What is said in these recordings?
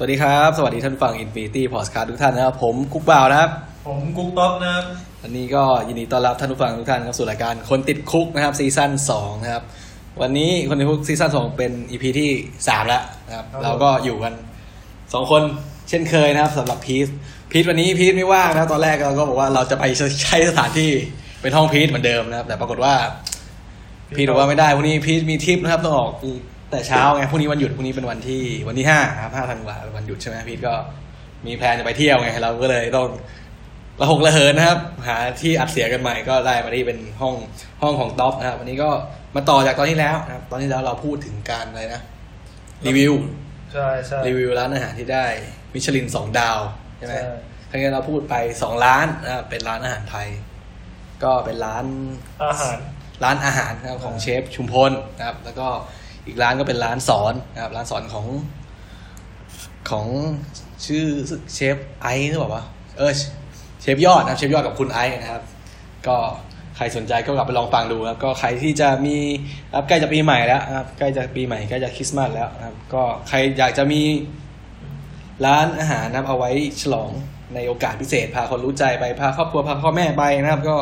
สวัสดีครับสวัสดีท่านฟัง Infinity Podcast ทุกท่านนะครับผมกุ๊กบ่าวนะครับผมกุ๊กต๊อบนะครับวันนี้ก็ยินดีต้อนรับท่านผู้ฟังทุกท่านเข้าสู่รายการคนติดคุกนะครับซีซั่น2นะครับวันนี้คนติดคุกซีซั่น2เป็น EP ที่3แล้วนะครับเราก็อยู่กัน2คนเช่นเคยนะครับสำหรับพีทวันนี้พีทไม่ว่างนะตอนแรกเราก็บอกว่าเราจะไปใช้สถานที่เป็นห้องพีทเหมือนเดิมนะครับแต่ปรากฏว่าพีทบอกว่าไม่ได้วันนี้พีทมีทริปนะครับต้องออกแต่เช้าไงพรุ่งนี้วันหยุดพรุ่งนี้เป็นวันที่5ครับ5ธันวาคมวันหยุดใช่มั้ยพี่ก็มีแพลนจะไปเที่ยวไงเราก็เลยต้องระหกระเหินนะครับหาที่อัดเสียงกันใหม่ก็ได้มาที่เป็นห้องของต๊อปนะครับวันนี้ก็มาต่อจากตอนที่แล้วนะครับตอนที่แล้วเราพูดถึงการอะไรนะรีวิวใช่ๆรีวิวร้านอาหารที่ได้มิชลิน2ดาวใช่มั้ยครั้งนี้เราพูดไป2ร้านนะครับเป็นร้านอาหารไทยก็เป็นร้านอาหารครับของเชฟชุมพลนะครับแล้วก็อีกร้านก็เป็นร้านสอนนะครับร้านสอนของชื่อเชฟไอซ์หรือเปล่าวะเชฟยอดนะเชฟยอดกับคุณไอซ์นะครับก็ใครสนใจก็กลับไปลองฟังดูครับก็ใครที่จะมีครับใกล้จะปีใหม่แล้วนะครับใกล้จะปีใหม่ใกล้จะคริสต์มาสแล้วนะครับก็ใครอยากจะมีร้านอาหารนะครับเอาไว้ฉลองในโอกาสพิเศษพาคนรู้ใจไปพาครอบครัวพาพ่อแม่ไปนะครับก็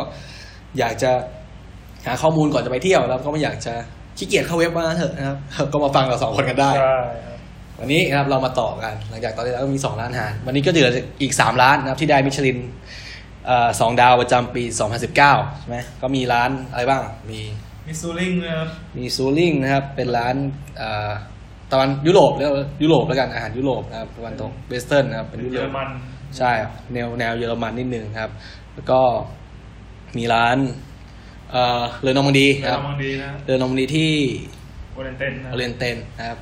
อยากจะหาข้อมูลก่อนจะไปเที่ยวแล้วก็ไม่อยากจะขี้เกียจเข้าเว็บมาเถอะนะครับก็มาฟังเรา2คนกันได้วันนี้นะครับเรามาต่อกันหลังจากตอนนี้เราก็มี2ร้านอาหารวันนี้ก็เหลืออีก3ร้านนะครับที่ได้มิชลิน2ดาวประจำปี2019ใช่ไหมก็มีร้านอะไรบ้างมีซูริงนะครับมีซูริงนะครับเป็นร้านตะวันยุโรปเรียกว่ายุโรปแล้วกันอาหารยุโรปนะครับตะวันตกเวสเทิร์นนะครับเป็นยุโรปใช่แนวเยอรมันนิดนึงครับแล้วก็มีร้านเรือนอร์มังดีครับเรือนอร์มังดีที่โอเรนเต็นนะครับ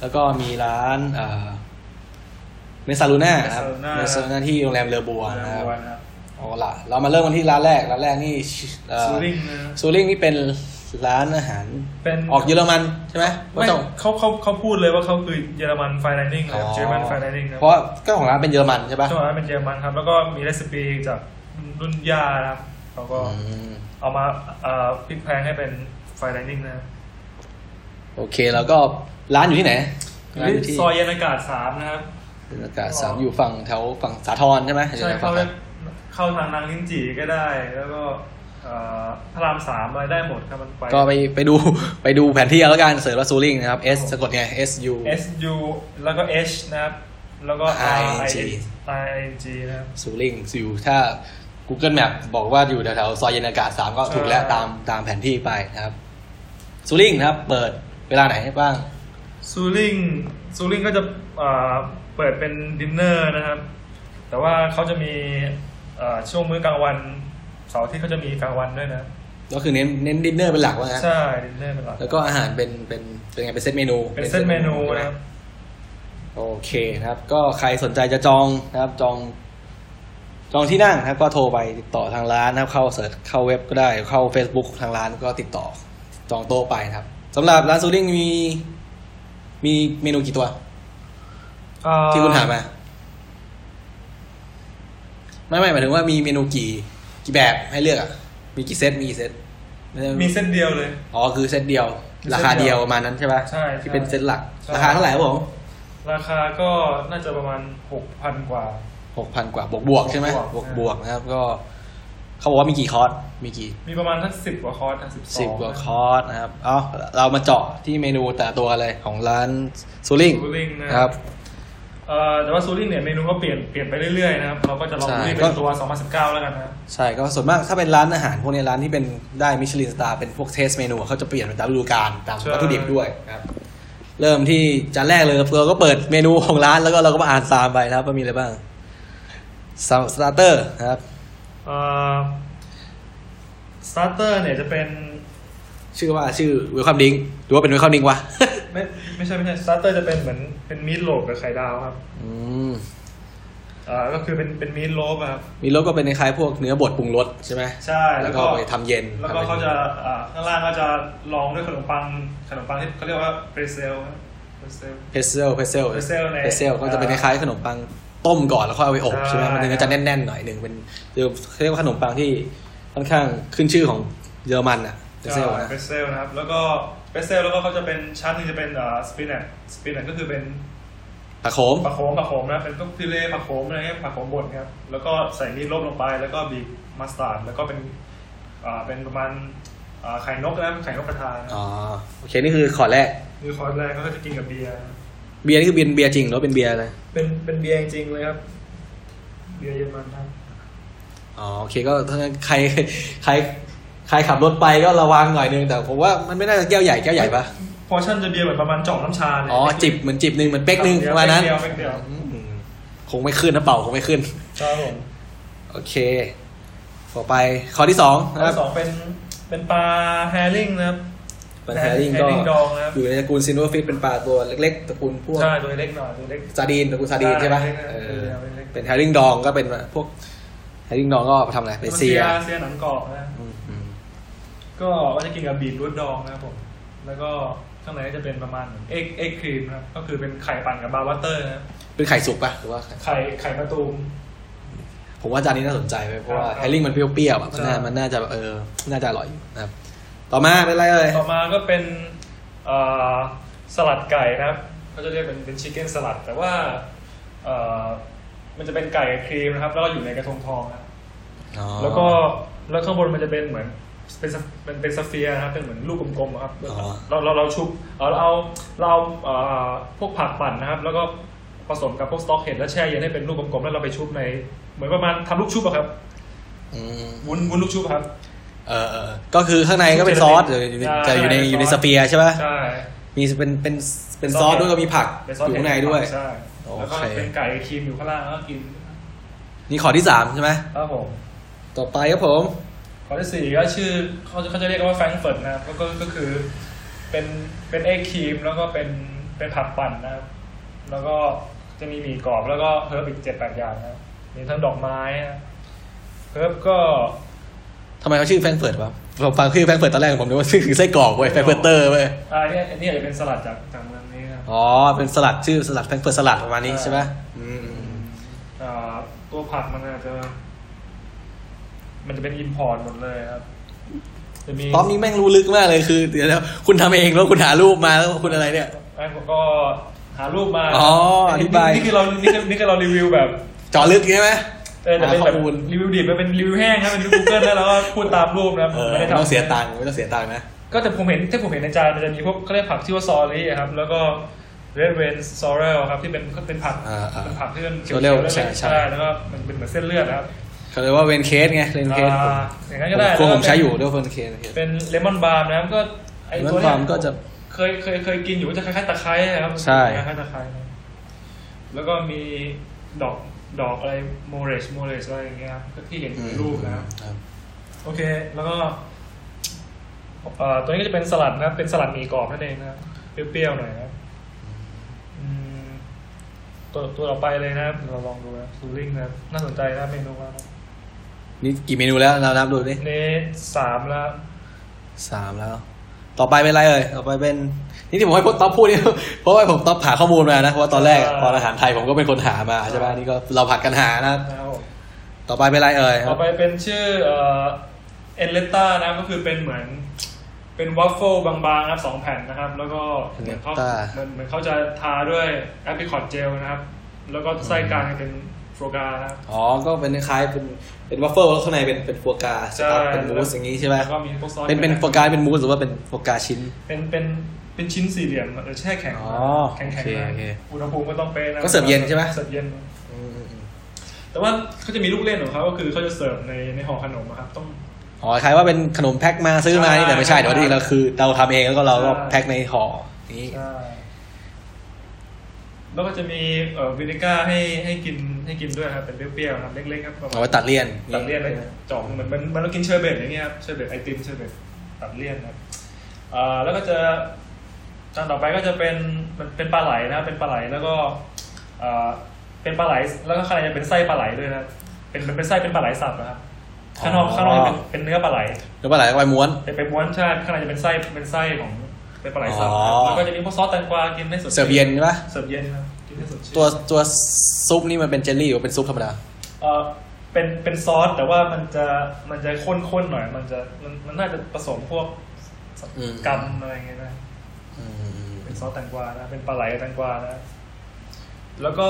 แล้วก็มีร้านเมซาลูน่าครับเมซาลูน่าที่โรงแรมเรือบัวนะครับเอาล่ะเรามาเริ่มกันที่ร้านแรกนี่ซูริงนะซูริงนี่เป็นร้านอาหารเป็นออกเยอรมันใช่ไหมไม่เขาพูดเลยว่าเขาคือเยอรมันไฟน์ไดนิ่งครับเยอรมันไฟน์ไดนิ่งเพราะเจ้าของร้านเป็นเยอรมันใช่ป่ะเจ้าของร้านเป็นเยอรมันครับแล้วก็มีเรซิปีจากรุ่นย่าครับเขาก็เอามาพลิกแพลงให้เป็นไฟน์ไดนิ่งนะครับโอเคแล้วก็ร้านอยู่ที่ไหนร้านอยู่ที่ซอยยานอากาศ3นะครับยานอากาศ3อยู่ฝั่งแถวฝั่งสาทรใช่ไหมใช่เข้าทางนางลิ้นจี่ก็ได้แล้วก็พระราม3อะไรได้หมดครับมันไปก็ไปดูแผนที่แล้วกันเสิร์ชว่าซูริงนะครับ S สะกดไง S U แล้วก็ H นะครับแล้วก็ I N G นะครับซูริงซิวถ้าGoogle Map บอกว่าอยู่แถวๆซอยเย็นอากาศ3ก็ถูกแล้วตามแผนที่ไปนะครับซูริงนะครับเปิดเวลาไหนให้บ้างซูริงก็จะเปิดเป็นดินเนอร์นะครับแต่ว่าเขาจะมีช่วงมื้อกลางวันเสาร์ที่เขาจะมีกลางวันด้วยนะก็คือเน้นดินเนอร์เป็นหลักว่างั้นใช่ดินเนอร์เป็นหลักแล้วก็อาหารเป็นไงเป็นเซตเมนูนะครับโอเคนะครับก็ใครสนใจจะจองนะครับจองที่นั่งครับก็โทรไปติดต่อทางร้านนะครับเข้าเสิร์ชเข้าเว็บก็ได้เข้า Facebook ทางร้านก็ติดต่อจองโต๊ะไปครับสำหรับร้านซูริงมีเมนูกี่ตัวที่คุณหามาไม่หมายถึงว่ามีเมนูกี่แบบให้เลือกอ่ะมีกี่เซตมีเซตเดียวเลยอ๋อคือเซตเดียวราคาเดียวประมาณนั้นใช่ป่ะใช่ที่เป็นเซตหลักราคาเท่าไหร่ครับผมราคาก็น่าจะประมาณ 6,000 กว่า6,000 กว่าบวกใช่ไหมบวกนะครับก็เขาบอกว่ามีกี่คอร์สมีประมาณทั้ง10กว่าคอร์สทั้ง12กว่าคอร์สนะครับเอ้าเรามาเจาะที่เมนูแต่ตัวอะไรของร้านซูริงนะครับแต่ว่าซูริงเนี่ยเมนูก็เปลี่ยนไปเรื่อยๆนะครับเราก็จะลองนี่เป็นตัว2019แล้วกันนะใช่ก็ส่วนมากถ้าเป็นร้านอาหารพวกนี้ร้านที่เป็นได้มิชลินสตาร์เป็นพวกเทสเมนูเขาจะเปลี่ยนตามฤดูกาลตามวัตถุดิบด้วยครับเริ่มที่จานแรกเลยเราก็เปิดเมนูของร้านแล้วก็เราก็มาอ่านตามไปนะครับว่ามีอะไรบ้างสตาร์เตอร์ครับสตาร์เตอร์เนี่ยจะเป็นชื่อเวลคัมดิงหรือว่าเป็นเวลคัมดิงวะไม่ใช่สตาร์เตอร์จะเป็นเหมือนเป็นมีทโลฟกับไข่ดาวครับก็คือเป็นมีทโลฟครับมีทโลฟก็เป็นคล้ายๆพวกเนื้อบดปรุงรสใช่ไหมใช่แล้วก็ไปทำเย็นแล้วก็เขาจะข้างล่างก็จะรองด้วยขนมปังที่เขาเรียกว่าเพรสเซลก็จะเป็นคล้ายๆขนมปังต้มก่อนแล้วค่อยเอาไปอบใช่ไหมมันถึงจะแน่นๆหน่อยหนึ่งเป็นเรียกว่าขนมปังที่ค่อนข้างขึ้นชื่อของเยอรมันอ่ะเบเซลนะเบเซลนะครับแล้วก็เบเซลแล้วก็เขาจะเป็นชั้นนึงจะเป็นสปินัทก็คือเป็น ผักโขมนะเป็นตุ๊กติเล่ผักโขมอะไรเงี้ยผักโขมบดครับแล้วก็ใส่มีดลบลงไปแล้วก็บีบมัสตาร์ดแล้วก็เป็นประมาณไข่นกนะไข่นกกระทาอ๋อโอเคนี่คือขอแรกก็จะกินกับเบียร์นี่คือเบียร์จริงหรือเป็นเบียร์อะไรเป็นเบียร์จริงเลยครับเบียร์เยอรมันครับอ๋อโอเคก็ถ้าใครขับรถไปก็ระวังหน่อยนึงแต่ผมว่ามันไม่น่าจะแก้วใหญ่ป่ะพอชั่นจะเบียร์เหมือนประมาณจ่องน้ำชาเลยอ๋อจิบเหมือนจิบนึงเหมือนเป๊กนึงประมาณนั้นคงไม่ขึ้นนะเป่าคงไม่ขึ้นครับผมโอเคต่อไปข้อที่2นะครับข้อ2เป็นปลาแฮริ่งนะครับปลาแฮริ่งก็อยู่ในตระกูลซิลเวอร์ฟิชเป็นปลาตัวเล็กๆตระกูลพวกใช่ตัวเล็กหน่อยตัวเล็กซาดีนตระกูลซาดีนใช่ป่ะเป็นแฮริ่งดองก็เป็นพวกแฮริ่งดองก็ไปทำอะไรเป็นเสียหนังกรอบนะก็จะกินกับบีทรูทดองนะครับผมแล้วก็ข้างในก็จะเป็นประมาณเอ็กครีมครับก็คือเป็นไข่ปั่นกับบาร์บัตเตอร์นะเป็นไข่สุกป่ะหรือว่าไข่มะตูมผมว่าจานนี้น่าสนใจไปเพราะว่าแฮริ่งมันเปรี้ยวๆแบบมันน่าจะอร่อยนะครับต่อมาเป็นอะไรเลยต่อมาก็เป็นสลัดไก่นะครับเขาจะเรียกเป็นชิคเก้นสลัดแต่ว่ามันจะเป็นไก่ครีมนะครับแล้วก็อยู่ในกระทงทองนะแล้วก็แล้วข้างบนมันจะเป็นเหมือนเป็นสเฟียร์นะครับเป็นเหมือนลูกกลมๆครับเราชุบเราพวกผักปั่นนะครับแล้วก็ผสมกับพวกสต๊อกเห็ดแล้วแช่เย็นให้เป็นลูกกลมๆแล้วเราไปชุบในเหมือนประมาณทำลูกชุบอะครับวุ้นลูกชุบครับก็คือข้างในก็เป็นซอสจะอยู่ในสเปียร์ใช่ป่ะใช่มีเป็นซอสด้วยก็มีผักอยู่ข้างในด้วยใช่แล้วก็เป็นไก่ครีมอยู่ข้างล่างแล้วก็กินนี่ข้อที่3ใช่ไหมครับผมต่อไปครับผมข้อที่4ก็ชื่อเขาจะเรียกว่าแฟรงก์เฟิร์ตนะครับก็คือเป็นเอ็กครีมแล้วก็เป็นผักปั่นนะครับแล้วก็จะมีหมี่กรอบแล้วก็เฮิร์บอีก 7-8 อย่างนะมีทั้งดอกไม้เฮิร์บก็ทำไมเขาชื่อแฟรงก์เฟิร์ตวะผมฟังชื่อแฟรงก์เฟิร์ตตอนแรกผมนึกว่าชื่อไส้กรอกเว้ยแฟรงก์เฟิร์เตอร์เว้ยอันนี้อาจจะเป็นสลัดจากเมืองนี้นะอ๋อเป็นสลัดชื่อสลัดแฟรงก์เฟิร์ตสลัดประมาณนี้ใช่ไหมตัวผักมันอาจจะเป็นอินพอร์ตหมดเลยครับตอนนี้แม่งรู้ลึกมากเลยคือเดี๋ยวแล้วคุณทำเองแล้วคุณหารูปมาแล้วคุณอะไรเนี่ยผมก็หารูปมาอ๋ออธิบายนี่คือเรารีวิวแบบเจาะลึกใช่ไหมแต่เป็นแบบรีวิวดิบมันเป็นรีวิวแห้งนะเป็นGoogleนะแล้วก็พูดตามรูปนะไม่ได้ทำเสียตังค์ไม่ต้องเสียตังค์นะก็แต่ผมเห็นในจานมันจะมีพวกเขาเรียกผักชื่อว่าซอรี่ครับแล้วก็Red Vein Sorrel ครับที่เป็นผักที่เป็นเขียวๆใช่แล้วก็มันเป็นเหมือนเส้นเลือดครับเขาเรียกว่าเวนเคสไงเวนเคสอย่างนั้นก็ได้พวกผมใช้อยู่ด้วยเวนเคสเป็นเลมอนบาร์มนะก็ไอ้ตัวนี้ก็จะเคยกินอยู่จะคล้ายๆตะไคร้ครับใช่คล้ายๆตะไคร้แล้วก็มีดอกอะไรโมเรสอะไรอย่างเงี้ยครับที่เห็นในรูปนะครับโอเคแล้วก็ตัวนี้ก็จะเป็นสลัดนะเป็นสลัดหมี่กรอบนั่นเองนะเปรี้ยวๆหน่อยนะตัวต่อไปเลยนะเราลองดูนะซูริงนะน่าสนใจนะเมนูว่านี่กี่เมนูแล้วเรานับดูดินี่3แล้วต่อไปเป็นอะไรเอ่ยต่อไปเป็นนี่ที่ผมให้ต๊อบพูดนี่เพราะว่าผมต๊อบหาข้อมูลมานะเพราะว่าตอนแรกพออาหารไทยผมก็เป็นคนหามาใช่ป่ะนี่ก็เราผัดกันหานะต่อไปเป็นอะไรเอ่ยต่อไปเป็นชื่อเอ็นเลตต้านะก็คือเป็นเหมือนเป็นวัฟเฟิลบางๆนะครับ2แผ่นนะครับแล้วก็เหมือนเขาจะทาด้วยแอปริคอตเจลนะครับแล้วก็ไส้กลางเป็นฟัวกราครับอ๋อก็เป็นคล้ายเป็นวัฟเฟิลแล้วข้างในเป็นฟัวกราใช่เป็นมูสอย่างนี้ใช่ไหมก็มีพวกซอสเป็นฟัวกราเป็นมูสหรือว่าเป็นฟัวกราชิ้นเป็นชิ้นสี่เหลี่ยมหรือแช่แข็งแข็งอุณหภูมิก็ต้องเป็นก็เสิร์ฟเย็นใช่ไหมเสิร์ฟเย็นแต่ว่าเขาจะมีลูกเล่นของเขาก็คือเขาจะเสิร์ฟในห่อขนมครับต้องอ๋อคล้ายว่าเป็นขนมแพ็คมาซื้อมาแต่ไม่ใช่แต่ว่าจริงๆเราคือเราทำเองแล้วก็เราก็แพ็คในห่อนี้แล้วก็จะมีวินิก้าให้กินด้วยครับเป็นเปรี้ยวๆครับเล็กๆครับเอาไว้ตัดเลี่ยนเลยจ่องเหมือนเรากินเชอร์เบทอย่างเงี้ยครับเชอร์เบทไอติมเชอร์เบทตัดเลี่ยนครับแล้วก็จะจานต่อไปก็จะเป็นปลาไหลนะเป็นปลาไหลแล้วก็เป็นปลาไหลแล้วก็ข้างในจะเป็นไส้ปลาไหลด้วยนะเป็นไส้เป็นปลาไหลสับนะครับข้างนอกเป็นเนื้อปลาไหลก็ไปม้วนใช่ข้างในจะเป็นไส้ของเป็นปลาไหลสับแล้วก็จะมีพวกซอสแตงกวากินได้สดเสิร์ฟเย็นใช่ปะเสิร์ฟเย็นครับกินได้สดตัวซุปนี่มันเป็นเจลลี่หรือเป็นซุปธรรมดาเป็นซอสแต่ว่ามันจะข้นๆหน่อยมันน่าจะผสมพวกกัมอะไรเงี้ยนะเป็นซอสแตงกวานะเป็นปลาไหลแตงกวานะ แล้วก็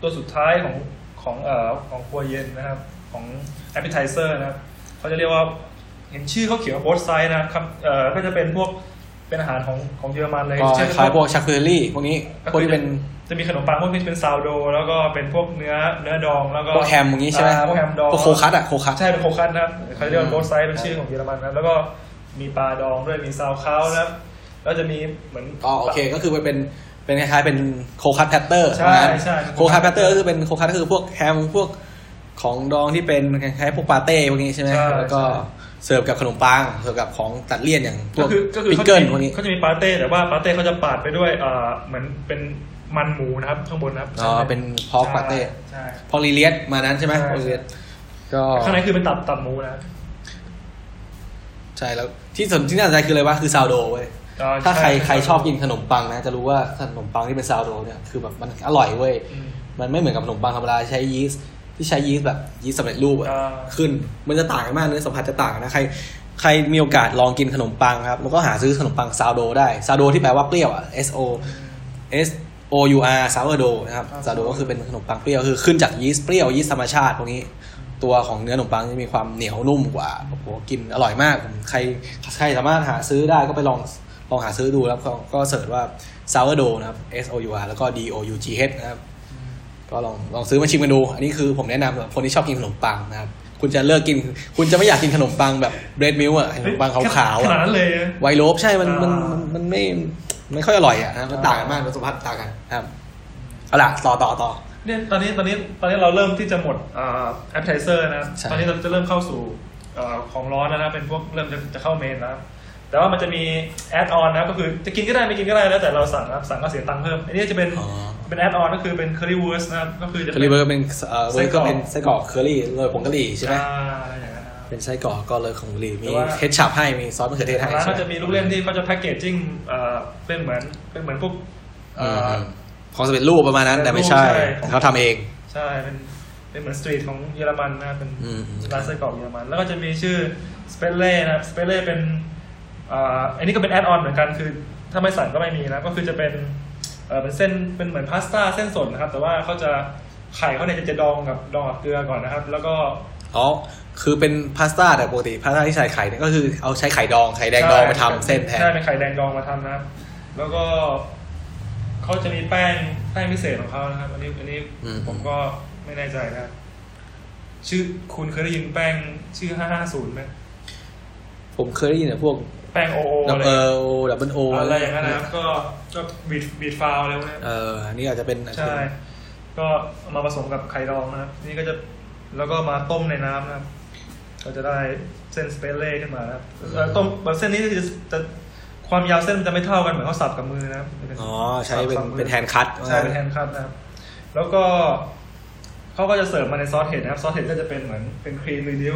ตัวสุดท้ายของครัวเย็นนะครับของ appetizer นะครับเขาจะเรียกว่าเห็นชื่อเขาเขียนว่า both side นะครับก็จะเป็นพวกเป็นอาหารของเยอรมันเลยคล้ายๆพวกชาคูเรลลี่พวกนี้พวกที่เป็นจะมีขนมปังพวกนี้เป็นซาวโดแล้วก็เป็นพวกเนื้อดองแล้วก็พวกแฮมอย่างนี้ใช่ไหมพวกแฮมดองพวกโคคัสอ่ะโคคัสใช่เป็นโคคัสนะครับเขาเรียกว่า both side เป็นชื่อของเยอรมันนะแล้วก็มีปลาดองด้วยมีซาวเคานะแล้วจะมีเหมือนโอเคก็คือเป็นคล้ายๆเป็นโคคัสแพตเตอร์ใช่ใช่โคคัสแพตเตอร์ก็คือเป็นโคคัสก็คือพวกแฮมพวกของดองที่เป็นคล้ายๆพวกปาเต้พวกนี้ใช่ไหมแล้วก็เสิร์ฟกับขนมปังเสิร์ฟกับของตัดเลี่ยนอย่างพวกพิกเกิลพวกนี้เขาจะมีปาเต้แต่ว่าปาเต้เขาจะปาดไปด้วยเหมือนเป็นมันหมูนะครับข้างบนนะครับเป็นพอกปาเต้พอลีเลียสมานั้นใช่ไหมพอลีเลียสก็ข้างในคือเป็นตับหมูนะใช่แล้วที่น่าสนใจคืออะไรวะคือซาวโดเว้ยถ้าใครชอบกินขนมปังนะจะรู้ว่าขนมปังที่เป็นซาวโดเนี่ยคือแบบมันอร่อยเว้ยมันไม่เหมือนกับขนมปังธรรมดาใช้ยีสต์ที่ใช้ยีสต์แบบยีสต์สำเร็จรูปอ่ะขึ้นมันจะต่างกันมากเนื้อสัมผัสจะต่างนะใครมีโอกาสลองกินขนมปังครับแล้วก็หาซื้อขนมปังซาวโดได้ซาวโดที่แปลว่าเปรี้ยวอ่ะ SOUR sourdough นะครับซาวโดก็คือเป็นขนมปังเปรี้ยวคือขึ้นจากยีสต์เปรี้ยวยีสต์ธรรมชาติพวกนี้ตัวของเนื้อขนมปังจะมีความเหนียวนุ่มกว่าโอ้โหกินอร่อยมากใครสามารถหาซื้อได้ก็ไปลองหาซื้อดูแล้วก็เสิร์ชว่า Sourdough นะครับ SOUR แล้วก็ DOUGH นะครับก็ลองซื้อมาชิมกันดูอันนี้คือผมแนะนำสำหรับคนที่ชอบกินขนมปังนะครับคุณจะเลิกกินคุณจะไม่อยากกินขนมปังแบบเบรดมิลค์อ่ะขนมปังขาวๆอ่ะไวโรฟใช่มันไม่ค่อยอร่อยอ่ะนะมันต่างกันมากรสชาติต่างกันครับเอาล่ะต่อเนี่ยตอนนี้เราเริ่มที่จะหมดappetizer นะตอนนี้เราจะเริ่มเข้าสู่ของร้อนแล้วนะเป็นพวกเริ่มจะเข้าเมนแล้วแต่ว่ามันจะมีแอดออนนะก็คือจะกินก็ได้ไม่กินก็ได้แล้วแต่เราสั่งก็เสียตังค์เพิ่มอันนี้จะเป็นแอดออนก็คือเป็นเคอรี่เวิร์สนะก็คือจะเคอรี่เวิร์สเป็นเวิร์สก็เป็นไส้กรอกเคอรี่เลยผงกะหรี่ใช่ไหมเป็นไส้กรอกก็เลยผงกะหรี่มีเคชัพให้มีซอสมะเขือเทศให้ก็จะมีลูกเล่นที่เขาจะแพ็กเกจจิ้งเป็นเหมือนพวกของจะเป็นรูปประมาณนั้นแต่ไม่ใช่ของเขาทำเองใช่เป็นเหมือนสตรีทของเยอรมันนะเป็นร้านไส้กรอกเยอรมันแล้วก็จะมีชื่อสเปเล่นะสเปเล่เป็นอันนี้ก็เป็นแอดออนเหมือนกันคือถ้าไม่สั่งก็ไม่มีนะก็คือจะเป็นเส้นเป็นเหมือนพาสต้าเส้นสดนะครับแต่ว่าเขาจะไข่เขาเนี่ยจะดองกับเกลือก่อนนะครับแล้วก็อ๋อคือเป็นพาสต้าแต่ปกติพาสต้าที่ใส่ไข่เนี่ยก็คือเอาใช้ไข่ดองไข่แดงดองมาทำเส้นแทนใช่เป็นไข่แดงดองมาทำนะครับแล้วก็เขาจะมีแป้งพิเศษของเขานะครับอันนี้ผมก็ไม่แน่ใจนะครับชื่อคุณเคยได้ยินแป้งชื่อ550ไหมผมเคยได้ยินแต่พวกแป้งโออะไรอะไรอย่างนั้นนะครับก็บีทฟาวแล้วนะอันนี้อาจจะเป็นใช่ก็เอามาผสมกับไข่ดองนะครับนี่ก็จะแล้วก็มาต้มในน้ำนะครับเราจะได้เส้นสเปเล่ขึ้นมานะครับต้มแบบเส้นนี้จะความยาวเส้นมันจะไม่เท่ากันเหมือนเขาสับกับมือนะครับอ๋อใช้เป็นแฮนด์คัตใช่เป็นแฮนด์คัตนะครับแล้วก็เขาก็จะเสิร์ฟมาในซอสเห็ดนะครับซอสเห็ดก็จะเป็นเหมือนเป็นครีมรีดิ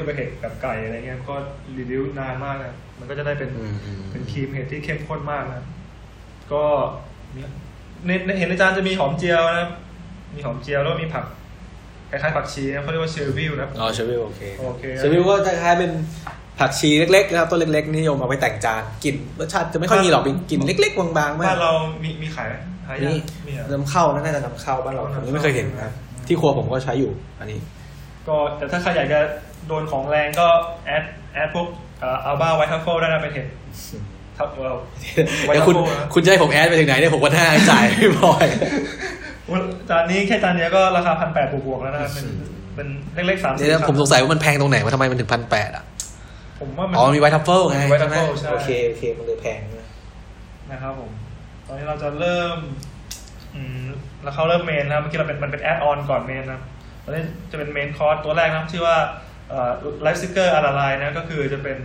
วกับเห็ดกับไก่อะไรเงี้ยก็รีดิวนานมากนะมันก็จะได้เป็นครีมเห็ดที่เข้มข้นมากนะก็ในเห็นอาจารย์จะมีหอมเจียวนะมีหอมเจียวแล้วมีผักคล้ายๆผักชีนะเขาเรียกว่าเชอร์วิลนะอ๋อเชอร์วิลโอเคเชอร์วิลก็คล้ายๆเป็นผักชีเล็กๆนะครับตัวเล็กๆนิยมเอาไปแต่งจานกินรสชาติจะไม่ค่อยมีหรอกเป็นกลิ่นเล็กๆบางๆมากบ้านเรามีขายนี่นำเข้าน่าจะนำเข้าบ้านเราผมไม่เคยเห็นครับที่ครัวผมก็ใช้อยู่อันนี้ก็แต่ถ้าใครอยากจะโดนของแรงก็แอดพวกอัลบ้าไวท์ทัฟเฟิลได้นะเป็นเห็ดทัฟเฟิลแล้วคุณจะให้ผมแอดไปถึงไหนเนี่ยผมว่าน่าจ่ายไม่พอจานนี้แค่จานเดียวก็ราคา 1,800 บวกๆแล้วนะเป็นเล็กๆ3 4ผมสงสัยว่ามันแพงตรงไหนว่าทำไมมันถึง 1,800 อ่ะผมว่ามันอ๋อมีไวท์ทัฟเฟิลไงโอเคมันเลยแพงนะครับผมตอนนี้เราจะเริ่มแล้วเขาเริ่มเมนนะเมื่อกี้เราเป็นแอดออนก่อนเมนนะตอนนี้จะเป็นเมนคอร์สตัวแรกนะชื่อว่าไลฟ์ซิเกอร์อาราไลนะก็คือจะเป็น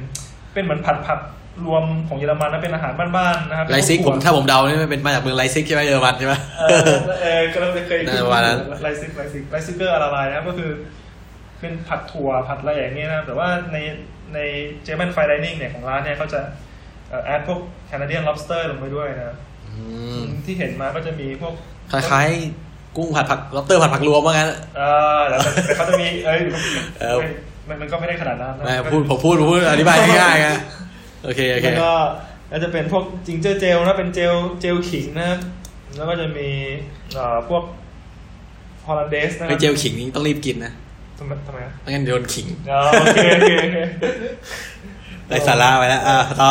เหมือนผัดผักรวมของเยอรมันนะเป็นอาหารบ้านๆนะครับไลซิกผมถ้าผมเดานี่มันเป็นมาจากเมืองไลซิกใช่ไหมเยอรมันใช่ไหมก็เราเคยได้ยินไลซิเกอร์อาราไลนะก็คือเป็นผัดถั่วผัดอะไรอย่างเงี้ยนะแต่ว่าในเจแปนไฟน์ไดนิ่งเนี่ยของร้านเนี่ยเขาจะแอดพวกแคนาเดียนล็อบสเตอร์ลงไปด้วยนะที่เห็นมาก็จะมีพวกคล้ายๆกุ้งผัดผักล็อบสเตอร์ผัดผักรวมว่างั้นแล้วแต่เขาจะมีมันก็ไม่ได้ขนาดนั้นนะผมพูดอธิบายง่ายๆนะโอเคแล้วก็จะเป็นพวกจิงเจอร์เจลนะเป็นเจลขิงนะ แล้วก็จะมีพวกฮอลันเดสนะไปเจลขิงนี่ต้องรีบกินนะทำไมอ่ะไม่งั้นโดนขิงโอเคไร้สาระไปแล้วต่อ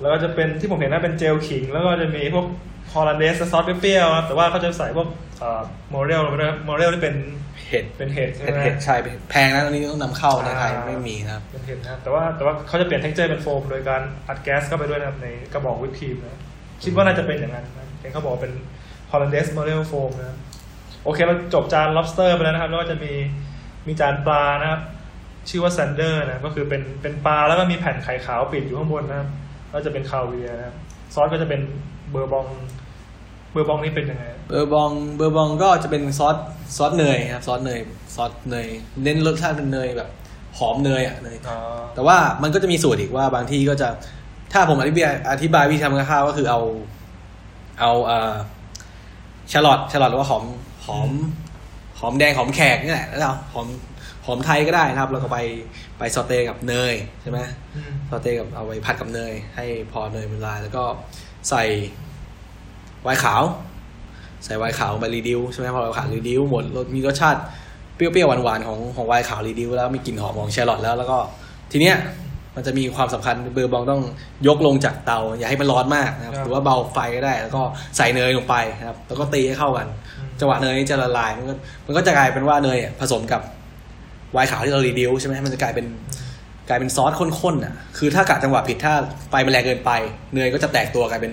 แล้วก็จะเป็นที่ผมเห็นน่าเป็นเจลขิงแล้วก็จะมีพวกฮอลันเดสซอสเปรี้ยวครับแต่ว่าเขาจะใส่พวกมอเรลลงไปด้วยมอเรลที่เป็นเห็ดใช่ไหมเห็ดใช่แพงนะตอนนี้ต้องนำเข้าในไทยไม่มีนะครับเป็นเห็ดนะแต่ว่าเขาจะเปลี่ยนเท็กเจอร์เป็นโฟมโดยการอัดแก๊สเข้าไปด้วยนะครับในกระบอกวิปครีมนะคิดว่าน่าจะเป็นอย่างนั้นนะเห็นเขาบอกเป็นฮอลันเดสมอเรลโฟมนะโอเคเราจบจาน lobster ไปแล้วนะครับแล้วก็จะมีจานปลานะครับชื่อว่าแซนเดอร์นะก็คือเป็นปลาแล้วก็มีแผ่นไข่ขาวปิดอยู่ข้างบนนะครับแล้วจะเป็นคาเวียร์นะครับซอสก็จะเป็นเบอร์บองนี่เป็นยังไงเบอร์บองก็จะเป็นซอสเนยครับซอสเนยเน้นรสชาติเป็นเนยแบบหอมเนยอ่ะเนยแต่ว่ามันก็จะมีสูตรอีกว่าบางที่ก็จะถ้าผมอธิบายวิธีทำกับข้าวก็คือเอาแชลอทหรือว่าหอมแดงหอมแขกนี่แหละแล้วหอมไทยก็ได้นะครับเราก็ไปซอเต้กับเนยใช่ไหมซอเต้กับเอาไปผัดกับเนยให้พอเนยเป็นลายแล้วก็ใส่ไวน์ขาวไปรีดิวใช่ไหมพอเราขาดรีดิวหมดมีรสชาติเปรี้ยวๆหวานๆของไวน์ขาวรีดิวแล้วมีกลิ่นหอมของแชร์ลอตแล้วก็ทีเนี้ยมันจะมีความสำคัญเบอร์บองต้องยกลงจากเตาอย่าให้มันร้อนมากนะครับหรือว่าเบาไฟก็ได้แล้วก็ใส่เนยลงไปนะครับแล้วก็ตีให้เข้ากันจังหวะเนยจะละลายมันก็จะกลายเป็นว่าเนยผสมกับไวน์ขาวที่เรารีดิวใช่ไหมมันจะกลายเป็นซอสข้นๆอ่ะคือถ้ากะจังหวะผิดถ้าไฟมันแรงเกินไปเนยก็จะแตกตัวกลายเ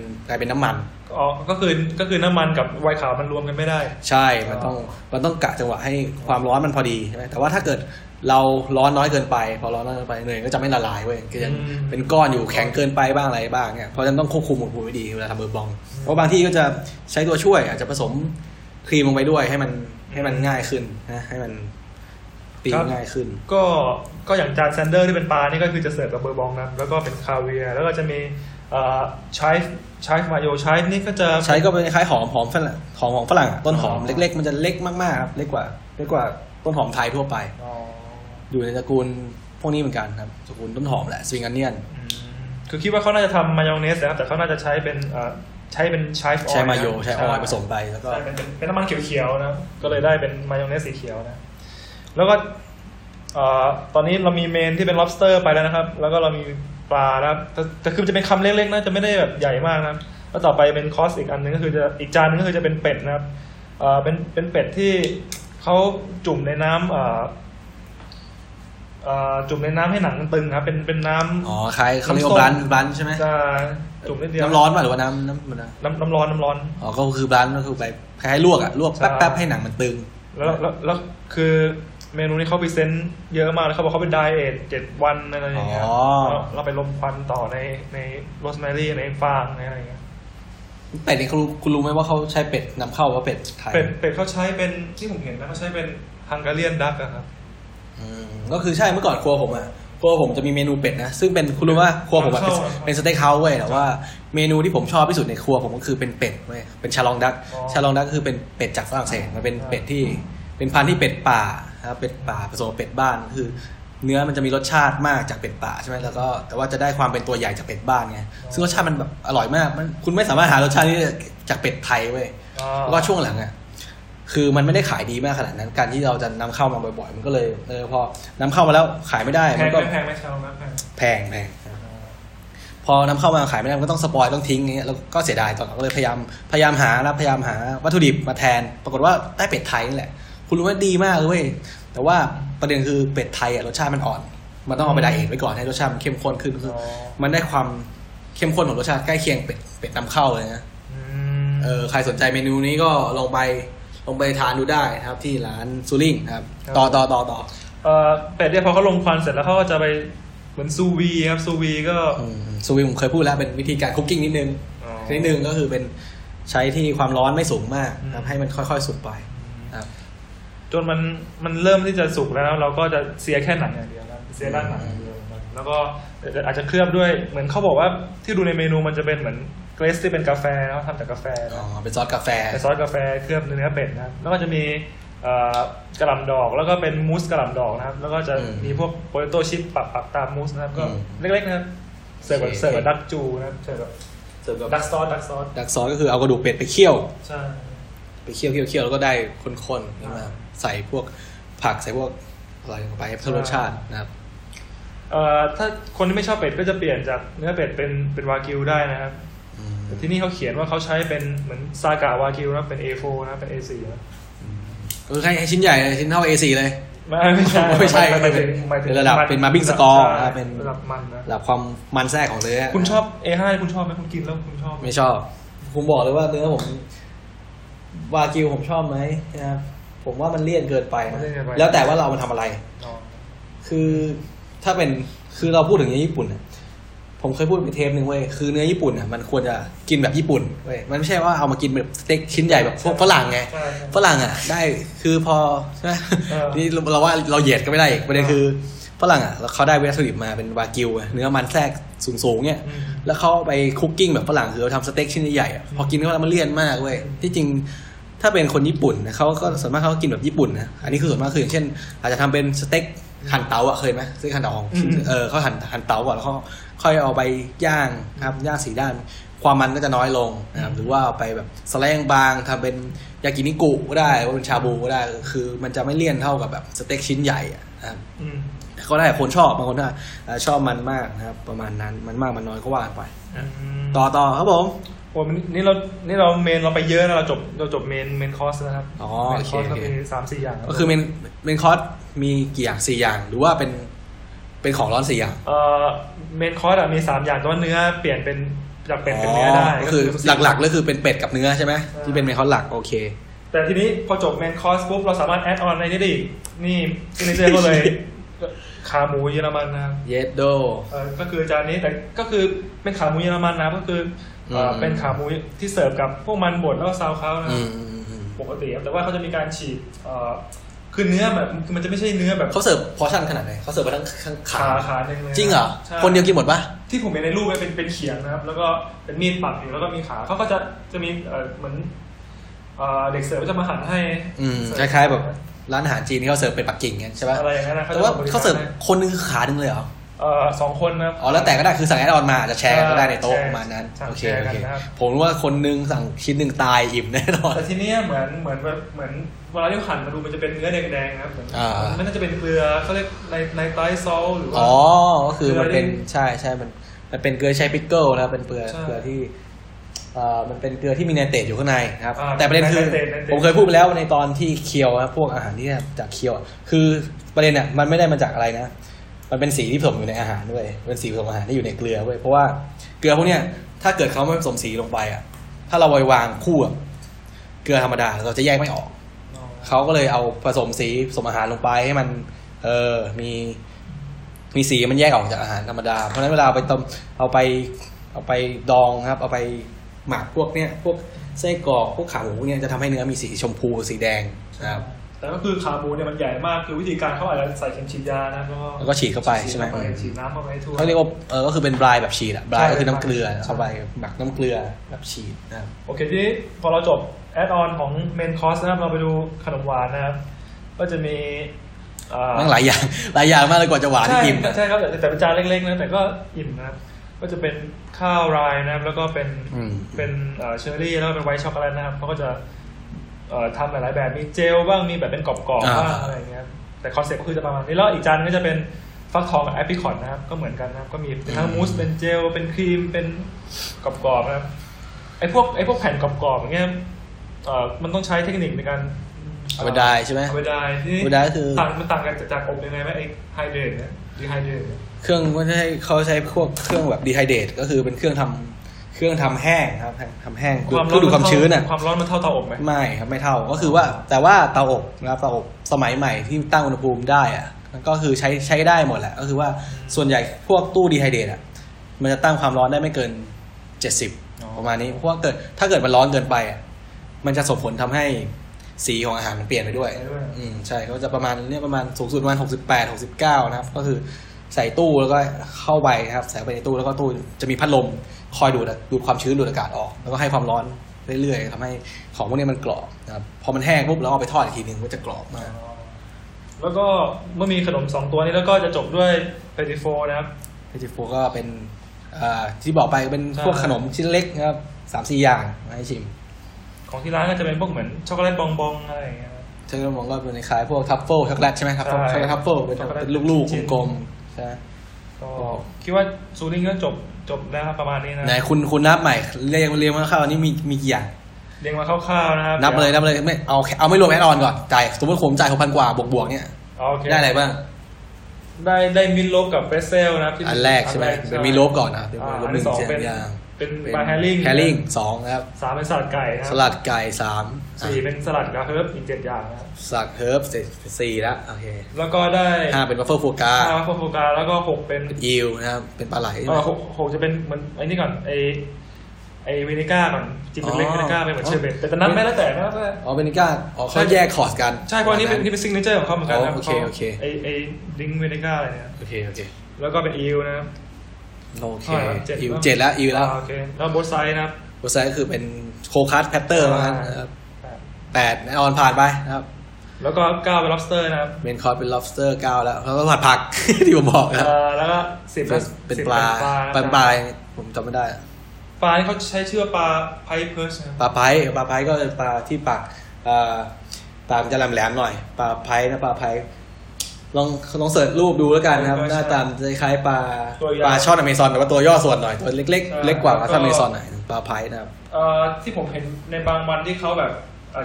ป็นน้ำมันอ๋อก็คือน้ำมันกับไวน์ขาวมันรวมกันไม่ได้ใช่มันต้องกะจังหวะให้ความร้อนมันพอดีใช่ไหมแต่ว่าถ้าเกิดเราร้อนน้อยเกินไปพอร้อนน้อยเกินไปเนยก็จะไม่ละลายเว้ยก็ยังเป็นก้อนอยู่แข็งเกินไปบ้างอะไรบ้างเนี่ยเพราะฉะนั้นต้องควบคุมอุณหภูมิให้ดีเวลาทำเบอร์บองเพราะบางที่ก็จะใช้ตัวช่วยอาจจะผสมครีมลงไปด้วยให้มันง่ายขึ้นนะให้มันตีง่ายขึ้นก็อย่างจานแซนเดอร์ที่เป็นปลานี่ก็คือจะเสิร์ฟกับเบอร์บองนะแล้วก็เป็นคาเวียร์แล้วก็จะมีใช้มาโยใช้นี่ก็จะใช้ก็เป็นคล้ายหอมฝรั่งของฝรั่งต้นหอมเล็กๆมันจะเล็กมากๆครับเล็กกว่าต้นหอมไทยทั่วไปอยู่ในตระกูลพวกนี้เหมือนกันครับตระกูลต้นหอมแหละสวิงอันเนียนคือคิดว่าเขาน่าจะทำมายองเนสนะครับแต่เขาน่าจะใช้เป็นใช้มาโยใช้ออยผสมไปแล้วก็เป็นน้ำมันเขียวๆนะก็เลยได้เป็นมายองเนสสีเขียวนะแล้วก็ตอนนี้เรามีเมนที่เป็น lobster ไปแล้วนะครับแล้วก็เรามีปลานะครับแต่คือจะเป็นคำเล็กๆนะจะไม่ได้แบบใหญ่มากนะครับแล้วต่อไปเป็นคอสอีกอันนึงก็คือจะอีกจานนึงก็คือจะเป็นเป็ดนะครับเป็นเป็ดที่เขาจุ่มในน้ำจุ่มในน้ำให้หนังตึงครับเป็นน้ำอ๋อใครเขาเรียกว่าบลันใช่ไหมจะจุ่มนิดเดียวน้ำร้อนป่ะหรือว่าน้ำร้อนอ๋อก็คือบลันก็คือไปคล้ายๆลวกแป๊บให้หนังมันตึงแล้วคือเมนูนี้เขาพรีเซนต์เยอะมากเลยเขาบอกเขาเป็นไดเอท7วันอะไรอย่างเงี้ยเราไปลมควันต่อในโรสแมรี่ในฟางอะไรอย่างเงี้ยเป็ดนี่คุณรู้ไหมว่าเขาใช้เป็ดนำเข้าว่าเป็ดไทยเป็ดเขาใช้เป็นที่ผมเห็นนะเขาใช้เป็นฮังการเรียนดักครับก็คือใช่เมื่อก่อนครัวผมจะมีเมนูเป็ดนะซึ่งเป็นคุณรู้ว่าครัวผมเป็นสเต็กเฮาส์เว้ยแต่ว่าเมนูที่ผมชอบที่สุดในครัวผมก็คือเป็นเป็ดเว้ยเป็นชาลองดักคือเป็นเป็ดจากฝรั่งเศสมันเป็นเป็ดที่เป็นพันธุ์ที่เป็ดป่าครับเป็ดป่าผสมกับเป็ดบ้านคือเนื้อมันจะมีรสชาติมากจากเป็ดป่าใช่ไหมแล้วก็แต่ว่าจะได้ความเป็นตัวใหญ่จากเป็ดบ้านไงซึ่งรสชาติมันแบบอร่อยมากมันคุณไม่สามารถหารสชาตินี้จากเป็ดไทยเว้ยแล้วก็ช่วงหลังอ่ะคือมันไม่ได้ขายดีมากขนาดนั้นการที่เราจะนำเข้ามาบ่อยๆมันก็เลยพอนำเข้ามาแล้วขายไม่ได้มันก็แพงไม่เช่านะแพงพอนำเข้ามาขายไม่ได้มันก็ต้องสปอยต้องทิ้งอย่างเงี้ยแล้วก็เสียดายตอนหลังก็เลยพยายามหานะพยายามหาวัตถุดิบมาแทนปรากฏว่าได้เป็ดไทยนี่แหละคุณรู้ว่าดีมากเลยเว้ยแต่ว่าประเด็นคือเป็ดไทยอ่ะรสชาติมันอ่อนมันต้องเอาไปไดเอทไว้ก่อนให้รสชาติมันเข้มข้นขึ้นคือมันได้ความเข้มข้นของรสชาติใกล้เคียงเป็ดนำเข้าเลยนะใครสนใจเมนูนี้ก็ลงไปทานดูได้นะครับที่ร้านซูริงครับต่อเป็ดเนี่ยพอเขาลงควันเสร็จแล้วเขาก็จะไปเหมือนซูวีครับซูวีก็ซูวีผมเคยพูดแล้วเป็นวิธีการคุกกิ้งนิดนึงก็คือเป็นใช้ที่ความร้อนไม่สูงมากครับให้มันค่อยๆสุกไปครับจนมันเริ่มที่จะสุกแล้วเราก็จะเสียแค่หนังอย่างเดียวนะเสียด้านหนังอย่างเดียวแล้วก็อาจจะเคลือบด้วยเหมือนเขาบอกว่าที่ดูในเมนูมันจะเป็นเหมือนเกรสที่เป็นกาแฟเขาทำจากกาแฟอ๋อเป็นซอสกาแฟเคลือบเนื้อเป็ดนะแล้วก็จะมีกระหล่ำดอกแล้วก็เป็นมูสกระหล่ำดอกนะครับแล้วก็จะมีพวกโปเตโต้ชิพปักตามมูสนะครับก็เล็กๆนะครับเสิร์ฟกับดักจูนะครับเสิร์ฟกับ เสิร์ฟกับดักซอสก็คือเอากระดูกเป็ดไปเคี่ยวใช่ไปเคี่ยวๆๆแล้วก็ได้คนๆนี่มาใส่พวกผักใส่พวกอะไรลงไปเพิ่มรสชาตินะครับถ้าคนที่ไม่ชอบเป็ดก็จะเปลี่ยนจากเนื้อเป็ดเป็นวากิวได้นะครับแต่ที่นี่เขาเขียนว่าเขาใช้เป็นเหมือนซากะวากิวนะเป็น A4 นะเป็น A4 นะก็คือให้ชิ้นใหญ่ชิ้นเท่า A4 เลยไม่ใช่เป็นระดับเป็นมาร์บิ้งสกอร์นะเป็นระดับมันนะระดับความมันแทรกของเนื้อคุณชอบ A5 คุณชอบมั้ยคุณกินแล้วคุณชอบไม่ชอบผมบอกเลยว่าเนื้อผมวากิวผมชอบมั้ยนะครับผมว่ามันเลี่ยนเกินไปนะแล้วแต่ว่าเรามันทำอะไรคือถ้าเป็นคือเราพูดถึงเนื้อญี่ปุ่นเนี่ยผมเคยพูดไปเทปนึงเว้ยคือเนื้อญี่ปุ่นน่ะมันควรจะกินแบบญี่ปุ่นเว้ยมันไม่ใช่ว่าเอามากินแบบสเต็กชิ้นใหญ่แบบพวกฝรั่งไงฝรั่งอ่ะได้คือพอใช่มั้ยนี่เราว่าเราเหยียดก็ไม่ได้อีกประเด็นคือฝรั่งอ่ะแล้วเค้าได้เวสติบมาเป็นวากิวเนื้อมันแทรกสูงๆเนี่ยแล้วเค้าไปคุกกิ้งแบบฝรั่งคือเอาทำสเต็กชิ้นใหญ่ๆพอกินเข้าแล้วมันเลี่ยนมากเว้ยที่จริงถ้าเป็นคนญี่ปุ่นนะเค้าก็ส่วนมากเค้ากินแบบญี่ปุ่นนะอันนี้คือส่วนมากคืออย่างเช่นอาจจะทำเป็นสเต็กหั่นเตาอ่ะเคยมั้ยซื้อหั่นเตาเค้าหั่นเตาก่อนแล้วก็ค่อยเอาไปย่างครับย่างสีด้านความมันก็จะน้อยลงนะครับหรือว่าไปแบบสแลงบางทำเป็นยากินิกุก็ได้ว่าเป็นชาบูก็ได้คือมันจะไม่เลี่ยนเท่ากับแบบสเต็กชิ้นใหญ่นะครับก็ได้คนชอบบางคนถ้าชอบมันมากนะครับประมาณนั้นมันมากมันน้อยก็ว่าไปต่อครับผมโอ้นี่เราเมนเราไปเยอะนะเราจบเมนคอร์สนะครับเมนคอร์สก็มี 3-4 อย่างก็คือเมนคอร์สมีกี่อย่าง4อย่างหรือว่าเป็นของร้อน4อย่างเมนคอร์สมี3อย่างแต่ว่าเนื้อเปลี่ยนเป็นจากเป็ดเป็นเนื้อได้ก็คือหลักๆก็คือเป็นเป็ดกับเนื้อใช่ไหมที่เป็นเมนคอร์สหลักโอเคแต่ทีนี้พอจบเมนคอร์สปุ๊บเราสามารถแอดออนอะไรได้ดินี่ซิกเนเจอร์ก็เลยขาหมูเยอรมันนะเยดโดก็คือจานนี้แต่ก็คือเป็นขาหมูเยอรมันนะก็คือเป็นขาหมูที่เสิร์ฟกับพวกมันบดแล้วก็ซาวเขานะปกติแต่ว่าเขาจะมีการฉีดคือเนื้อแบบมันจะไม่ใช่เนื้อแบบเขาเสิร์ฟพอชั่นขนาดไหนเขาเสิร์ฟมาทั้งขาหนึ่งเลยจริงเหรอคนเดียวกินหมดปะที่ผมเห็นในรูปเป็นเขียงนะครับแล้วก็เป็นมีดปักอยู่แล้วก็มีขาเขาก็จะมีเหมือนเด็กเสิร์ฟจะมาหั่นให้คล้ายๆแบบร้านอาหารจีนที่เขาเสิร์ฟเป็นปักกิ่งเงี้ยใช่ปะอะไรอย่างเงี้ยนะแต่ว่าเขาเสิร์ฟคนนึงคือขาหนึ่งเลยเหรอ2คนครับอ๋อแล้วแต่ก็ได้คือสั่งแอดออนมาอาจจะแชร์ก็ได้ในโต๊ะประมาณนั้นโอเคโอเคผมรู้ว่าคนนึงสั่งชิ้นนึงตายอิ่มแน่นอนแต่ทีเนี้ยเหมือนเวลาที่หั่นมาดูมันจะเป็นเนื้อแดงๆครับมันน่าจะเป็นเกลือเค้าเรียกในไตรซอลหรือว่าอ๋อก็คือมันเป็นใช่ๆมันเป็นเกลือใช้พิกเกิลนะเป็นเกลือที่มันเป็นเกลือที่มีไนเตรตอยู่ข้างในครับแต่ประเด็นคือผมเคยพูดไปแล้วในตอนที่เคี้ยวนะพวกอาหารที่จากเคี้ยวคือประเด็นน่ะมันไม่ได้มาจากอะไรนะมันเป็นสีที่ผสมอยู่ในอาหารด้วยเป็นสีผสมอาหารที่อยู่ในเกลือเว้ยเพราะว่าเกลือพวกเนี้ยถ้าเกิดเขาไม่ผสมสีลงไปอ่ะถ้าเราวางคู่กับเกลือธรรมดาเราจะแยกไม่ออกเขาก็เลยเอาผสมสีผสมอาหารลงไปให้มันมีสีมันแยกออกจากอาหารธรรมดาเพราะฉะนั้นเวลาไปต้มเอาไปดองครับเอาไปหมักพวกเนี้ยพวกไส้กรอกพวกขาหมูพวกเนี้ยจะทำให้เนื้อมีสีชมพูสีแดงนะครับแต่ก็คือขาหมูเนี่ยมันใหญ่มากคือวิธีการเขาอาจจะใส่เข็มฉีดยานะแล้วก็ฉีดเข้าไปใช่ไหมฉีดน้ำเข้าไปทั่วเขาเรียกว่าก็คือเป็นบรายแบบฉีดอะบรายก็คือน้ำเกลือเข้าไปหมักน้ำเกลือแบบฉีดนะโอเคที่พอเราจบแอดออนของเมนคอร์สนะครับเราไปดูขนมหวานนะครับก็จะมีหลายอย่างมากเลยกว่าจะหวานที่อิ่มใช่ครับแต่เป็นจานเล็กๆนะแต่ก็อิ่มนะครับก็จะเป็นข้าวไรซ์นะครับแล้วก็เป็นเชอร์รี่แล้วก็เป็นไวท์ช็อกโกแลตนะครับเขาก็จะทำหลายๆแบบมีเจลบ้างมีแบบเป็นกรอบๆบ้างอะไรอย่างเงี้ยแต่คอนเซ็ปต์ก็คือจะประมาณนี้แล้วอีกจานก็จะเป็นฟักทองกับแอปริคอตนะครับก็เหมือนกันนะครับก็มีทั้งมูสเป็นเจลเป็นครีมเป็นกรอบๆนะครับไอ้พวกแผ่นกรอบๆอย่างเงี้ยมันต้องใช้เทคนิคในการเอาไปได้ใช่ไหมเอาไปได้ที่มันต่างกันจากอบยังไงไหมไอ้ไฮเดรตเนี่ยดีไฮเดรตเครื่องก็ใช้เขาใช้พวกเครื่องแบบดีไฮเดรตก็คือเป็นเครื่องทำแห้งครับทำแห้งคือดูความชื้นน่ะความร้อนมันเท่าเตาอบไหมไม่ครับไม่เท่าก็คือว่าแต่ว่าเตาอบนะครับเตาอบสมัยใหม่ที่ตั้งอุณหภูมิได้อ่ะก็คือใช้ได้หมดแหละก็คือว่าส่วนใหญ่พวกตู้ดีไฮเดรตอ่ะมันจะตั้งความร้อนได้ไม่เกิน70ประมาณนี้เพราะว่าถ้าเกิดมันร้อนเกินไปอ่ะมันจะส่งผลทำให้สีของอาหารมันเปลี่ยนไปด้วยใช่เขาจะประมาณนี้ประมาณสูงสุดประมาณ68-69นะครับก็คือใส่ตู้แล้วก็เข้าไปครับใส่ไปในตู้แล้วก็ตู้จะมีพัดลมคอยดูดความชื้นดูดอากาศออกแล้วก็ให้ความร้อนเรื่อยๆทำให้ของพวกนี้มันกรอบนะครับพอมันแห้งปุ๊บแล้วเอาไปทอดอีกทีนึงก็จะกรอบมากแล้วก็เมื่อมีขนม2ตัวนี้แล้วก็จะจบด้วยเพติโฟนะครับเพติโฟก็เป็นข ที่บอกไปเป็นพวกขนมชิ้นเล็กครับ 3-4 อย่างให้ชิมของที่ร้านก็จะเป็นพวกเหมือนช็อกโกแลตบองๆอะไรอย่างเงี้ยช็อกโกแลตบองก็เป็นคล้ายพวกทัฟเฟิลช็อกโกแลตใช่ไหมครับช็อกโกแลตทัฟเฟิลเป็นลูกๆกลมๆใช่ก็คิดว่าซูริงก็จบแล้วครับประมาณนี้นะไหนคุณนับใหม่เรียงมาคร่าวๆนี่มีกี่อย่างเรียงมาคร่าวๆนะครับนับเลยไม่เอาไม่รวมแอดออนก่อนจ่ายสมมติผมจ่าย 6,000 กว่าบวกๆเนี่ยได้อะไรบ้างได้มิลโลกับเฟสเซลนะครับอันแรกใช่ไหมเป็นมิลโลก่อนนะเป็นมิลโลหนึ่งเป็นปลาแฮร์ริง2นะครับ3เป็นสลัดไก่ครับสลัดไก่3 4เป็นสลัดกับเฮิร์บอีก7อย่างนะครับสลัดเฮิร์บ4แล้วโอเคแล้วก็ได้5เป็นวัฟเฟิลโฟกาแล้วก็6เป็นอิวนะครับเป็นปลาไหล6จะเป็นเหมือนไอ้นี่ก่อนไอเวนิก้าก่อนจิบเล็กเวนิก้าไปเหมือนเชอร์เบตแต่นั้นไม่แล้วแต่นะครับอ๋อเวนิก้าอ๋อเขาแยกคอร์สกันใช่เพราะนี่เป็นซิกเนเจอร์ของเขาเหมือนกันนะโอเคไอดิงเวนิก้าอะไรเนี่ยโอเคแล้วก็เป็นอิวนะครับโอเค7แล้วอิวแล้วโอเคแล้วโบสไซนะครับโบสไซก็คือเป็นโคคัสแพตเตอร์นะครับ8ออนผ่านไปนะครับแล้วก็9เป็นล็อบสเตอร์นะครับเมนคอร์สเป็นล็อบสเตอร์9แล้วก็ผัดผักที่ผมบอกครับแล้วก็10เป็นปลาผมจำไม่ได้ปลาที่เขาใช้ชื่อปลาไพเพิร์สปลาไพก็เป็นปลาที่ปากปลาจะแหลมๆหน่อยปลาไพนะปลาไพลองเสิร์ชรูปดูแล้วกันนะครับหน้าตาจะคล้ายปลาช่อนอเมซอนแต่ว่าตัวย่อส่วนหน่อยตัวเล็กๆเล็กกว่าปลาช่อนอเมซอนหน่อยปลาไพนะครับที่ผมเห็นในบางวันที่เขาแบบ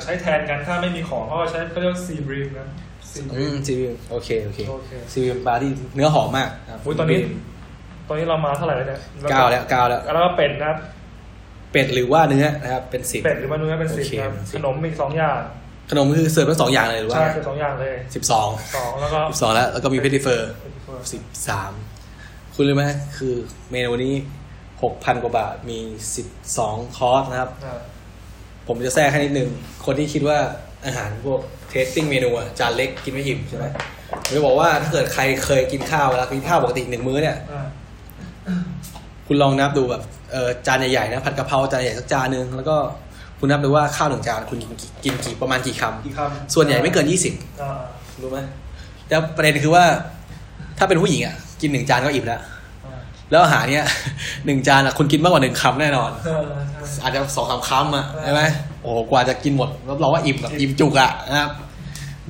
ใช้แทนกันถ้าไม่มีของเขาใช้เขาเรียกซีบรีมนะซีบรีมโอเคซีบรีมปลาที่เนื้อหอมมากตอนนี้เรามาเท่าไหร่แล้วเนี่ย9แล้วแล้วก็เป็ดนะครับเป็ดหรือว่าเนื้อนะครับเป็น10เป็ดหรือว่าเนื้อเป็น10ครับขนมอีก2อย่างขนมคือเสิร์ฟทั้ง2อย่างเลยหรือว่าใช่เสิร์ฟ2อย่างเลย12แล้วก็มีเพทิเฟอร์13คุณรู้มั้ยคือเมนูนี้ 6,000 กว่าบาทมี12คอร์สนะครับผมจะแทรกให้นิดนึงคนที่คิดว่าอาหารพวกเทสติ้งเมนูอ่ะจานเล็กกินไม่อิ่มใช่มั้ยผมจะบอกว่าถ้าเกิดใครเคยกินข้าวเวลากินข้าวปกติ1มื้อเนี่ยคุณลองนับดูแบบจานใหญ่ๆนะผัดกะเพราจานใหญ่สักจานนึงแล้วก็คุณนับดูว่าข้าว1จานคุณกินกี่ประมาณกี่คำส่วนใหญ่ไม่เกิน20รู้มั้ยแต่ประเด็นคือว่าถ้าเป็นผู้หญิงอ่ะกิน1จานก็อิ่มแล้วแล้วอาหารเนี้ย1จานอ่ะคุณกินมากกว่า1คำแน่นอนอาจจะ 2-3 คำอ่ะใช่มั้ยโอ้กว่าจะกินหมดรับรองว่าอิ่มแบบอิ่มจุกอ่ะนะครับ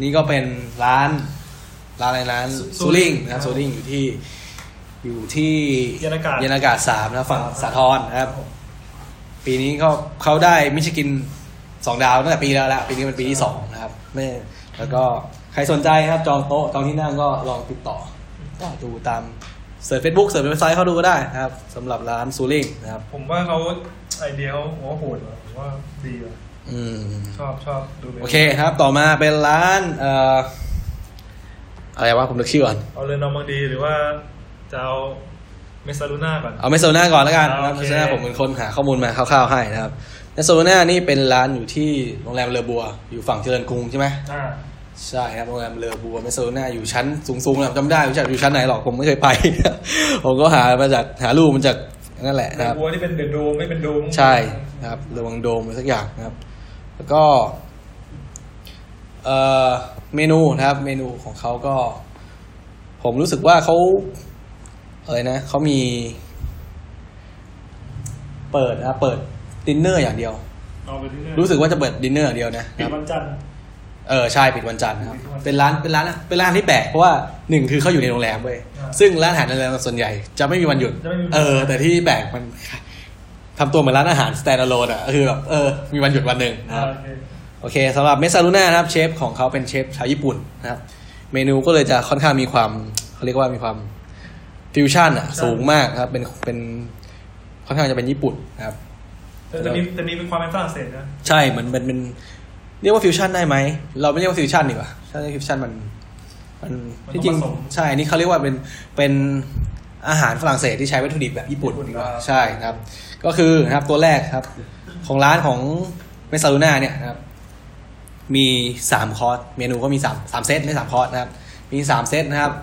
นี่ก็เป็นร้านอะไรร้านซูริงนะครับซูริงอยู่ที่ยานอากาศ3นะฝั่งสาทรนะครับปีนี้ก็เขาได้มิชลิน2ดาวตั้งแต่ปีแล้วละปีนี้เป็นปีที่2นะครับไม่แล้วก็ใครสนใจครับจองโต๊ะจองที่นั่งก็ลองติดต่อดูตามเสิร์ช Facebook เสิร์ชเว็บไซต์เขาดูก็ได้นะครับสำหรับร้านซูริงนะครับผมว่าเขาไอเดียเขาโหดผมว่าดีว่ะชอบดูโอเคครับต่อมาเป็นร้านอะไรวะผมนึกชื่อก่อนเอาเลยนอร์มังดีหรือว่าจะเอาเมซาลูน่าก่อนเอาเมซาลูน่าก่อนแล้วกันเมซาลูน่าผมเป็นคนหาข้อมูลมาคร่าวๆให้นะครับเมซาลูน่านี่เป็นร้านอยู่ที่โรงแรมเลอบัวอยู่ฝั่งเจริญกรุงใช่ไหมใช่ครับโรงแรมเลอบัวเมซาลูน่าอยู่ชั้นสูงๆจำได้รู้จักอยู่ชั้นไหนหรอกผมไม่เคยไป ผมก็หามาจากหารูปมันจากนั่นแหละนะครับเลอบัวนี่เป็นเดอะโดมไม่เป็นโดมใช่ครับระวังโดมอะไรสักอย่างนะครับแล้วก็เมนูนะครับเมนูของเขาก็ผมรู้สึกว่าเขาเขามีเปิดดินเนอร์อย่างเดียวรู้สึกว่าจะเปิดดินเนอร์อย่างเดียวนะปิดวันจันทร์ใช่ปิดวันจันทร์ครับเป็นร้านที่แปลกเพราะว่า1คือเขาอยู่ในโรงแรมเว้ยซึ่งร้านอาหารในโรงแรมส่วนใหญ่จะไม่มีวันหยุดแต่ที่แปลกมันทำตัวเหมือนร้านอาหาร standalone อ่ะคือแบบมีวันหยุดวันนึงนะครับโอเคสำหรับเมซาลูน่านะครับเชฟของเขาเป็นเชฟชาวญี่ปุ่นนะครับเมนูก็เลยจะค่อนข้างมีความเขาเรียกว่ามีความฟิวชั่นอ่ะสูงมากครับเป็นค่อนข้างจะเป็นญี่ปุ่นนะครับแต่มีเป็นความเป็นฝรั่งเศสนะใช่เหมือนเป็นเรียกว่าฟิวชั่นได้ไหมเราไม่เรียกว่าฟิวชั่นดีกว่าถ้าเรียกฟิวชั่นมันที่จริงใช่นี่เขาเรียกว่าเป็นอาหารฝรั่งเศสที่ใช้วัตถุดิบแบบญี่ปุ่นดีกว่าใช่ครับก็คือนะครับตัวแรกครับของร้านของเมซาลูน่าเนี่ยนะครับมี3คอร์สเมนูก็มี3เซตไม่3คอร์สนะครับมี3เซตนะครับ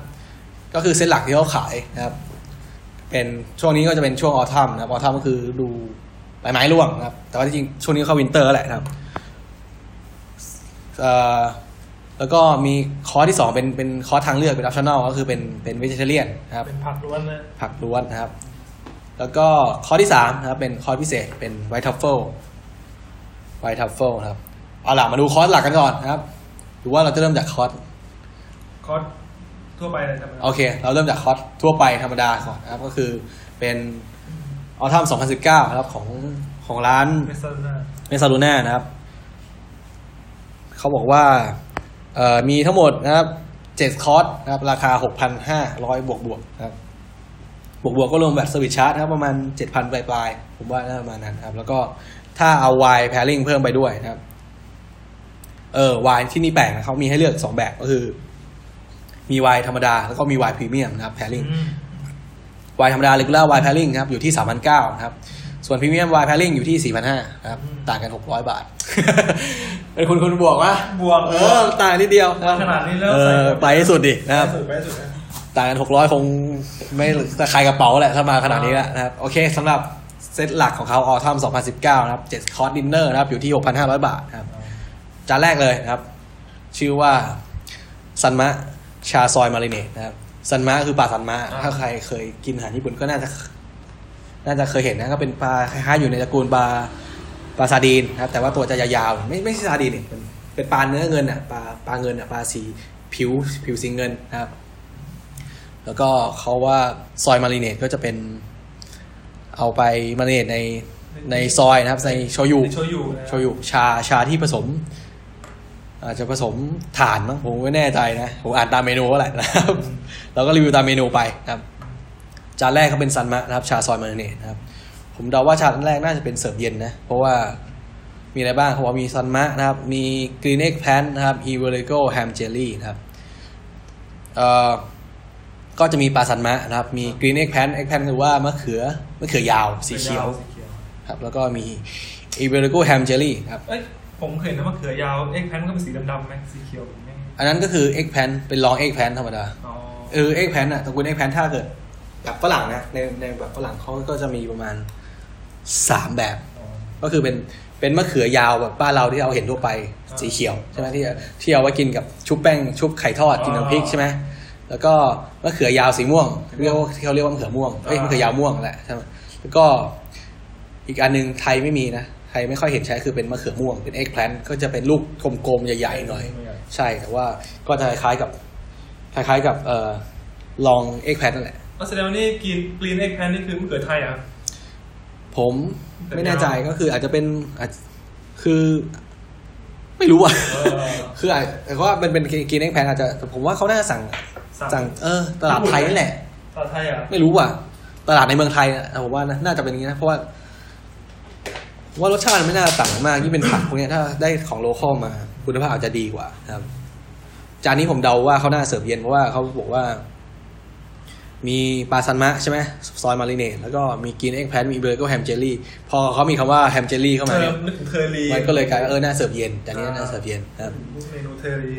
ก็คือเซตหลักที่เขาขายนะครับเป็นช่วงนี้ก็จะเป็นช่วงออทัมนะครับออทัมก็คือดูใบไม้ร่วงนะครับแต่ว่าจริงๆช่วงนี้เข้าวินเตอร์แหละนะครับแล้วก็มีคอร์สที่2เป็นคอร์สทางเลือกเป็นออปชั่นแนลก็คือเป็นเวจิเทเรียนนะครับเป็นผักล้วนนะครับ แล้วก็คอร์สที่3นะครับเป็นคอร์สพิเศษเป็นไวท์ทัฟเฟิลครับเอาล่ะมาดูคอร์สหลักกันก่อนนะครับดูว่าเราจะเริ่มจากคอร์สทั่วไปธรรมดาโอเคเราเริ่มจากคอร์สทั่วไปธรรมดาก่อนนะครับก็คือเป็นออทัม2019ครับของร้านเมซาลูน่านะครับเขาบอกว่ามีทั้งหมดนะครับ7คอร์สนะครับราคา 6,500 บวกครับบวกก็รวมแบบเซอร์วิสชาร์จนะครับประมาณ 7,000 ปลายๆผมว่าน่าประมาณนั้นครับแล้วก็ถ้าเอา wine pairing เพิ่มไปด้วยนะครับwine ที่นี่แปลกนะเขามีให้เลือก2แบบก็คือมี wine ธรรมดาแล้วก็มี wine premium นะครับ pairing wine ธรรมดา regular wine pairing ครับอยู่ที่ 3,900 นะครับส่วน premium wine pairing อยู่ที่ 4,500 นะครับต่างกัน600บาทเป็นคุณบวกวะต่างนิดเดียวขนาดนี้เริ่มไปให้สุดดินะครับต่างกัน600คงไม่จะใครกระเป๋าแหละถ้ามาขนาดนี้แล้วนะครับโอเคสำหรับเซตหลักของเขาออทัม2019นะครับ7คอร์สดินเนอร์นะครับอยู่ที่ 6,500 บาทครับจานแรกเลยนะครับชื่อว่าซันมะชาซอยมาริเนตนะครับซันมะคือปลาซันมะถ้าใครเคยกินอาหารญี่ปุ่นก็น่าจะเคยเห็นนะก็เป็นปลาคล้ายๆอยู่ในตระกูลปลาซาดีนครับแต่ว่าตัวจะยาวๆไม่ใช่ซาดีนเนี่ยเป็นปลาเนื้อเงินอ่ะปลาเงินอ่ะปลาสีผิวสีเงินนะครับแล้วก็เขาว่าซอยมาริเนตก็จะเป็นเอาไปมาริเนตในซอยนะครับในโชยุชาที่ผสมอาจจะผสมถ่านมั้งผมไม่แน่ใจนะผมอ่านตามเมนูก็แหละนะครับแล้วก็รีวิวตามเมนูไปนะครับจานแรกเขาเป็นซันมะนะครับชาซอยมาริเนตนะครับผมเดาว่าชาติแรกน่าจะเป็นเสิร์ฟเย็นนะเพราะว่ามีอะไรบ้างเขาบอกมีซันมะนะครับมีกรีนเอ็กแพนนะครับอีเวอริโกแฮมเจลลี่นะครับก็จะมีปลาซันมะนะครับมีกรีนเอ็กแพนคือว่ามะเขือมะเขือยาวสีเขียวครับแล้วก็มีอีเวอริโกแฮมเจลลี่ครับผมเคยเห็นนะมะเขือยาวเอ็กแพนก็เป็นสีดำๆไหมสีเขียวไหมอันนั้นก็คือเอ็กแพนเป็นรองเอ็กแพนธรรมดาเอ็กแพนอะตระกูลเอ็กแพนถ้าเกิดแบบฝรั่งนะในแบบฝรั่งเขาก็จะมีประมาณ3แบบก็คือเป็นมะเขือยาวแบบบ้านเราที่เราเห็นทั่วไปสีเขียวใช่ไหมที่เอาไว้กินกับชุบแป้งชุบไข่ทอดกินน้ำพริกใช่ไหมแล้วก็มะเขือยาวสีม่วงที่เขาเรียกว่ามะเขือม่วงมะเขือยาวม่วงแหละใช่ไหมแล้วก็อีกอันนึงไทยไม่มีนะไทยไม่ค่อยเห็นใช้คือเป็นมะเขือม่วงเป็นเอ็กแพลนก็จะเป็นลูกกลมๆใหญ่ๆหน่อยใช่แต่ว่าก็จะคล้ายๆกับลองเอ็กแพลนนั่นแหละแสดงว่านี่กินกรีนเอ็กแพลนนี่คือมะเขือไทยอ่ะผมไม่แน่ใจก็คืออาจจะเป็นคือไม่รู้อ่ะคืออาจแต่ว่ามันเป็นกินเองแพนอาจจะผมว่าเขาน่าจะสั่งตลาดไทยนี่แหละตลาดไทยอ่ะไม่รู้อ่ะตลาดในเมืองไทยนะผมว่าน่าจะเป็นอย่างนี้นะเพราะว่ารสชาติไม่น่าต่างมากนี่เป็นผักพวกนี้ถ้าได้ของโลคอลมาคุณภาพอาจจะดีกว่าครับจานนี้ผมเดาว่าเขาน่าเสิร์ฟเย็นเพราะว่าเขาบอกว่ามีปลาซันมะใช่ไหมซอยมาริเนตแล้วก็มีกรีนเอ็กแพนมีเบอร์เกอร์แฮมเจลลี่พอเขามีคำว่าแฮมเจลลี่เข้ามาเนี่ยมันก็เลยกลายน่าเสิร์ฟเย็นแต่นี้น่าเสิร์ฟเย็นครับเมนูเทอรี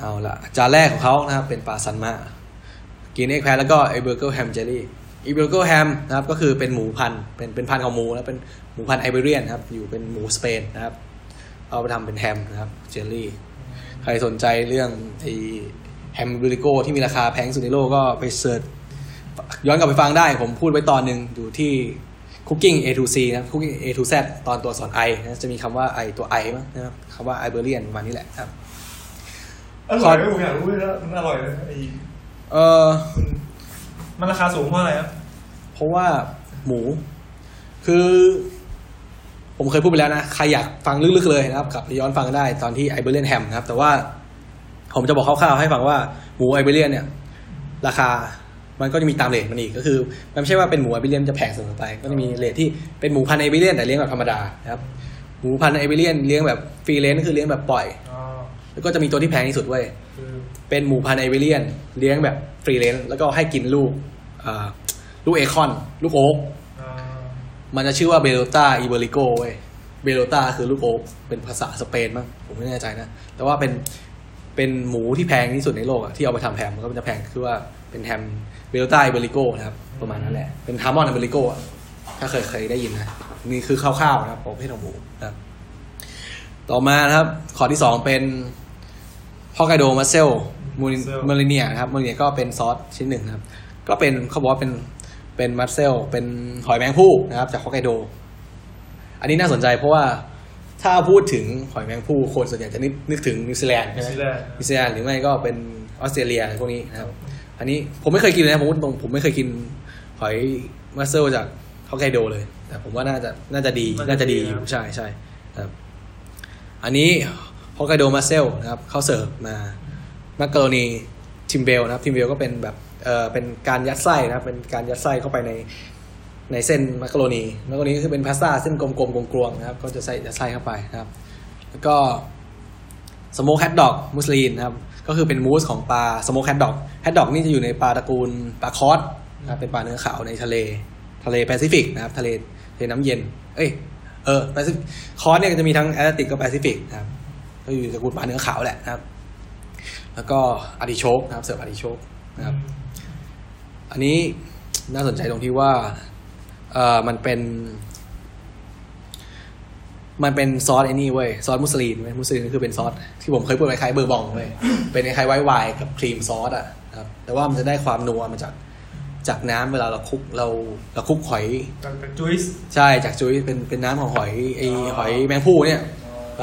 เอาละจานแรกของเขานะครับเป็นปลาซันมะกรีนเอ็กแพนแล้วก็ไอเบอร์เกอร์แฮมเจลลี่ไอเบอร์เกอร์แฮมนะครับก็คือเป็นหมูพันเป็นพันของหมูแล้วเป็นหมูพันไอเบเรียนครับอยู่เป็นหมูสเปนนะครับเอาไปทำเป็นแฮมนะครับเจลลี่ใครสนใจเรื่องไอแฮมบูริโก้ที่มีราคาแพงสุดในโลกก็ไปเสิร์ชย้อนกลับไปฟังได้ผมพูดไว้ตอนหนึ่งอยู่ที่ Cooking A to C นะ Cooking A to Z ตอนตัวสอน I นะจะมีคำว่า I ตัว I มั้งนะครับคำว่า Iberian ประมาณนี้แหละครับอร่อยไม่ผมอยากรู้เลยนะมันอร่อยเลยมันราคาสูงเพราะอะไรครับเพราะว่าหมูคือผมเคยพูดไปแล้วนะใครอยากฟังลึกๆเลยนะครับกลับไปย้อนฟังได้ตอนที่ Iberian Ham นะครับแต่ว่าผมจะบอกคร่าวๆให้ฟังว่าหมูไอเบเรียนเนี่ยราคามันก็จะมีตามเรทมันอีกก็คือมันไม่ใช่ว่าเป็นหมูไอเบเรียนจะแพงเสมอไปก็จะมีเรทที่เป็นหมูพันไอเบเรียนแต่เลี้ยงแบบธรรมดานะครับหมูพันไอเบเรียนเลี้ยงแบบฟรีเลนซ์คือเลี้ยงแบบปล่อยแล้วก็จะมีตัวที่แพงที่สุดเว้ยเป็นหมูพันไอเบเรียนเลี้ยงแบบฟรีเลนซ์แล้วก็ให้กินลูกเอคอนลูกโอ๊กมันจะชื่อว่าเบโลต้าอิเบริโกเว้ยเบโลต้าคือลูกโอ๊กเป็นภาษาสเปนมั้งผมไม่แน่ใจนะแต่ว่าเป็นหมูที่แพงที่สุดในโลกอ่ะที่เอาไปทำแฮมมันก็จะแพงคือว่าเป็นแฮมเบลต้าไอเบริโก้นะครับประมาณนั้นแหละเป็นฮาร์มอนไอเบริโก้ถ้าเคยได้ยินนะนี่คือคร่าวๆนะครับประเภทของหมูครับต่อมานะครับขอที่2เป็นฮอกไกโดมัสเซลมาริเนียนะครับมาริเนียก็เป็นซอสชิ้นหนึ่งครับก็เป็นเขาบอกว่าเป็น เป็นมัดเซลเป็นหอยแมงผู้นะครับจากฮอกไกโดอันนี้น่าสนใจเพราะว่าถ้าพูดถึงหอยแมงผู้คนส่วนใหญ่จะนึกถึงนิวซีแลนด์ใช่ไหมนิวซีแลนด์หรือไม่ก็เป็นออสเตรเลียพวกนี้นะครับอันนี้ผมไม่เคยกินนะผมตรงผมไม่เคยกินหอยมัดเซลจากฮอกไกโดเลยแต่ผมว่าน่าจะดีน่าจะดีใช่ใช่ครับอันนี้ฮอกไกโดมัดเซลนะครับเขาเสิร์ฟมามักกะโรนีทิมเบลนะครับทิมเบลก็เป็นแบบเป็นการยัดไส้นะครับเป็นการยัดไส้เข้าไปในเส้นมักกะโรนีมักกะโรนีก็คือเป็นพาสต้าเส้นกลมๆกลวงๆนะครับก็จะใส่ยัดไส้เข้าไปนะครับแล้วก็สโมคแฮทดอกมูสลีนนะครับก็คือเป็นมูสของปลาสโมคแฮทดอกนี่จะอยู่ในปลาตระกูลปลาคอสนะครับเป็นปลาเนื้อขาวในทะเลแปซิฟิกนะครับทะเลน้ำเย็นแปซิฟิกคอสเนี่ยจะมีทั้งแอตแลนติกกับแปซิฟิกนะครับก็อยู่ตระกูลปลาเนื้อขาวแหละนะครับแล้วก็อาริโชกนะครับเสิร์ฟอาริโชกนะครับอันนี้น่าสนใจตรงที่ว่ามันเป็นซอสไอ้นี่เว้ยซอสมุสลีนเว้ยมุสลีนคือเป็นซอสที่ผมเคยพูดไปคล้ายเบอร์บองเว้ยเป็นคล้ายไวน์กับครีมซอสอ่ะครับแต่ว่ามันจะได้ความนัวมาจากน้ำเวลาเราคุกหอยจากจุ๊ยใช่จากจุ๊ยเป็นน้ำของหอยหอยแมงผู้เนี่ย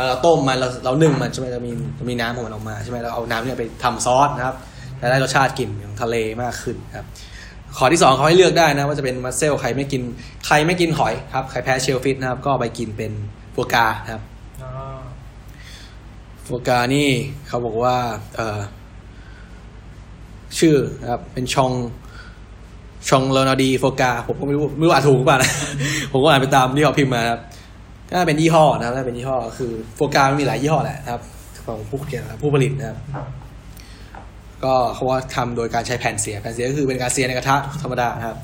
เราต้มมันเรานึ่งมันใช่ไหมจะมีน้ำของมันออกมาใช่ไหมเราเอาน้ำเนี่ยไปทำซอสนะครับจะได้รสชาติกลิ่นของทะเลมากขึ้นครับข้อที่2เขาให้เลือกได้นะว่าจะเป็นมัสเซลใครไม่กินหอยครับใครแพ้เชลฟิชนะครับก็ไปกินเป็นฟัวกราครับฟัวกรานี่เขาบอกว่าชื่อนะครับเป็นชองโรนาดีฟัวกราผมก็ไม่รู้อ่านถูกหรือเปล่านะ ผมก็อ่านไปตามที่เขาพิมพ์มาครับก็เป็นยี่ห้อนะครับถ้าเป็นยี่ห้อคือฟัวกรามันมีหลายยี่ห้อแหละครับของผู้ผลิตนะครับก็เขาว่าทำโดยการใช้แผ่นเสียก็คือเป็นการเสียในกระทะธรรมดาครับ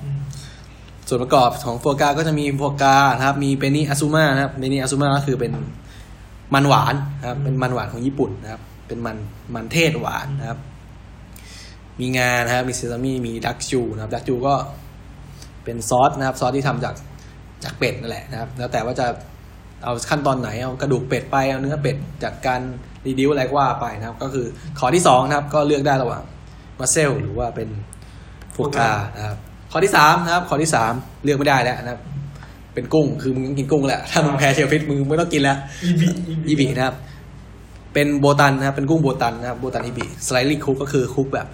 ส่วนประกอบของฟัวกราก็จะมีฟัวกรานะครับมีเปนิอาซูม่านะครับเปนิอาซูม่าก็คือเป็นมันหวานนะครับเป็นมันหวานของญี่ปุ่นนะครับเป็นมันเทศหวานนะครับมีงานะครับมีเซซามิมีดักจูนะครับดักจูก็เป็นซอสนะครับซอสที่ทำจากเป็ดนั่นแหละนะครับแล้วแต่ว่าจะเอาขั้นตอนไหนเอากระดูกเป็ดไปเอาเนื้อเป็ดจากการรีดิวอะไรก็ว่าไปนะครับก็คือข้อที่2นะครับก็เลือกได้ระหว่างมัสเซลหรือว่าเป็นฟัวกรานะครับข้อที่3นะครับข้อที่3เลือกไม่ได้แล้วนะครับเป็นกุ้งคือมึงต้องกินกุ้งแหละถ้ามึงแพ้เชลฟิชมึงไม่ต้องกินแล้วอีบีนะครับเป็นโบตันนะครับเป็นกุ้งโบตันนะครับโบตันอีบีสไลซ์คุกก็คือคุกแบบ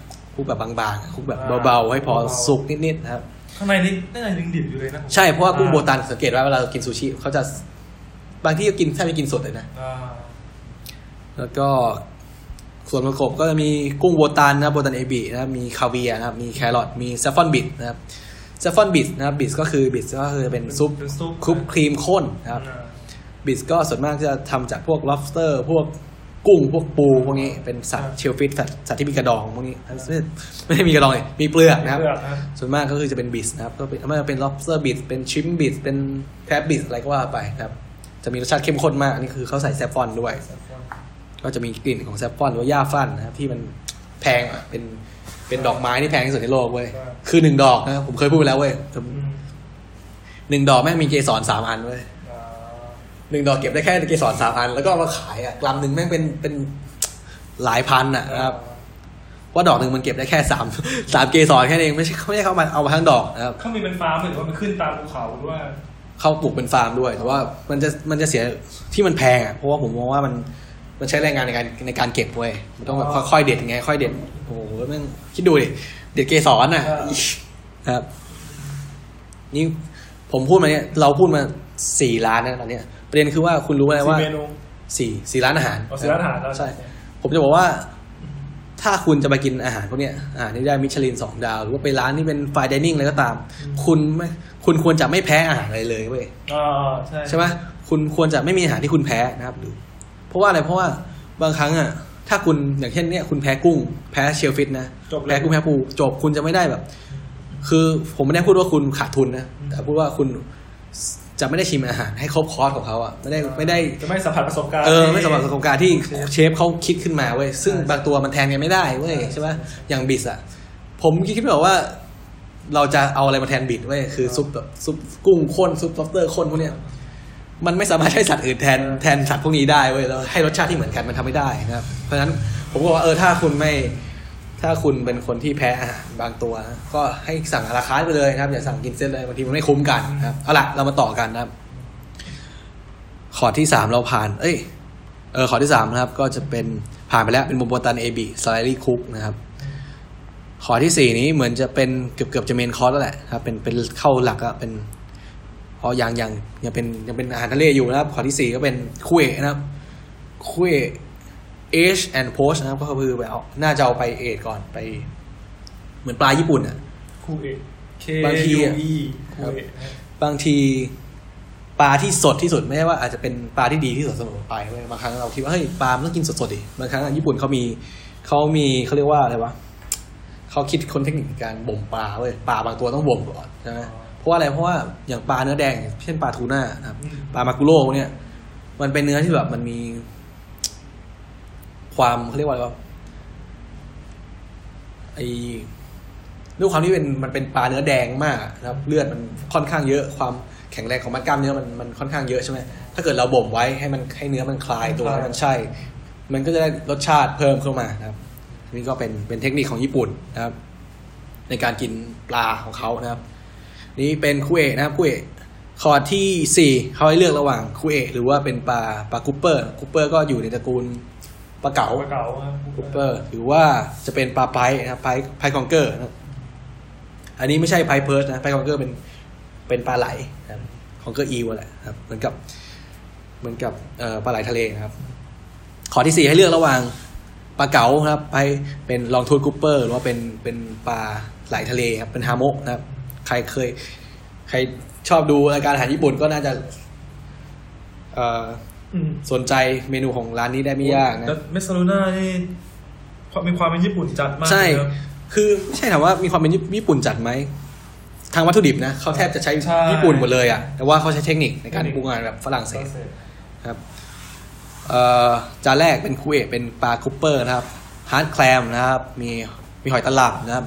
บางๆคุกแบบเบาๆให้พอสุกนิดๆนะครับข้างในดึงดิบอยู่เลยนะใช่เพราะว่ากุ้งโบตันสังเกตว่าเวลาเรากินซูชิเขาจะบางที่ก็กินแทบไม่กินสดเลยนะแล้วก็ส่วนประกอบก็จะมีกุ้งโบตันนะโบตันเอบีนะมีคาเวียร์นะครับมีแครอทมีแซฟฟอนบิทนะครับแซฟฟอนบิทนะครับบิทก็คือเป็นซุปครีมข้นนะครับบิทก็ส่วนมากจะทำจากพวก lobster พวกกุ้งพวกปูพวกนี้เป็นสัตว์เชลฟิชสัตว์ที่มีกระดองพวกนี้ไม่ได้มีกระดองเลยมีเปลือกนะครับส่วนมากก็คือจะเป็นบิทนะครับก็เป็นไม่ว่าเป็น lobster บิทเป็นชิมบิทเป็นแครบบิทอะไรก็ว่าไปครับจะมีรสชาติเข้มข้นมากนี่คือเขาใส่แซฟฟอนด้วยก็จะมีกลิ่นของแซฟฟอนหรือว่าหญ้าฟั่นนะครับที่มันแพงอ่ะเป็นดอกไม้ที่แพงที่สุดในโลกเว้ยคือ1ดอกนะผมเคยพูดไปแล้วเว้ย1ดอกแม่งมีเกสร3อันเว้ย1ดอกเก็บได้แค่เกสร3อันแล้วก็เอามาขายอ่ะกรัมนึงแม่งเป็นหลายพันอ่ะนะครับว่าดอกนึงมันเก็บได้แค่3เกสรแค่นั้นเองไม่ใช่เข้ามาเอามาทั้งดอกนะครับเขามีเป็นฟาร์มหรือว่ามันขึ้นตามภูเขาด้วยเขาปลูกเป็นฟาร์มด้วยแต่ว่ามันจะเสียที่มันแพงอ่ะเพราะว่าผมมองว่ามันใช้แรงงานในการเก็บเว้ยมันต้องแบบค่อยๆเด็ดไงค่อยเด็ดโอ้โหแม่งคิดดูดิเด็ดเกสรน่ะครับนี่ผมพูดมาเนี่ยเราพูดมา4ร้านนะตอนเนี้ยประเด็นคือว่าคุณรู้ไหมว่า4ร้านอาหารใช่ผมจะบอกว่าถ้าคุณจะไปกินอาหารพวกเนี้ยที่ได้มิชลิน2ดาวหรือว่าไปร้านที่เป็นไฟน์ไดนิ่งอะไรก็ตามคุณควรจะไม่แพ้อาหารอะไรเลยเว้ยใช่ไหมคุณควรจะไม่มีอาหารที่คุณแพ้นะครับดูเพราะว่าอะไรเพราะว่าบางครั้งอ่ะถ้าคุณอย่างเช่นเนี้ยคุณแพ้กุ้งแพ้เชลฟิชนะแพ้กุ้งแพ้ปูจบคุณจะไม่ได้แบบคือผมไม่ได้พูดว่าคุณขาดทุนนะแต่พูดว่าคุณจะไม่ได้ชิมอาหารให้ครบคอร์สของเขาอ่ะไม่ได้จะไม่สัมผัสประสบการณ์ไม่สัมผัสประสบการณ์ที่เชฟเขาคิดขึ้นมาเว้ยซึ่งบางตัวมันแทนกันไม่ได้เว้ยใช่ไหมอย่างบิสอ่ะผมคิดไม่ออกว่าเราจะเอาอะไรมาแทนบิดเว้ยคือซุปแบบซุปกุ้งข้นซุปล็อบสเตอร์ข้นพวกเนี้ยมันไม่สามารถใช้สัตว์อื่นแทนสัตว์พวกนี้ได้เว้ยแล้วให้รสชาติที่เหมือนกันมันทำไม่ได้นะครับเพราะฉะนั้นผมก็ว่าถ้าคุณไม่ ถ้าคุณเป็นคนที่แพ้อาหารบางตัวก็ให้สั่งอาราคาร์ทไปเลยนะครับอย่าสั่งกินเซตเลยบางทีมันไม่คุ้มกันนะครับเอาล่ะเรามาต่อกันนะครับข้อที่3เราผ่านข้อที่3นะครับก็จะเป็นผ่านไปแล้วเป็นโมโบตัน AB Slightly Cook นะครับข้อที่4นี้เหมือนจะเป็นเกือบจะเมนคอร์สแล้วแหละครับเป็นเข้าหลักอะเป็นพอยังเป็นอาหารทะเลอยู่นะครับข้อที่4ก็เป็นคุยนะครับคุยAge and Post นะครับก็คือแบบน่าจะเอาไปเอทก่อนไปเหมือนปลาญี่ปุ่นอ่ะคูเอทบางทีบางทีปลาที่สดที่สุดไม่ใช่ว่าอาจจะเป็นปลาที่ดีที่สุดเสมอไปเว้ยบางครั้งเราคิดว่าเฮ้ยปลาต้องกินสดๆดิบางครั้งญี่ปุ่นเขามีเขาเรียกว่าอะไรวะเขาคิดคนเทคนิคการบ่มปลาเว้ยปลาบางตัวต้องบ่มก่อนใช่มั้ยเพราะว่าอะไรเพราะว่าอย่างปลาเนื้อแดงเช่นปลาทูน่านะครับปลามากุโร่เนี่ยมันเป็นเนื้อที่แบบมันมีความเขาเรียกว่าอะไรวะด้วยความที่มันเป็นปลาเนื้อแดงมากนะครับเลือดมันค่อนข้างเยอะความแข็งแรงของมัดกล้ามเนื้อมันค่อนข้างเยอะใช่ไหมถ้าเกิดเราบ่มไว้ให้เนื้อมันคลายตัวมันใช่มันก็จะได้รสชาติเพิ่มเข้ามานะครับนี่ก็เป็นเทคนิคของญี่ปุ่นนะครับในการกินปลาของเขานะครับนี่เป็นคุเอะนะครับคุเอะข้อที่4เขาให้เลือกระหว่างคุเอะหรือว่าเป็นปลากุปเปอร์กุปเปอร์ก็อยู่ในตระกูลปลาเก๋าคูเปอร์หรือว่าจะเป็นปลาไพร์นะครับไพร์คองเกอร์นะอันนี้ไม่ใช่ไพร์เพิร์สนะไพร์คองเกอร์เป็นปลาไหลนะคองเกอร์อีวแหละครับเหมือนกับปลาไหลทะเลนะครับข้อที่4ให้เลือกระหว่างปลาเก๋าครับไพร์เป็นลองทูดคูเปอร์หรือว่าเป็นปลาไหลทะเลครับเป็นฮาโมะนะครับใครชอบดูรายการอาหารญี่ปุ่นก็น่าจะสนใจเมนูของร้านนี้ได้ไม่ยากนะเมซาลูน่านี่มีความเป็นญี่ปุ่นจัดมากใช่คือไม่ใช่ถามว่ามีความเป็นญี่ปุ่นจัดไหมทางวัตถุดิบนะเขาแทบจะใช้ญี่ปุ่นหมดเลยอ่ะแต่ว่าเขาใช้เทคนิคในการปรุงอาหารแบบฝรั่งเศสครับจานแรกเป็นคุเอะเป็นปลาคูปเปอร์นะครับฮาร์ดแคลมนะครับมีหอยตลับนะครับ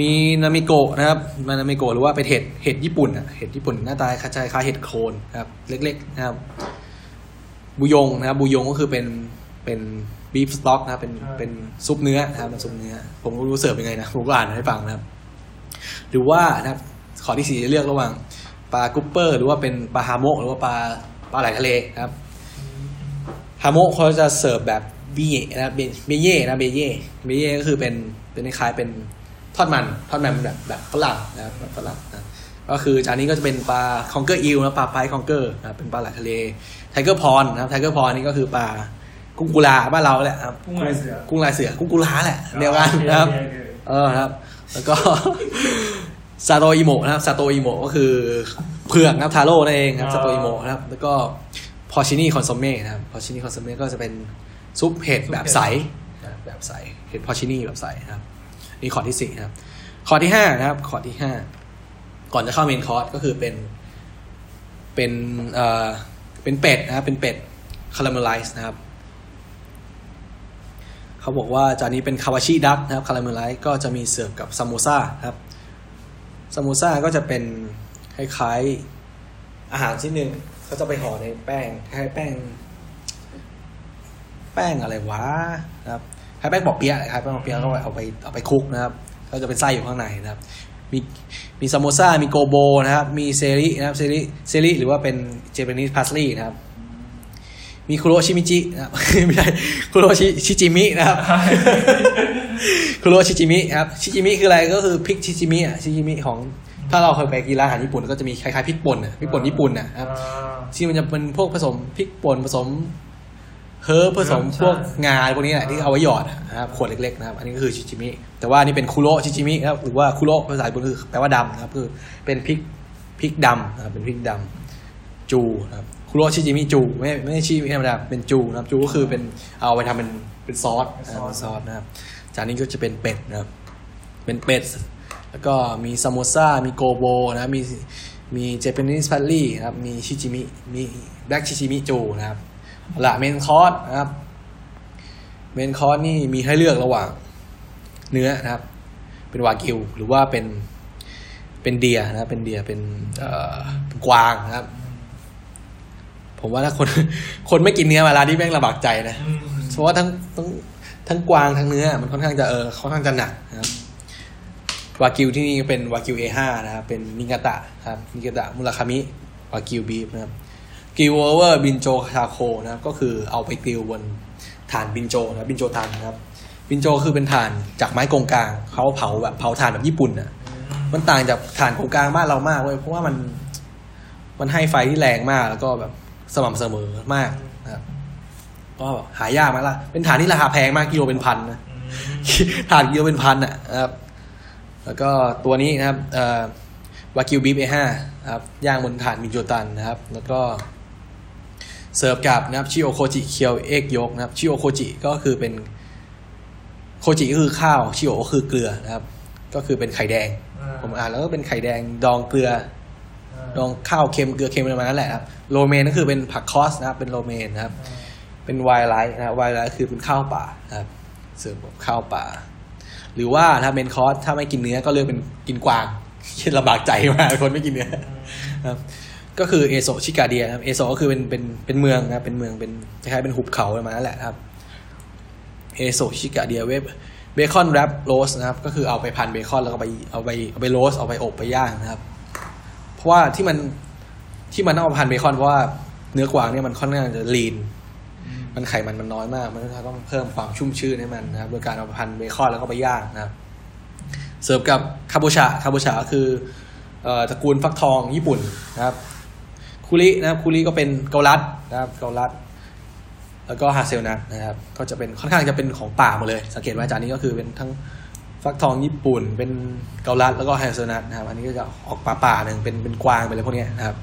มีนามิโกะนะครับนามิโกะหรือว่าเป็นเห็ดญี่ปุ่นอ่ะเห็ดญี่ปุ่นหน้าตาคล้ายๆเห็ดโคนนะครับเล็กๆนะครับบุยงนะครับบุยงก็คือเป็นบีฟสต็อกนะครับเป็นซุปเนื้อนะครับซุปเนื้อผมก็รู้เสิร์ฟยังไงนะผมก็อ่านให้ฟังนะครับหรือว่านะครับข้อที่4จะเลือกระหว่างปลากุปเปอร์หรือว่าเป็นปลาฮาโมะหรือว่าปลาไหลทะเลนะครับฮาโมะเขาจะเสิร์ฟแบบเบเย่นะเบเย่ก็คือเป็นคล้ายเป็นทอดมันแบบฝรั่งนะครับแบบฝรั่งนะก็คือจานนี้ก็จะเป็นปลาคองเกอร์อิวนะปลาไพร์คองเกอร์นะเป็นปลาไหลทะเลไทเกอร์พอนนะครับไทเกอร์พอนนี่ก็คือปลากุ้งกุลาบ้านเราแหละครับกุ้งลายเสือกุ้งกุลาแหละเดียวกันนะครับครับแล้วก็ซาโตอิโมะนะครับซาโตอิโมะก็คือเผือกนะครับทาโร่นั่นเองครับซาโตอิโมะนะครับแล้วก็พอชินี่คอนโซเม่นะครับพอชินี่คอนโซเม่ก็จะเป็นซุปเห็ดแบบใสเห็ดพอชินี่แบบใสนะครับนี่ข้อที่4นะครับข้อที่5นะครับข้อที่5ก่อนจะเข้าเมนคอร์สก็คือเป็นเป็ดนะครับเป็นเป็ดคาราเมลไลซ์นะครับเขาบอกว่าจานนี้เป็นคาวาชิดักนะครับคาราเมลไลซ์ก็จะมีเสิร์ฟกับซามโมซ่าครับซามโมซ่าก็จะเป็นคล้ายๆอาหารชิ้นหนึ่งเขาจะไปห่อในแป้งคล้ายแป้งอะไรวะนะครับคล้ายแป้งปอเปี๊ยะครับแป้งปอเปี๊ยะก็เอาไปคลุกนะครับก็จะเป็นไส้อยู่ข้างในนะครับมีซามโมซ่ามีโกโบนะครับมีเซรินะครับเซริหรือว่าเป็นเจแปนิสพาสลี่นะครับมีคุโรชิมิจินะครับไม่ใช่คุโรชิจิมินะครับคุโรชิจิมิครับชิจิมิคืออะไรก็คือพริกชิจิมิอ่ะชิจิมิของถ้าเราเคยไปกินร้านอาหารญี่ปุ่นก็จะมีคล้ายๆพริกป่นญี่ปุ่นนะครับที่มันจะเป็นพวกผสมพริกป่นผสมเฮิร์บผสมพวกงาพวกนี้แหละที่เอาไว้หยอดนะครับขวดเล็กๆนะครับอันนี้ก็คือชิจิมิแต่ว่านี่เป็นคุโรชิจิมิครับหรือว่าคุโรภาษาญี่ปุ่นคือแปลว่าดำนะครับคือเป็นพริกดำนะครับเป็นพริกดำจูนะครับคุโรชิจิมิจูไม่ใช่ชิจิมิธรรมดาเป็นจูนะครับจูก็คือเป็นเอาไปทำเป็นซอสนะครับจานนี้ก็จะเป็นเป็ดนะครับเป็นเป็ดแล้วก็มีซามโมซ่ามีโกโบนะมีเจแปนิสพาสลี่นะครับมีชิจิมิมีแบล็กชิจิมิจูนะครับละเมนคอร์สนะครับเมนคอร์สนี่มีให้เลือกระหว่างเนื้อนะครับเป็นวากิวหรือว่าเป็นเดียนะครับเป็นเดียเป็นกวางนะครับผมว่าถ้าคนไม่กินเนื้อเวลาที่แม่งลำบากใจนะเพราะว่าทั้ง ทั้งกวางทั้งเนื้อมันค่อนข้างจะหนักนะครับวากิวที่นี่เป็นวากิว A5 นะครับเป็นนิงาตะครับนิงาตะมุราคามิวากิวบีฟนะครับกิวโอเวอร์บินโจชาโคนะครับก็คือเอาไปกิวบนฐานบินโจนะบินโจทันนะครับบินโจคือเป็นถ่านจากไม้กงกางเขาเผาถ่านแบบญี่ปุ่นน่ะมันต่างจากถ่านกงกางบ้านเรามากเลยเพราะว่ามันให้ไฟที่แรงมากแล้วก็แบบสม่ำเสมอมากนะครับก็หายากมากละเป็นถ่านที่ราคาแพงมากกิโลเป็นพันนะถ่านกิโลเป็นพันน่ะนะครับแล้วก็ตัวนี้นะครับวากิวบีฟ A5 ครับย่างบนถ่านมินโจตันนะครับแล้วก็เสิร์ฟกับนะครับชิโอโคจิเคียวเอกยกนะครับชิโอโคจิก็คือเป็นโคจิก็คือข้าวชิโอคือเกลือนะครับก็คือเป็นไข่แดงผมอ่านแล้วก็เป็นไข่แดงดองเกลือดองข้าวเค็มเกลือเค็มอะไรมานั่นแหละครับโรเมนก็คือเป็นผักคอสนะครับเป็นโรเมนนะครับเป็นไวน์ไลท์นะไวน์ไลท์คือเป็นข้าวป่านะครับเสิร์ฟกับข้าวป่าหรือว่าถ้าเป็นคอสถ้าไม่กินเนื้อก็เลือกเป็นกินกวางลำบากใจมากคนไม่กินเนื้อครับก็คือเอโซชิกาเดียครับเอโซก็คือเป็นเมืองนะเป็นเมืองเป็นคล้ายๆเป็นหุบเขาอะไรมานั่นแหละครับเอโซชิกาเดียเบคอนแรปโรสนะครับก็คือเอาไปพันเบคอนแล้วก็ไปเอาไปโรสเอาไปอบไปย่างนะครับเพราะว่าที่มันต้องเอาพันเบคอนเพราะว่าเนื้อกวางเนี่ยมันค่อนข้างจะลีนมันไขมันน้อยมากมันต้องเพิ่มความชุ่มชื้นให้มันนะครับโดยการเอาพันเบคอนแล้วก็ไปย่างนะครับเสิร์ฟกับคาโบชาคือตระกูลฟักทองญี่ปุ่นนะครับคุรินะครับคุริก็เป็นเกาลัดนะครับเกาลัดแล้วก็ฮาเซลนัทนะครับก็จะเป็นค่อนข้างจะเป็นของป่าหมดเลยสังเกตว่าจานนี้ก็คือเป็นทั้งฟักทองญี่ปุ่นเป็นเกาลัดแล้วก็ฮาเซลนัทนะครับอันนี้ก็จะออกป่าๆหนึ่งเป็นกวางเป็นอะไรพวกนี้นะครับ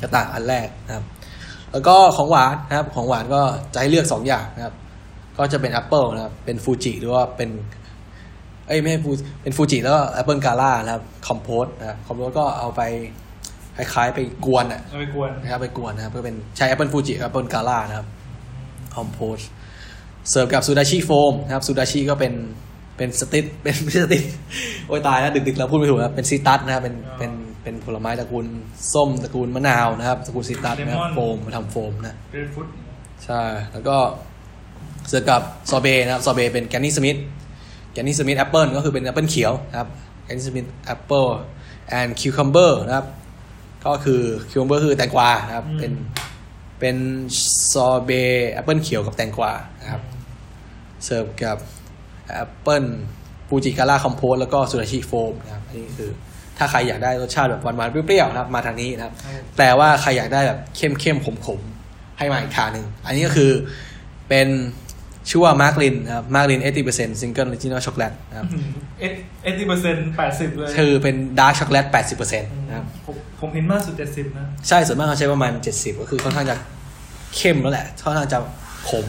จะต่างอันแรกนะครับแล้วก็ของหวานนะครับของหวานก็จะให้เลือก2อย่างนะครับก็จะเป็นแอปเปิลนะครับเป็นฟูจิหรือว่าเป็นไม่ใช่เป็นฟูจิแล้วแอปเปิลกาล่านะครับคอมโพสนะครับคอมโพสก็เอาไปคล้ายๆไปกวนอ่ะไปกวนนะครับไปกวนนะครับก็เป็นใช้แอปเปิลฟูจิแอปเปิลกาล่านะครับคอมโพสเสิร์ฟกับซูดาชิโฟมนะครับซูดาชิก็เป็นสติสเป็นไม่สติสโอ้ยตายแล้วดึกๆแล้วพูดไม่ถูกนะเป็นซิตัสนะครับเป็นผลไม้ตระกูลส้มตระกูลมะนาวนะครับตระกูลซิตรัสนะครับโฟมมาทำโฟมนะใช่แล้วก็เสิร์ฟกับซอเบต์นะครับซอเบต์เป็นแกนนี่สมิธแอปเปิลก็คือเป็นแอปเปิลเขียวนะครับแกนนี่สมิธแอปเปิลแอนด์คิวคัมเบอร์นะครับก็คือคิวคัมเบอร์คือแตงกวานะครับเป็นซอเบต์แอปเปิลเขียวกับแตงกวานะครับเสิร์ฟกับแอปเปิลฟูจิกาล่าคอมโพสแล้วก็ซูดาชิโฟมนะครับอันนี้คือถ้าใครอยากได้รสชาติแบบหวานๆเปรี้ยวๆนะครับมาทางนี้นะครับแต่ว่าใครอยากได้แบบเข้มๆขมๆให้มาอีกทางนึงอันนี้ก็คือเป็นชื่อว่ามาร์กลินนะครับมาร์กลิน 80% ซิงเกิลออริจินอลช็อกโกแลตนะครับ 80% 80เลยคือเป็นดาร์กช็อกโกแลต 80% นะครับผมเห็นมากสุด70นะใช่ส่วนมากเขาใช้ประมาณ70ก็คือค่อนข้างจะเข้มแล้วแหละค่อนข้างจะขม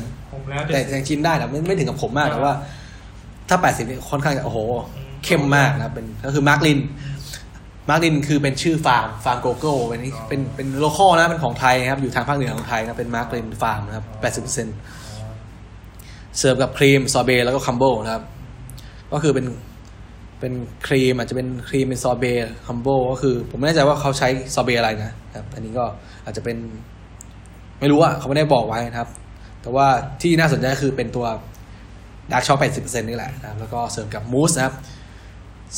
แล้วแต่ยังกินได้นะไม่ถึงกับขมมากแต่ว่าถ้า80นี่ค่อนข้างจะโอ้โหเข้มมากนะเป็นก็คือมาร์กลินคือเป็นชื่อฟาร์มโกโก้เป็นโลคอลนะเป็นของไทยนะครับอยู่ทางภาคเหนือของไทยนะเป็นมาร์กลินฟาร์มนะครับ 80% เสิร์ฟกับครีมซอเบต์แล้วก็คัมโบนะครับก็คือเป็นครีมอาจจะเป็นครีมเป็นซอเบต์คัมโบก็คือผมไม่แน่ใจว่าเขาใช้ซอเบต์อะไรนะครับอันนี้ก็อาจจะเป็นไม่รู้อ่ะเขาไม่ได้บอกไว้นะครับแต่ว่าที่น่าสนใจคือเป็นตัวดาร์กช็อก 80% นี่แหละนะครับแล้วก็เสิร์ฟกับมูสนะครับ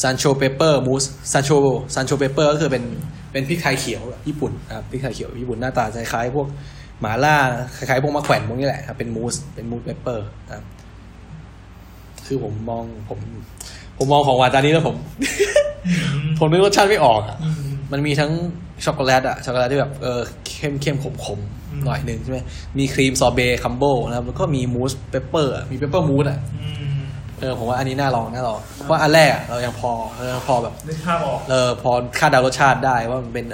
Sancho Pepper Mousse Sancho Pepper ก็คือเป็นพริกไทยเขียวญี่ปุ่นนะครับพริกไทยเขียวญี่ปุ่นหน้าตาคล้ายๆพวกหม่าล่าคล้ายๆพวกมะแขวนพวกนี้แหละครับเป็น Mousse เป็น Mousse Pepper นะครับคือผมมองของหวานจานนี้แล้วผม ผมนึกรสชาติไม่ออกอ่ะ มันมีทั้งช็อกโกแลตอ่ะช็อกโกแลตที่แบบเข้มๆขมๆหน่อยนึงใช่มั้ยมีครีมซอเบต์คัมโบนะครับแล้วก็มี Mousse Pepper อ่ะมี Pepper Mousse อ่ะผมว่าอันนี้น่าลองเพราะอันแรกเรายังพอแบบนึกภาพออกพอคาดเดารสชาติได้ว่ามันเป็น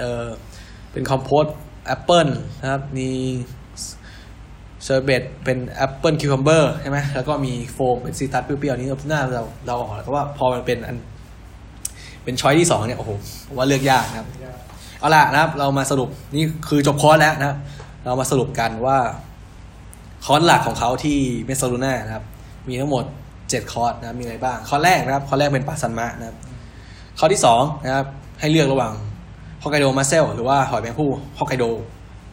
เป็นคอมโพสแอปเปิ้ลนะครับมีเซอร์เบตเป็นแอปเปิ้ลคิวคัมเบอร์ใช่ไหมแล้วก็มีโฟมเป็นซีตัสเปรี้ยวๆนี้หน้าเราออกแล้วเพราะว่าพอมันเป็นอันเป็นช้อยที่2เนี่ยโอ้โหผมว่าเลือกยากนะครับเอาล่ะนะครับเรามาสรุปนี่คือจบคอร์สแล้วนะครับเรามาสรุปกันว่าคอร์สหลักของเขาที่เมสซาลูน่านะครับมีทั้งหมด7 คอร์สนะมีอะไรบ้างคอร์สแรกนะครับคอร์สแรกเป็นปาซันมะนะครับคอร์สที่2นะครับให้เลือกระหว่างฮอกไกโดมาเซลหรือว่าหอยแมงภู่ฮอกไกโด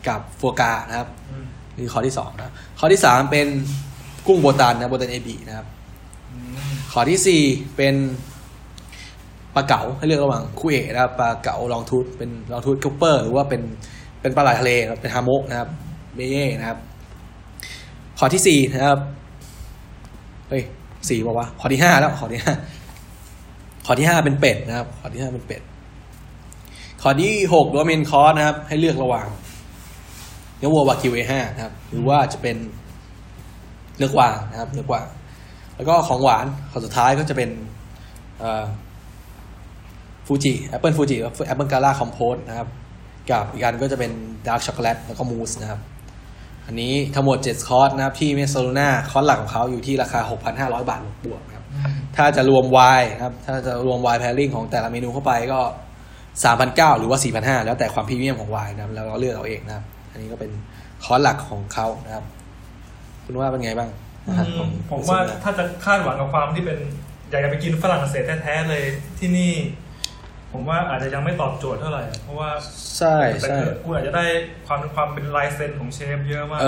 กับฟัวกานะครับนี่คอร์สที่2นะคอร์สที่3เป็น กุ้งโบตันนะโบตันเอบีนะครับข้อที่4เป็นปลาเก๋าให้เลือกระหว่างคู่เอกนะครับปลาเก๋าลองทูธเป็นลองทูธคูเปอร์หรือว่าเป็นปลาไหลทะเลเป็นฮาโมะนะครับเมเย่นะครับข้อที่4นะครับเฮ้ย4บอกว่าข้อที่5แล้วข้อที่5เป็นเป็ดนะครับข้อที่5เป็นเป็ดข้อที่6หรือว่าเมนคอร์สนะครับให้เลือกระหว่างเนื้อวัววากิว A5 นะครับหรือว่าจะเป็นเลือกวางนะครับเลือกวางแล้วก็ของหวานข้อสุดท้ายก็จะเป็นฟูจิแอปเปิลฟูจิแอปเปิลกาล่าคอมโพสนะครับกับอีกอันก็จะเป็นดาร์กช็อกโกแลตแล้วก็มูสนะครับอันนี้ทั้งหมด7คอร์สนะครับที่เมซาลูน่าคอร์สหลักของเขาอยู่ที่ราคา 6,500 บาทบวกนะครับถ้าจะรวมไวน์ครับถ้าจะรวมไวน์แพร์ริ่งของแต่ละเมนูเข้าไปก็ 3,900 หรือว่า 4,500 แล้วแต่ความพรีเมียมของไวน์นะครับแล้วเราเลือกเอาเองนะครับอันนี้ก็เป็นคอร์สหลักของเขานะครับคุณว่าเป็นไงบ้างผมว่าถ้าจะคาดหวังกับความที่เป็นอยากจะไปกินฝรั่งเศสแท้ๆเลยที่นี่ผมว่าอาจจะยังไม่ตอบโจทย์เท่าไหร่เพราะว่าใช่ใช่คุณอาจจะได้ความเป็นลายเซ็นของเชฟเยอะมาก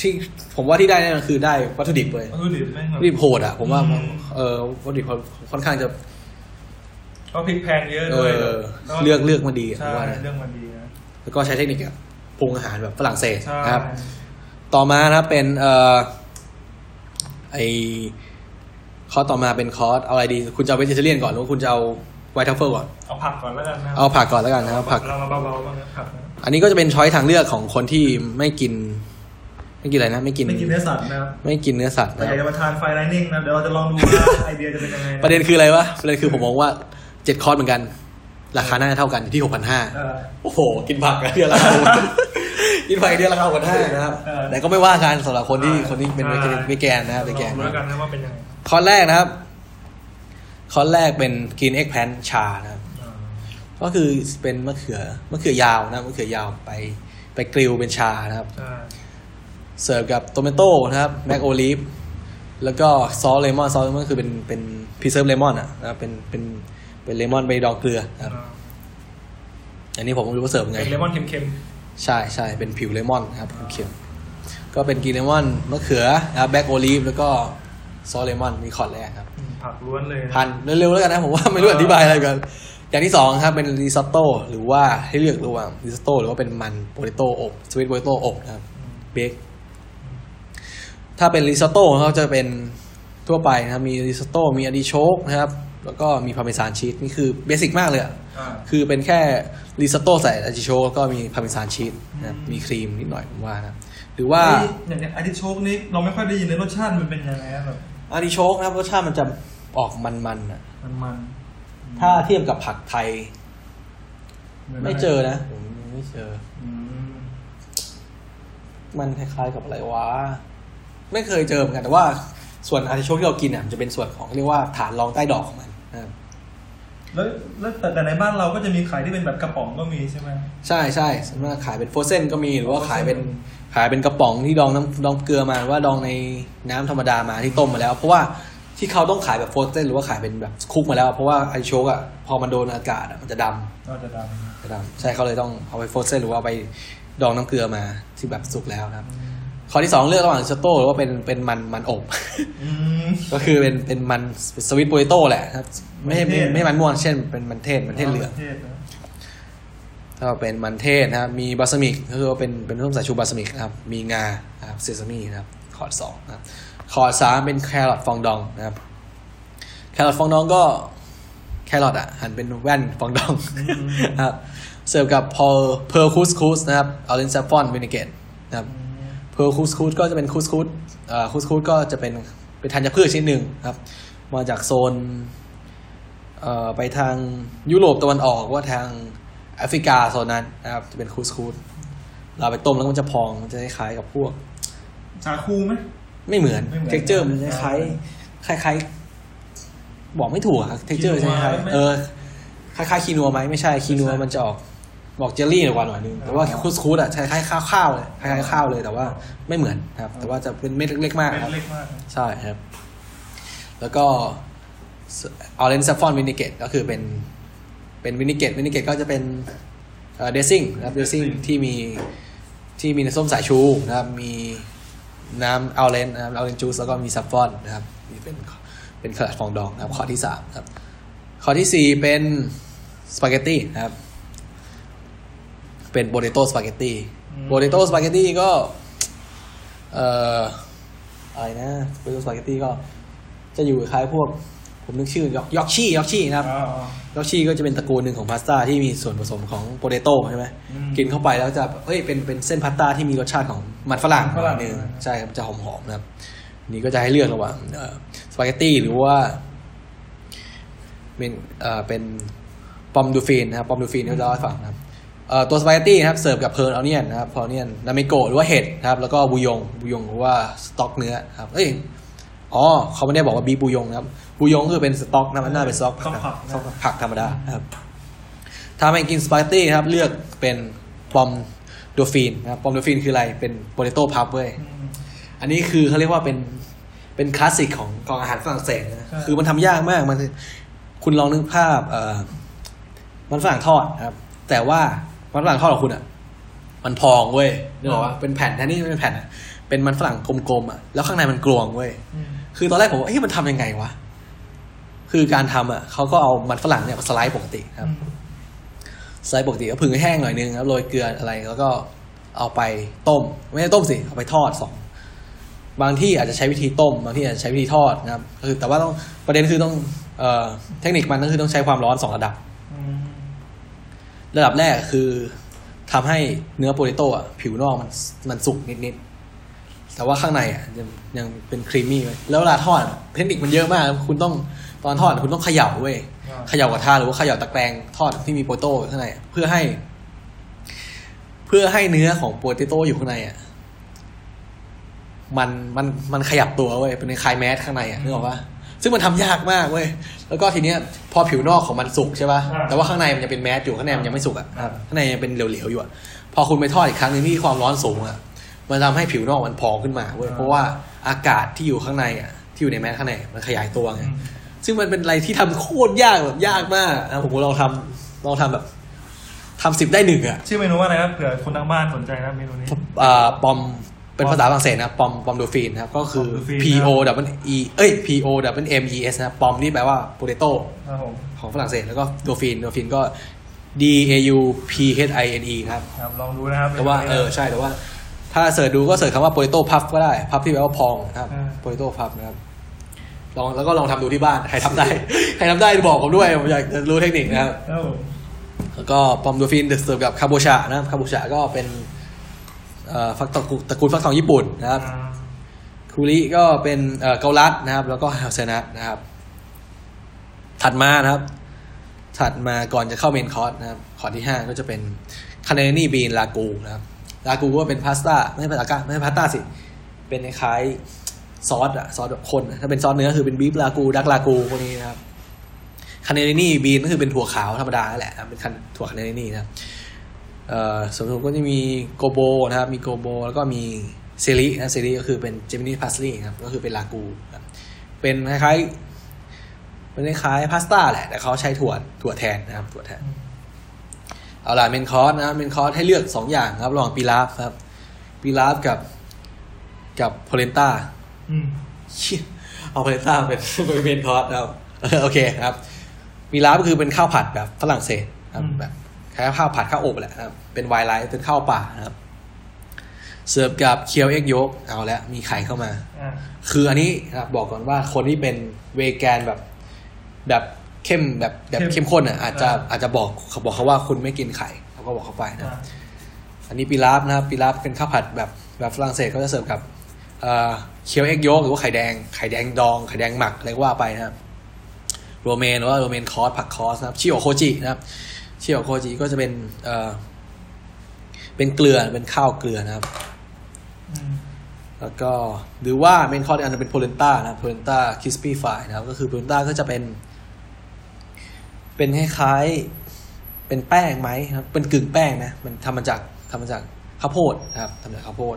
ที่ผมว่าที่ได้นั่นคือได้วัตถุดิบเลยวัตถุดิบแม่งวัตถุดิบโหดอ่ะผมว่าวัตถุดิบค่อนข้างจะก็พลิกแพงเยอะด้วยเลือกมาดีใช่เลือกมาดีนะแล้วก็ใช้เทคนิคแบบปรุงอาหารแบบฝรั่งเศสนะครับต่อมานะครับเป็นไอคอร์สต่อมาเป็นคอร์สเอาอะไรดีคุณจะเอาเวจิเทเรียนก่อนหรือคุณจะเอาไวท์ทัฟเฟิลก่อนเอาผักก่อนแล้วกันนะเอาผักก่อนแล้วกันนะครับผักเราเบาๆบ้างนะผักอันนี้ก็จะเป็นช้อยทางเลือกของคนที่ไม่กินอะไรนะไม่กินเนื้อสัตว์นะครับไม่กินเนื้อสัตว์แต่อยากจะมาทานไฟไลนิ่งนะเดี๋ยวเราจะลองดูว่าไอเดียจะเป็นยังไงประเด็นคืออะไรวะประเด็นคือผมมองว่า7คอร์สเหมือนกันราคาน่าจะเท่ากันอยู่ที่ 6,500 โอ้โหกินผักกันเดือนละกินผักเดือนละ 6,500 นะครับแต่ก็ไม่ว่ากันสำหรับคนที่เป็นเวแกนนะครับเวแกนรู้กันนะว่าเป็นยังไงคอร์สแรกนะครับคอร์สแรกเป็นกินเอ็กแพนชานะครับก็คือเป็นมะเขือยาวนะมะเขือยาวไปกริลเป็นชานะครับเสิร์ฟกับโตเมโต้นะครับแมคโอลีฟแล้วก็ซอสเลมอนคือเป็นพรีเซิร์ฟเลมอนอ่ะนะเป็นเลมอนไปดองเกลือครับอันนี้ผมไม่รู้ว่าเสิร์ฟไงเป็นเลมอนเค็มๆใช่ๆเป็นผิวเลมอนครับเค็มๆก็เป็นกินเลมอนมะเขือนะครับแมคโอลีฟแล้วก็ซอสเลมอนมีคอร์สแรกครับผักล้วนเลยพันเร็วๆแล้วกันนะผมว่าไม่รู้อธิบายอะไรกันอย่างที่2ครับเป็นริซอตโต้หรือว่าให้เลือกระหว่างริซอตโต้หรือว่าเป็นมันโปเตโต้อบสวีทโปเตโต้อบนะครับเบคถ้าเป็นริซอตโต้เขาจะเป็นทั่วไปนะครับมีริซอตโต้มีอาร์ติโชกนะครับแล้วก็มีพาร์เมซานชีสนี่คือเบสิกมากเลยคือเป็นแค่ริซอตโต้ใส่อาร์ติโชกแล้วก็มีพาร์เมซานชีสนะครับมีครีมนิดหน่อยผมว่านะหรือว่าอย่างอาร์ติโชกนี่เราไม่ค่อยได้ยินเลยรสชาติมันเป็นยังไงแบบอาร์ติโชกนะครับรสชาติมันจะออกมันๆน่ะมันๆถ้าเทียบกับผักไทยไม่เจอนะผมไม่เจอมันคล้ายๆกับอะไรวะไม่เคยเจอเหมือนกันแต่ว่าส่วนอาร์ติโชกที่เรากินน่ะมันจะเป็นส่วนของเรียกว่าฐานรองใต้ดอกของมันนะครับแล้วแต่ในบ้านเราก็จะมีขายที่เป็นแบบกระป๋องก็มีใช่มั้ยใช่ๆส่วนมากขายเป็นโฟรเซ่นก็มีหรือว่าขายเป็นกระป๋องที่ดองเกลือมาหรือว่าดองในน้ำธรรมดามาที่ต้มมาแล้วเพราะว่าที่เขาต้องขายแบบโฟรเซ่นหรือว่าขายเป็นแบบคุกมาแล้วเพราะว่าอาร์ติโชกอ่ะพอมันโดนอากาศมันจะดำใช่เขาเลยต้องเอาไปโฟรเซ่นหรือว่าไปดองน้ำเกลือมาที่แบบสุกแล้วนะครับข้อที่2เลือกระหว่างริซอตโต้หรือว่าเป็นมันอบก็คือเป็นมันสวิตโปเตโต้แหละครับไม่มันม่วงเช่นเป็นมันเทศเหลืองถ้าเป็นมันเทศนะครับมีบาสมิกก็คือว่าเป็นส้มสายชูบาสมิกนะครับมีงานะครับเซซามินะครับข้อ2นะครับข้อ3เป็นแครอทฟองดองนะครับแครอทฟองดองก็แครอทอ่ะหั่นเป็นแว่นฟองดองครับเสิร์ฟกับเพอร์คูสคูสนะครับออเรนจ์แซฟฟอนวินิเกตนะครับเพอร์คูสคูสก็จะเป็นคูสคูสก็จะเป็นธัญพืชชนิดหนึ่งครับมาจากโซนไปทางยุโรปตะวันออกว่าทางแอฟริกาโซนนั้นนะครับจะเป็นคูสคูสเราไปต้มแล้วมันจะพองมันจะคล้ายๆกับพวกชาคูมั้ยไม่เหมือนเทคเจอร์มันจะคล้ายบอกไม่ถูกอ่ะเทคเจอร์ใช่มั้ยคล้ายๆคีนัวมั้ยไม่ใช่คีนัวมันจะออกบอกเจลลี่หน่อยกว่าหน่อยนึงแต่ว่าคูสคูสอ่ะคล้ายๆข้าวเลยคล้ายๆข้าวเลยแต่ว่าไม่เหมือนครับแต่ว่าจะเป็นเม็ดเล็กๆมากครับใช่ครับแล้วก็ออเรนจ์แซฟฟอนวินิเกตก็คือเป็นวินิเกตก็จะเป็นเดซซิ่งนะครับเดซซิ่งที่มีในส้มสายชูนะครับมี น้ำเอาเลนนะครับเอาเลนจูสแล้วก็มีซัฟฟอนนะครับนี่เป็นขนาดฟองดองนะครับข้อที่3ครับข้อที่4เป็นสปาเกตตี้นะครับเป็นโบเตโต้สปาเกตตี้โบเตโต้สปาเกตตี้ก็อะไรนะโบเตโต้สปาเกตตี้ก็จะอยู่คล้ายพวกผมนึกชื่อยอกชี่นะครับยอกชี่ก็จะเป็นตระกูลหนึ่งของพาสต้าที่มีส่วนผสมของโปเตโต้ใช่ไหมกินเข้าไปแล้วจะเป็นเส้นพาสต้าที่มีรสชาติของมันฝรั่งนึงใช่ครับจะหอมๆนะครับนี่ก็จะให้เลือกระหว่างสปาเกตตี้หรือว่าเป็นปอมดูฟีนนะครับปอมดูฟีนที่เราให้ฟังนะครับตัวสปาเกตตี้นะครับเสิร์ฟกับเพิร์ลเอาเนียนนะครับเพิร์ลเอาเนียนนาเมโกะหรือว่าเห็ดนะครับแล้วก็บุยงหรือว่าสต๊อกเนื้อครับอ๋อเขาไม่ได้บอกว่าบีบุยงนะครับบุยงคือเป็นสต๊อกนะมันน่าเป็นสต๊อกผักธรรมดาครับถ้าไม่กินสปาเกตตี้นะครับเลือกเป็นปอมดูฟีนนะครับปอมดูฟีนคืออะไรเป็นโปเตโต้พับเว้ยอันนี้คือเขาเรียกว่าเป็นคลาสสิกของอาหารฝรั่งเศสนะคือมันทำยากมากมันคุณลองนึกภาพมันฝรั่งทอดครับแต่ว่ามันฝรั่งทอดของคุณอ่ะมันพองเว้ยนึกออกว่าเป็นแผ่นแท้นี่เป็นแผ่นเป็นมันฝรั่งกลมๆอ่ะแล้วข้างในมันกลวงเว้ยคือตอนแรกผมว่าเฮ้ยมันทำยังไงวะคือการทำอ่ะเขาก็เอามันฝรั่งเนี่ยสไลด์ปกติครับสไลด์ปกติก็ผึ่งให้แห้งหน่อยนึงแล้วโรยเกลืออะไรแล้วก็เอาไปต้มไม่ใช่ต้มสิเอาไปทอดบางที่อาจจะใช้วิธีต้มบางที่อาจจะใช้วิธีทอดนะครับคือแต่ว่าต้องประเด็นคือต้องเทคนิคมันก็คือต้องใช้ความร้อน2ระดับระดับแรกคือทำให้เนื้อโปเตโต้อ่ะผิวนอกมันสุกนิดๆแต่ว่าข้างในอ่ะยังเป็นครีมมี่แล้วเวลาทอดเทคนิคมันเยอะมากคุณต้องตอนทอดคุณต้องเขย่าเว้ยเขย่ากระทะหรือว่าเขย่าตะแกรงทอดที่มีโปเตโต้ข้างในเพื่อให้เนื้อของโปเตโต้อยู่ข้างในอ่ะมันขยับตัวเว้ยเป็นคลายแมสข้างในอ่ะนึกออกปะซึ่งมันทำยากมากเว้ยแล้วก็ทีเนี้ยพอผิวนอกของมันสุกใช่ป่ะแต่ว่าข้างในมันยังเป็นแมสอยู่ข้างในมันยังไม่สุกอ่ะข้างในยังเป็นเหลวๆอยู่อ่ะพอคุณไปทอดอีกครั้งนึงที่ความร้อนสูงอ่ะมันทำให้ผิวนอกมันพองขึ้นมาเว้ยเพราะว่าอากาศที่อยู่ข้างในอ่ะที่อยู่ในแมสข้างในมันขยายตัวไงซึ่งมันเป็นอะไรที่ทำโคตรยากแบบยากมากนะผมลองทำแบบทำ10ได้1อ่ะชื่อเมนูว่าอะไรครับเผื่อคนทางบ้านสนใจนะเมนูนี้ปอมเป็นภาษาฝรั่งเศสนะปอมดูฟีนนะครับก็คือ POMES นะปอมนี่แปลว่าโปเตโต้ของฝรั่งเศสแล้วก็ดูฟีนก็ DAUPHINE ครับลองดูนะครับแต่ว่าใช่แต่ว่าถ้าเสิร์ชดูก็เสิร์ชคำว่าโปเตโต้พัฟก็ได้พัฟที่แปลว่าพองนะครับโปเตโต้พัฟนะครับลองทำดูที่บ้านใครทำได้บอกผมด้วยผมอยากรู้เทคนิคนะครับแล้วก็ปอมดูฟีนเสิร์ฟกับคาโบชานะครับคาโบชาก็เป็นฟักทองตระกูลฟักทองญี่ปุ่นนะครับคุริก็เป็นเกาลัดนะครับแล้วก็ฮาเซนัทนะครับถัดมาก่อนจะเข้าเมนคอร์สนะครับคอร์สที่5ก็จะเป็นคาเนนี่บีนลากูนะครับลากูก็เป็นพาสต้าไม่ใช่พาสต้าสิเป็นคล้ายซอสอะซอสแบบคนถ้าเป็นซอสเนื้อคือเป็นบีฟลากูดักลากูพวกนี้นะครับคาเนนี่บีนก็คือเป็นถั่วขาวธรรมดาแหละเป็นถั่วคาเนนี่นะครับส่วนผสมก็จะมีโกโบนะครับมีโกโบแล้วก็มีเซรินะเซริก็คือเป็นเจมินีพาสลี่ครับก็คือเป็นลากูเป็นคล้ายพาสต้าแหละแต่เขาใช้ถั่วแทนนะครับถั่วแทนเอาล่ะเมนคอร์สนะเมนคอร์สให้เลือก2อย่างครับระหว่างปีลาฟครับปีลาฟกับโพเลนต้าเอาโพเลนต้าเป็นเมนคอร์สนะครับโอเคครับปีลาฟก็คือเป็นข้าวผัดแบบฝรั่งเศสครับแบบข้าวผัดข้าวอบแหละครับเป็นไวน์ไลท์เป็นข้าวป่านะครับเสิร์ฟกับเคียวเอ็กโยกเอาละมีไข่เข้ามาคืออันนี้ครับบอกก่อนว่าคนที่เป็นเวแกนแบบเข้มแบบเข้มข้นอ่ะอาจจะบอกเขาว่าคุณไม่กินไข่เขาก็บอกเขาไปนะอันนี้ปีลาฟนะครับปีลาฟเป็นข้าวผัดแบบฝรั่งเศสก็จะเสิร์ฟกับเคียวเอ็กโยกหรือว่าไข่แดงดองไข่แดงหมักอะไรว่าไปนะครับโรเมนคอสผักคอสนะครับชิโอโคจินะครับชิโอโคจิก็จะเป็นเกลือเป็นข้าวเกลือนะครับแล้วก็หรือว่าเมนคอร์สอันนั้นเป็นโพเลนต้านะโพเลนต้าคริสปี้ฟรายนะครับก็คือโพเลนต้าก็จะเป็นคล้ายๆเป็นแป้งไหมครับเป็นกึ่งแป้งนะมันทำมาจากข้าวโพดนะครับทำจากข้าวโพด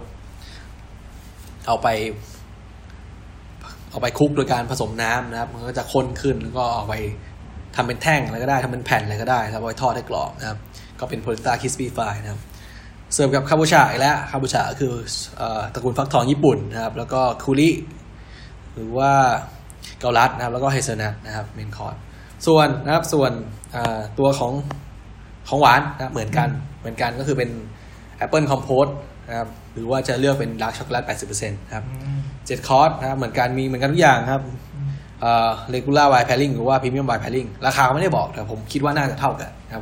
เอาไปคลุกโดยการผสมน้ำนะครับมันก็จะข้นขึ้นแล้วก็เอาไปทำเป็นแท่งอะไรก็ได้ทำเป็นแผ่นอะไรก็ได้ครับเอาไปทอดได้กรอบนะครับก็เป็นโพเลนต้าคริสปี้ฟรายนะครับ เสิร์ฟกับคาบูชาอีกแล้วคาบูชาคือตระกูลฟักทองญี่ปุ่นนะครับแล้วก็คูริหรือว่าเกาลัดนะครับแล้วก็เฮเซลนัทนะครับเมนคอร์สส่วนนะครับส่วนตัวของหวานนะเหมือนกันก็คือเป็นแอปเปิลคอมโพสนะครับหรือว่าจะเลือกเป็นดาร์กช็อกโกแลต 80% นะครับ7 คอร์สนะครับเหมือนกันมีเหมือนกันทุกอย่างครับเรกูล่าไวน์แพร์ลิ่งหรือว่าพรีเมียมไวน์แพร์ลิ่งราคาไม่ได้บอกแต่ผมคิดว่าน่าจะเท่ากันนะครับ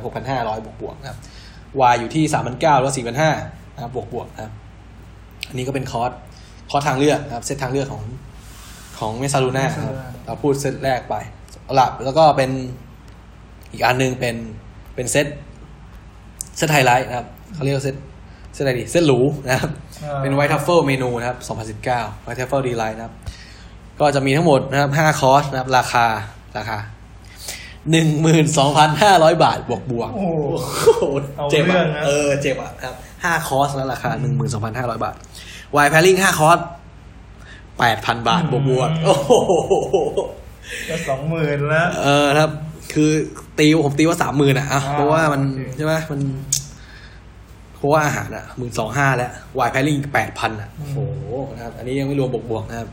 6,500 บวกๆนะครับวายอยู่ที่ 3,900 หรือ 4,500 นะครับบวกๆครับอันนี้ก็เป็นคอร์สทางเลือกนะครับเซตทางเลือกของเมซาลูน่าครับเราพูดเซตแรกไปเอาล่ะแล้วก็เป็นอีกอันนึงเป็นเซตไฮไลท์นะครับเขาเรียกว่าเซตอะไรดีเซตหรูนะครับเป็นไวท์ทัฟเฟิลเมนูนะครับ2019ไวท์ทัฟเฟิลดีไลท์นะครับก็จะมีทั้งหมดนะครับ5คอร์สนะครับราคา 12,500 บาทบวกๆโอ้โหเจ็บอ่ะเจ็บอ่ะครับ5คอร์สแล้วราคา 12,500 บาทไวน์แพร์ลิ่ง5คอร์ส 8,000 บาทบวกๆโอ้โหก็ 20,000 แล้วครับคือผมตีว่า 30,000 อ่ะเพราะว่ามันใช่มั้ยมันเพราะว่าอาหารอ่ะ 12,500 แล้วไวน์แพร์ลิ่ง 8,000 อ่ะโอ้โหนะครับอันนี้ยังไม่รวมบวกๆนะครับ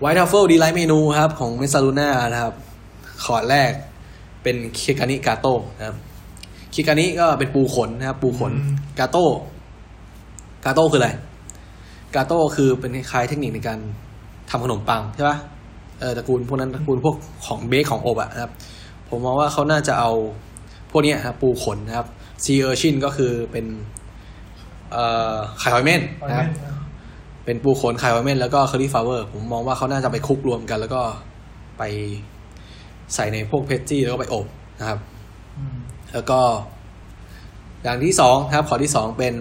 ไวท์ทัฟเฟิลดีไลท์เมนูครับของเมซาลูน่านะครับคอร์สแรกเป็นเคียกานิกาโต้นะครับเคียกานิก็เป็นปูขนนะครับปูขนกาโต้คืออะไรกาโต้คือเป็นคล้ายเทคนิคในการทำขนมปังใช่ป่ะตระกูลพวกนั้นตระกูลพวกของเบคของอบอ่ะนะครับผมมองว่าเขาน่าจะเอาพวกนี้ครับปูขนนะครับซีเออร์ชินก็คือเป็นไข่หอยเม่นนะครับเป็นปูโขนไข่หอยเม่นแล้วก็เคอรี่ฟลาเวอร์ผมมองว่าเขาน่าจะไปคลุกรวมกันแล้วก็ไปใส่ในพวกเพสตี้แล้วก็ไปอบนะครับแล้วก็อย่างที่สองครับขอที่สองเป็น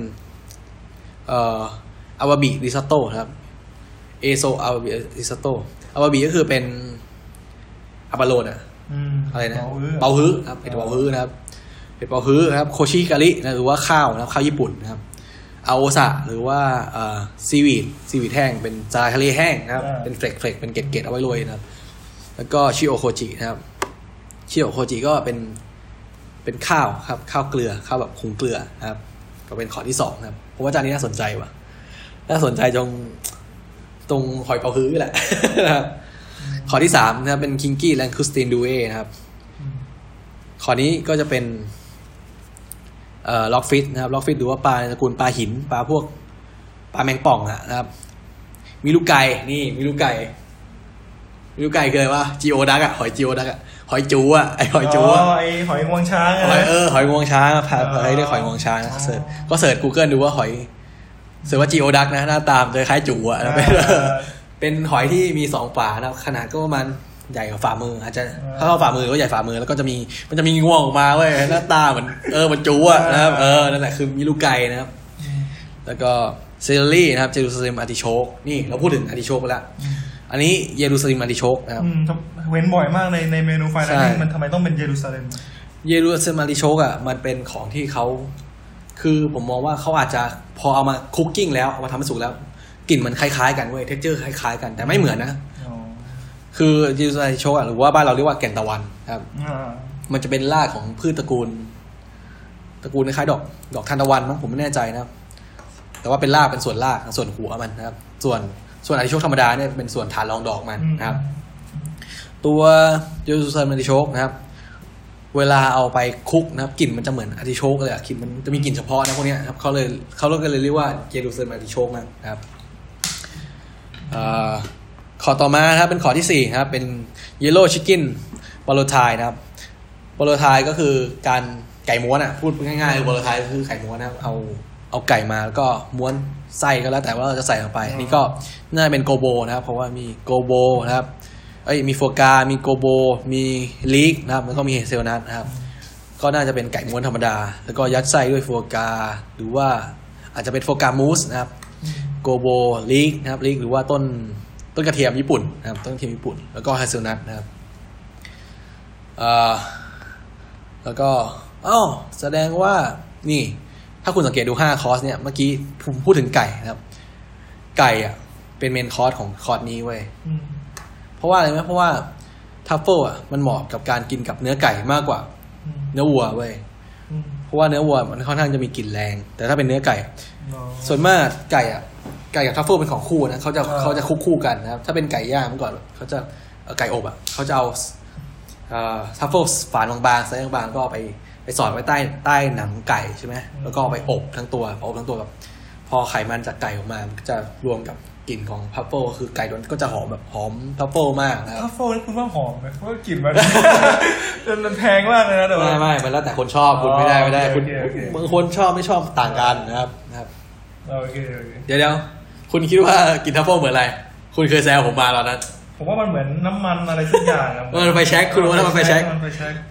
อาวาบิริซอตโต้ครับเอโซอาวาบิริซอตโต้อาวาบิก็คือเป็นอัปโรนอะไรนะเปาฮื้อครับเป็นเปาฮื้อนะครับเป็นเปาฮื้อครับโคชิกะรินะหรือว่าข้าวนะครับข้าวญี่ปุ่นนะครับอาโอซะหรือว่าซีวีดแห้งเป็นจาทะเลแห้งนะครับเป็นเฟลกเป็นเกล็ดเอาไว้โรยนะครับแล้วก็ชิโอโคจินะครับชิโอโคจิก็เป็นข้าวครับข้าวเกลือข้าวแบบคุงเกลือนะครับก็เป็นข้อที่2นะครับผมว่าจานนี้น่าสนใจว่ะน่าสนใจตรงหอยเป๋าฮื้อแหละนะครับข้อที่3นะครับเป็นคิงกี้แลงคูสตินดูเอนะครับข้อนี้ก็จะเป็นล็อกฟิชนะครับล็อกฟิชหรือว่าปลาในตระกูลปลาหินปลาพวกปลาแมงป่องนะครับมีลูกไก่นี่มีลูกไก่เคยว่าจีโอดักอะหอยจีโอดักอะหอยจูอะไอหอยจูอะไอหอยงวงช้างอะหอยงวงช้างพาไปเรียกหอยงวงช้างนะเสิร์ช Google ดูว่าหอยเสิร์ชว่าจีโอดักนะหน้าตามจะคล้ายจูอะนะเป็นหอยที่มี2ฝานะขนาดก็ประมาณใหญ่กว่าฝ่ามืออาจจะถ้าเข้าฝ่ามือก็ใหญ่ฝ่ามือแล้วก็จะมีมันจะมีงวงออกมาเว้ยหน้าตาเหมือนมันจู๊ะนะครับนั่นแหละคือมีลูกไก่นะครับแล้วก็เซเลรี่นะครับเยรูซาเล็มอาร์ติโชกนี่เราพูดถึงอาร์ติโชกไปแล้วอันนี้เยรูซาเล็มอาร์ติโชกนะครับเว้นบ่อยมากในเมนูไฟน์นี่มันทำไมต้องเป็นเยรูซาเล็มอาร์ติโชกอ่ะมันเป็นของที่เขาคือผมมองว่าเขาอาจจะพอเอามาคุกกิ้งแล้วเอามาทำให้สุกแล้วกลิ่นมันคล้ายๆกันเว้ยเท็กเจอร์คล้ายๆกันแต่ไม่เหมือนนะคือยูซาโชกหรือว่าบ้านเราเรียกว่าแก่นตะวันครับมันจะเป็นรากของพืชตระกูลคล้ายๆดอกทานตะวันมั้งผมไม่แน่ใจนะครับแต่ว่าเป็นรากเป็นส่วนรากส่วนหัวมันนะครับส่วนอาริโชกธรรมดาเนี่ยเป็นส่วนฐานรองดอกมันนะครับตัวยูซาอาริโชกนะครับเวลาเอาไปคุกนะครับกลิ่นมันจะเหมือนอาริโชกเลยอะกลิ่นมันจะมีกลิ่นเฉพาะนะพวกนี้ครับเขาเลยเรียกว่าเยรูซาเล็มอาริโชกนะครับขอต่อมาครับเป็นขอที่4ครับเป็น Yellow Chicken บอโลไทนะครับบอโลไทก็คือการไก่ม้วนอ่ะพูดง่ายๆคือบอโลไทคือไก่ม้วนนะครับเอาไก่มาแล้วก็ม้วนไส้ก็แล้วแต่ว่าเราจะใส่ลงไปนี่ก็น่าเป็นโกโบนะครับเพราะว่ามีโกโบนะครับมีโฟกามีโกโบมีลีกนะครับแล้วก็มีเฮเซลนัทนะครับก็น่าจะเป็นไก่ม้วนธรรมดาแล้วก็ยัดไส้ด้วยโฟกาหรือว่าอาจจะเป็นโฟกามูสนะครับโกโบลีกนะครับลีกหรือว่าต้นกระเทียมญี่ปุ่นนะครับต้นกระเทียมญี่ปุ่นแล้วก็เฮเซลนัทนะครับแล้วก็แสดงว่านี่ถ้าคุณสังเกตดู5คอร์สเนี่ยเมื่อกี้ผมพูดถึงไก่นะครับไก่อ่ะเป็นเมนคอร์สของคอร์สนี้เว้ยเพราะว่าอะไรไหมเพราะว่าทัฟเฟิลอ่ะมันเหมาะกับการกินกับเนื้อไก่มากกว่าเนื้อวัวเว้ย เพราะว่าเนื้อวัวมันค่อนข้างจะมีกลิ่นแรงแต่ถ้าเป็นเนื้อไก่ส่วนมากไก่อ่ะไก่กับทัฟเฟิลเป็นของคู่นะเขาจะคุกคู่กันนะครับถ้าเป็นไก่ย่างเมื่อก่อนเขาจะไก่อบอ่ะเขาจะเอาทัฟเฟิลฝานบางๆไซส์บางๆก็เอาไปสอดไว้ใต้หนังไก่ใช่ไหมแล้วก็ไปอบทั้งตัวแบบพอไขมันจากไก่ออกมาจะรวมกับกลิ่นของทัฟเฟิลคือไก่โดนก็จะหอมแบบหอมทัฟเฟิลมากนะครับทัฟเฟิลนี่คุณว่าหอมไหมเพราะกลิ่นมันแพงมากเลยนะแต่ว่าไม่มันแล้วแต่คนชอบคุณไม่ได้คุณบางคนชอบไม่ชอบต่างกันนะครับเดี๋ยวคุณคิดว่ากินทัฟเฟิลเหมือนอะไรคุณเคยแซวผมมาตอนนั้นผมว่ามันเหมือนน้ำมันอะไรสักอย่างมันไปแช็คคุณรู้ว่ามันไปแช็ค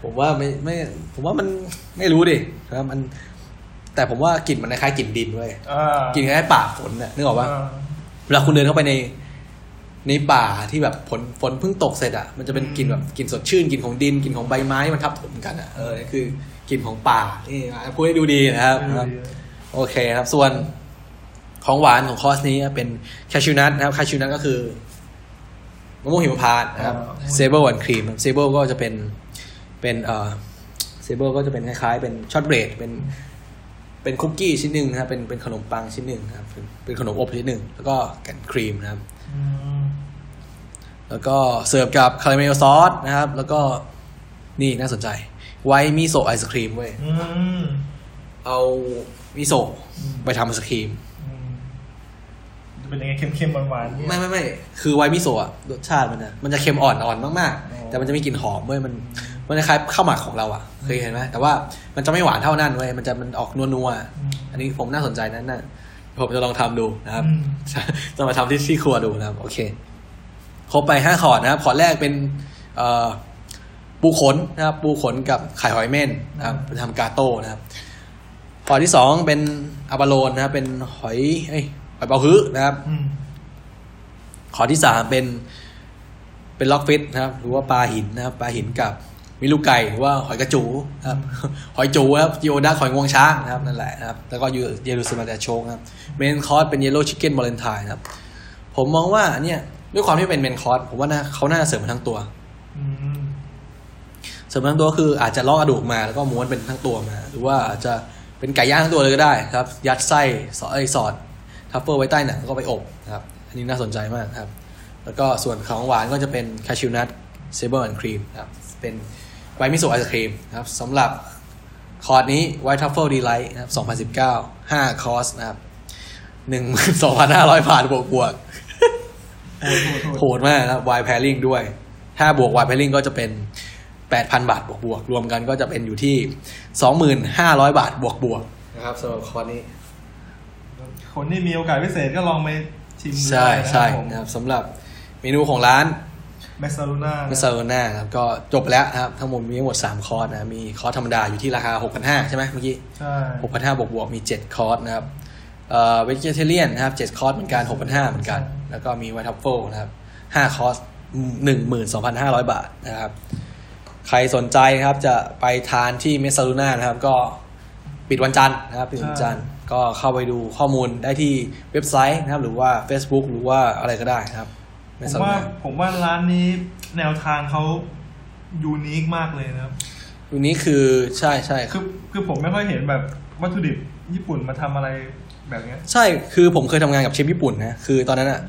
ผมว่าไม่ผมว่ามันไม่รู้ดิครับมันแต่ผมว่ากลิ่นมันคล้ายกลิ่นดินเว้ยกลิ่นคล้ายป่าฝนน่ะนึกออกป่ะเวลาคุณเดินเข้าไปในป่าที่แบบฝนเพิ่งตกเสร็จอ่ะมันจะเป็นกลิ่นแบบกลิ่นสดชื่นกลิ่นของดินกลิ่นของใบไม้มันทับถมกันอ่ะคือกลิ่นของป่านี่พูดให้ดูดีนะครับโอเคครับส่วนของหวานของคอร์สนี้เป็นคาชูนัทนะครับคาชูนัทก็คือมะม่วงหิมพานต์นะครับเซเบิลแอนด์ครีมเซเบิลก็จะเป็นเซเบิลก็จะเป็นคล้ายๆเป็นช็อตเบรดเป็นคุกกี้ชิ้นหนึ่งนะครับเป็นขนมปังชิ้นหนึ่งนะครับเป็นขนมอบชิ้นหนึ่งแล้วก็แกนครีมนะครับแล้วก็เสิร์ฟกับคาราเมลซอสนะครับแล้วก็นี่น่าสนใจไวท์มิโซะไอศครีมเว้ยเอามิโซะไปทำไอศครีมเป็นยังไงเค็มๆหวานๆไม่คือไวมิโซะรสชาติมันจะเค็มอ่อนมากๆแต่มันจะมีกลิ่นหอมเว้ยมันคล้ายข้าวหมักของเราอ่ะเคยเห็นไหมแต่ว่ามันจะไม่หวานเท่านั้นเว้ยมันออกนัวๆอันนี้ผมน่าสนใจนั่นน่ะผมจะลองทำดูนะครับจะมาทำที่ครัวดูนะครับโอเคครบไป5ขอดนะครับขอดแรกเป็นปูขนนะครับปูขนกับไข่หอยเม่นนะครับทำกาโต้นะครับขอดที่2เป็นอะบาโลนนะครับเป็นหอยเป๋าฮื้อนะครับขอที่3เป็นล็อกฟิชนะครับหรือว่าปลาหินนะครับปลาหินกับมิลูไก่หรือว่าหอยกระจูนะครับหอยจูครับจิโอดาหอยงวงช้างนะครับนั่นแหละนะครับแล้วก็เยรูซาเล็มแต่โชงครับเมนคอร์สเป็นเยลโล่ชิคเก้นวาเลนไทน์นะครับผมมองว่าเนี่ยด้วยความที่เป็นเมนคอร์สผมว่าเขาน่าจะเสิร์ฟมาทั้งตัวเสิร์ฟมาทั้งตัวคืออาจจะลอกกระดูกมาแล้วก็ม้วนเป็นทั้งตัวมาหรือว่าอาจจะเป็นไก่ย่างทั้งตัวเลยก็ได้ครับยัดไส้สอดทัฟเฟอร์ไว้ใต้หนังก็ไปอบนะครับอันนี้น่าสนใจมากครับแล้วก็ส่วนของหวานก็จะเป็นคาชิวนัทเซเบิลแอนด์ครีมครับเป็นไวท์มิโซะไอศครีมนะครับสำหรับคอร์สนี้ไวท์ทัฟเฟิลดีไลท์นะครับ2019 5คอร์สนะครับ 12,500 บาทบวกๆโหดมากนะไวน์แพร์ริ่งด้วยถ้าบวกไวน์แพร์ริ่งก็จะเป็น 8,000 บาทบวกๆรวมกันก็จะเป็นอยู่ที่ 25,000 บาทบวกๆนะครับสำหรับคอร์สนี้คนที่มีโอกาสพิเศษก็ลองไปชิมดูได้นะครับสำหรับเมนูของร้านเมซาลูน่าครับก็จบแล้วนะครับทั้งหมดมีทั้งหมด3คอร์สนะมีคอร์สธรรมดาอยู่ที่ราคา 6,500 ใช่ไหมเมื่อกี้ใช่ 6,500 บวกๆมี7คอร์สนะครับเวจิเทเรียนนะครับ7คอร์สเหมือนกัน 6,500 เหมือนกันแล้วก็มีไวท์ทัฟเฟิลนะครับ5คอร์ส 12,500 บาทนะครับใครสนใจครับจะไปทานที่เมซาลูน่านะครับก็ปิดวันจันทร์นะครับปิดวันจันทร์ก็เข้าไปดูข้อมูลได้ที่เว็บไซต์นะครับหรือว่า Facebook หรือว่าอะไรก็ได้นะครับผมว่าร้านนี้แนวทางเขายูนิคมากเลยนะครับยูนิคคือใช่คือผมไม่ค่อยเห็นแบบวัตถุดิบญี่ปุ่นมาทำอะไรแบบนี้ใช่คือผมเคยทำงานกับเชฟญี่ปุ่นนะคือตอนนั้นอ่ะ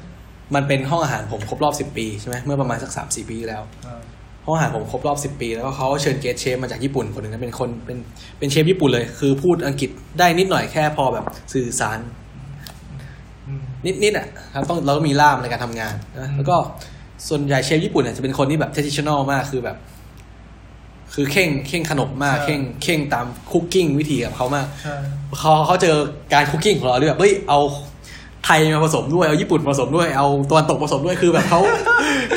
มันเป็นห้องอาหารผมครบรอบ10 ปีใช่ไหมเมื่อประมาณสัก 3-4 ปีแล้วห้องอาหารผมครบรอบ10 ปีแล้วก็เขาเชิญเกสต์เชฟมาจากญี่ปุ่นคนหนึ่งนะเป็นคนเป็นเชฟญี่ปุ่นเลยคือพูดอังกฤษได้นิดหน่อยแค่พอแบบสื่อสารนิดๆอ่ะครับต้องเราก็มีล่ามในการทำงานนะแล้วก็ส่วนใหญ่เชฟญี่ปุ่นเนี่ยจะเป็นคนที่แบบ traditional มากคือแบบคือเข่งขนบมากเข่งตามคุกกิ้งวิธีของเขามากเขาเจอการคุกกิ้งของเราด้วยแบบเฮ้ยเอาไทยมาผสมด้วยเอาญี่ปุ่นผสมด้วยเอาตะวันตกผสมด้วยคือแบบเขา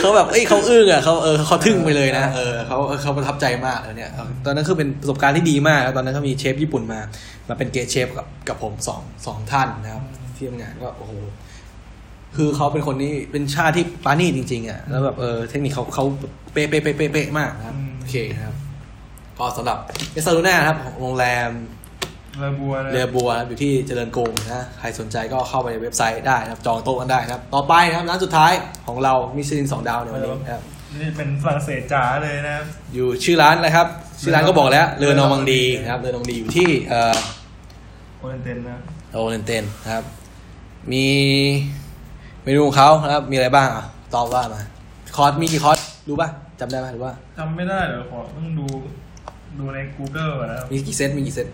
เขาแบบเอ้ยเขาอึ้งอ่ะเขาเขาทึ่งไปเลยนะเขาประทับใจมากเลยเนี่ยตอนนั้นคือเป็นประสบการณ์ที่ดีมากแล้วตอนนั้นก็มีเชฟญี่ปุ่นมาเป็นเกสต์เชฟกับผมสองท่านนะครับที่ทำงานก็โอ้โหคือเขาเป็นคนนี้เป็นชาติที่ปานี่จริงๆอ่ะแล้วแบบเทคนิคเขาเป๊ะๆๆๆมากนะครับโอเคครับก็สำหรับเมซาลูน่าครับโรงแรมเรือบัวอยู่ที่เจริญกรุงนะใครสนใจก็เข้าไปในเว็บไซต์ได้นะครับจองโต๊ะกันได้นะครับต่อไปนะครับร้านสุดท้ายของเรามิชลิน2 ดาวในวันนี้ครับ นี่เป็นฝรั่งเศสจ๋าเลยนะอยู่ชื่อร้านนะครับชื่อร้านก็บอกแล้วเลอนอมังดีนะครับเลอนอมังดีอยู่ที่โอเรนเตนนะโอเรนเตนครับมีเมนูของเขานะครับมีอะไรบ้างอ่ะตอบว่ามาคอร์สมีกี่คอร์สรู้ป่ะจำได้ไหมหรือว่าจำไม่ได้เดี๋ยวขอต้องดูใน Google ก่อนนะมีกี่เซต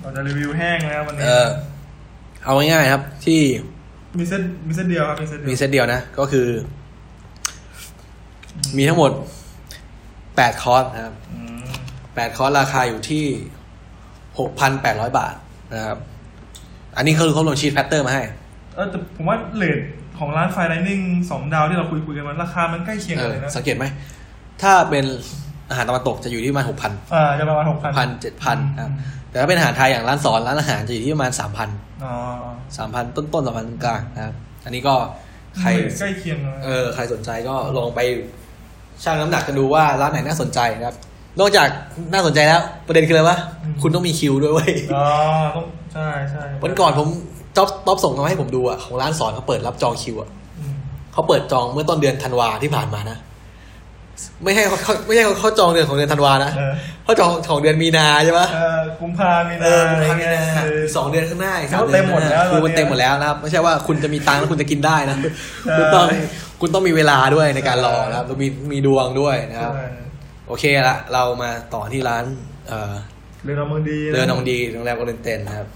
เราจะรีวิวแห้งนะครับวันนี้เอาง่ายๆครับที่มีเซตเดียวครับมีเซตเดียวนะก็คือมีทั้งหมด8คอร์สนะครับ8คอร์สราคาอยู่ที่ 6,800 บาทนะครับอันนี้คือเขาลงชีทแพทเตอร์มาให้แต่ผมว่าเรทของร้านไฟไลนิ่ง2ดาวที่เราคุยกันมันราคามันใกล้เคียงกันเลยนะสังเกตไหมถ้าเป็นอาหารตะวันตกจะอยู่ที่ประมาณ 6,000 จะประมาณ 6,000 7,000 ครับแต่ถ้าเป็นอาหารไทยอย่างร้านสอนร้านอาหารจะอยู่ที่ประมาณ 3,000 3,000 ต้นๆ 3,000 กลางๆนะครับอันนี้ก็ใครใกล้เคียงใครสนใจก็ลองไปชั่งน้ำหนักกันดูว่าร้านไหนน่าสนใจนะครับนอกจากน่าสนใจแล้วประเด็นคืออะไรวะคุณต้องมีคิวด้วยเว้ยต้องใช่ๆวันก่อนผมต๊อบส่งมาให้ผมดูอ่ะของร้านสอนเขาเปิดรับจองคิวอ่ะเขาเปิดจองเมื่อต้นเดือนธันวาที่ผ่านมานะไม่ใช่เขาจองเดือนของเดือนธันวานะเขาจองของเดือนมีนาใช่ปะกุมภามีนา2เดือนข้างหน้าเขาเต็มหมดแล้วคือมันเต็มหมดแล้วนะครับไม่ใช่ว่าคุณจะมีตังค์แล้วคุณจะกินได้นะคุณต้องมีเวลาด้วยในการรอนะครับต้องมีดวงด้วยนะครับโอเคละเรามาต่อที่ร้านเรือนองดีโรงแรมโอเรนเตนนะครับ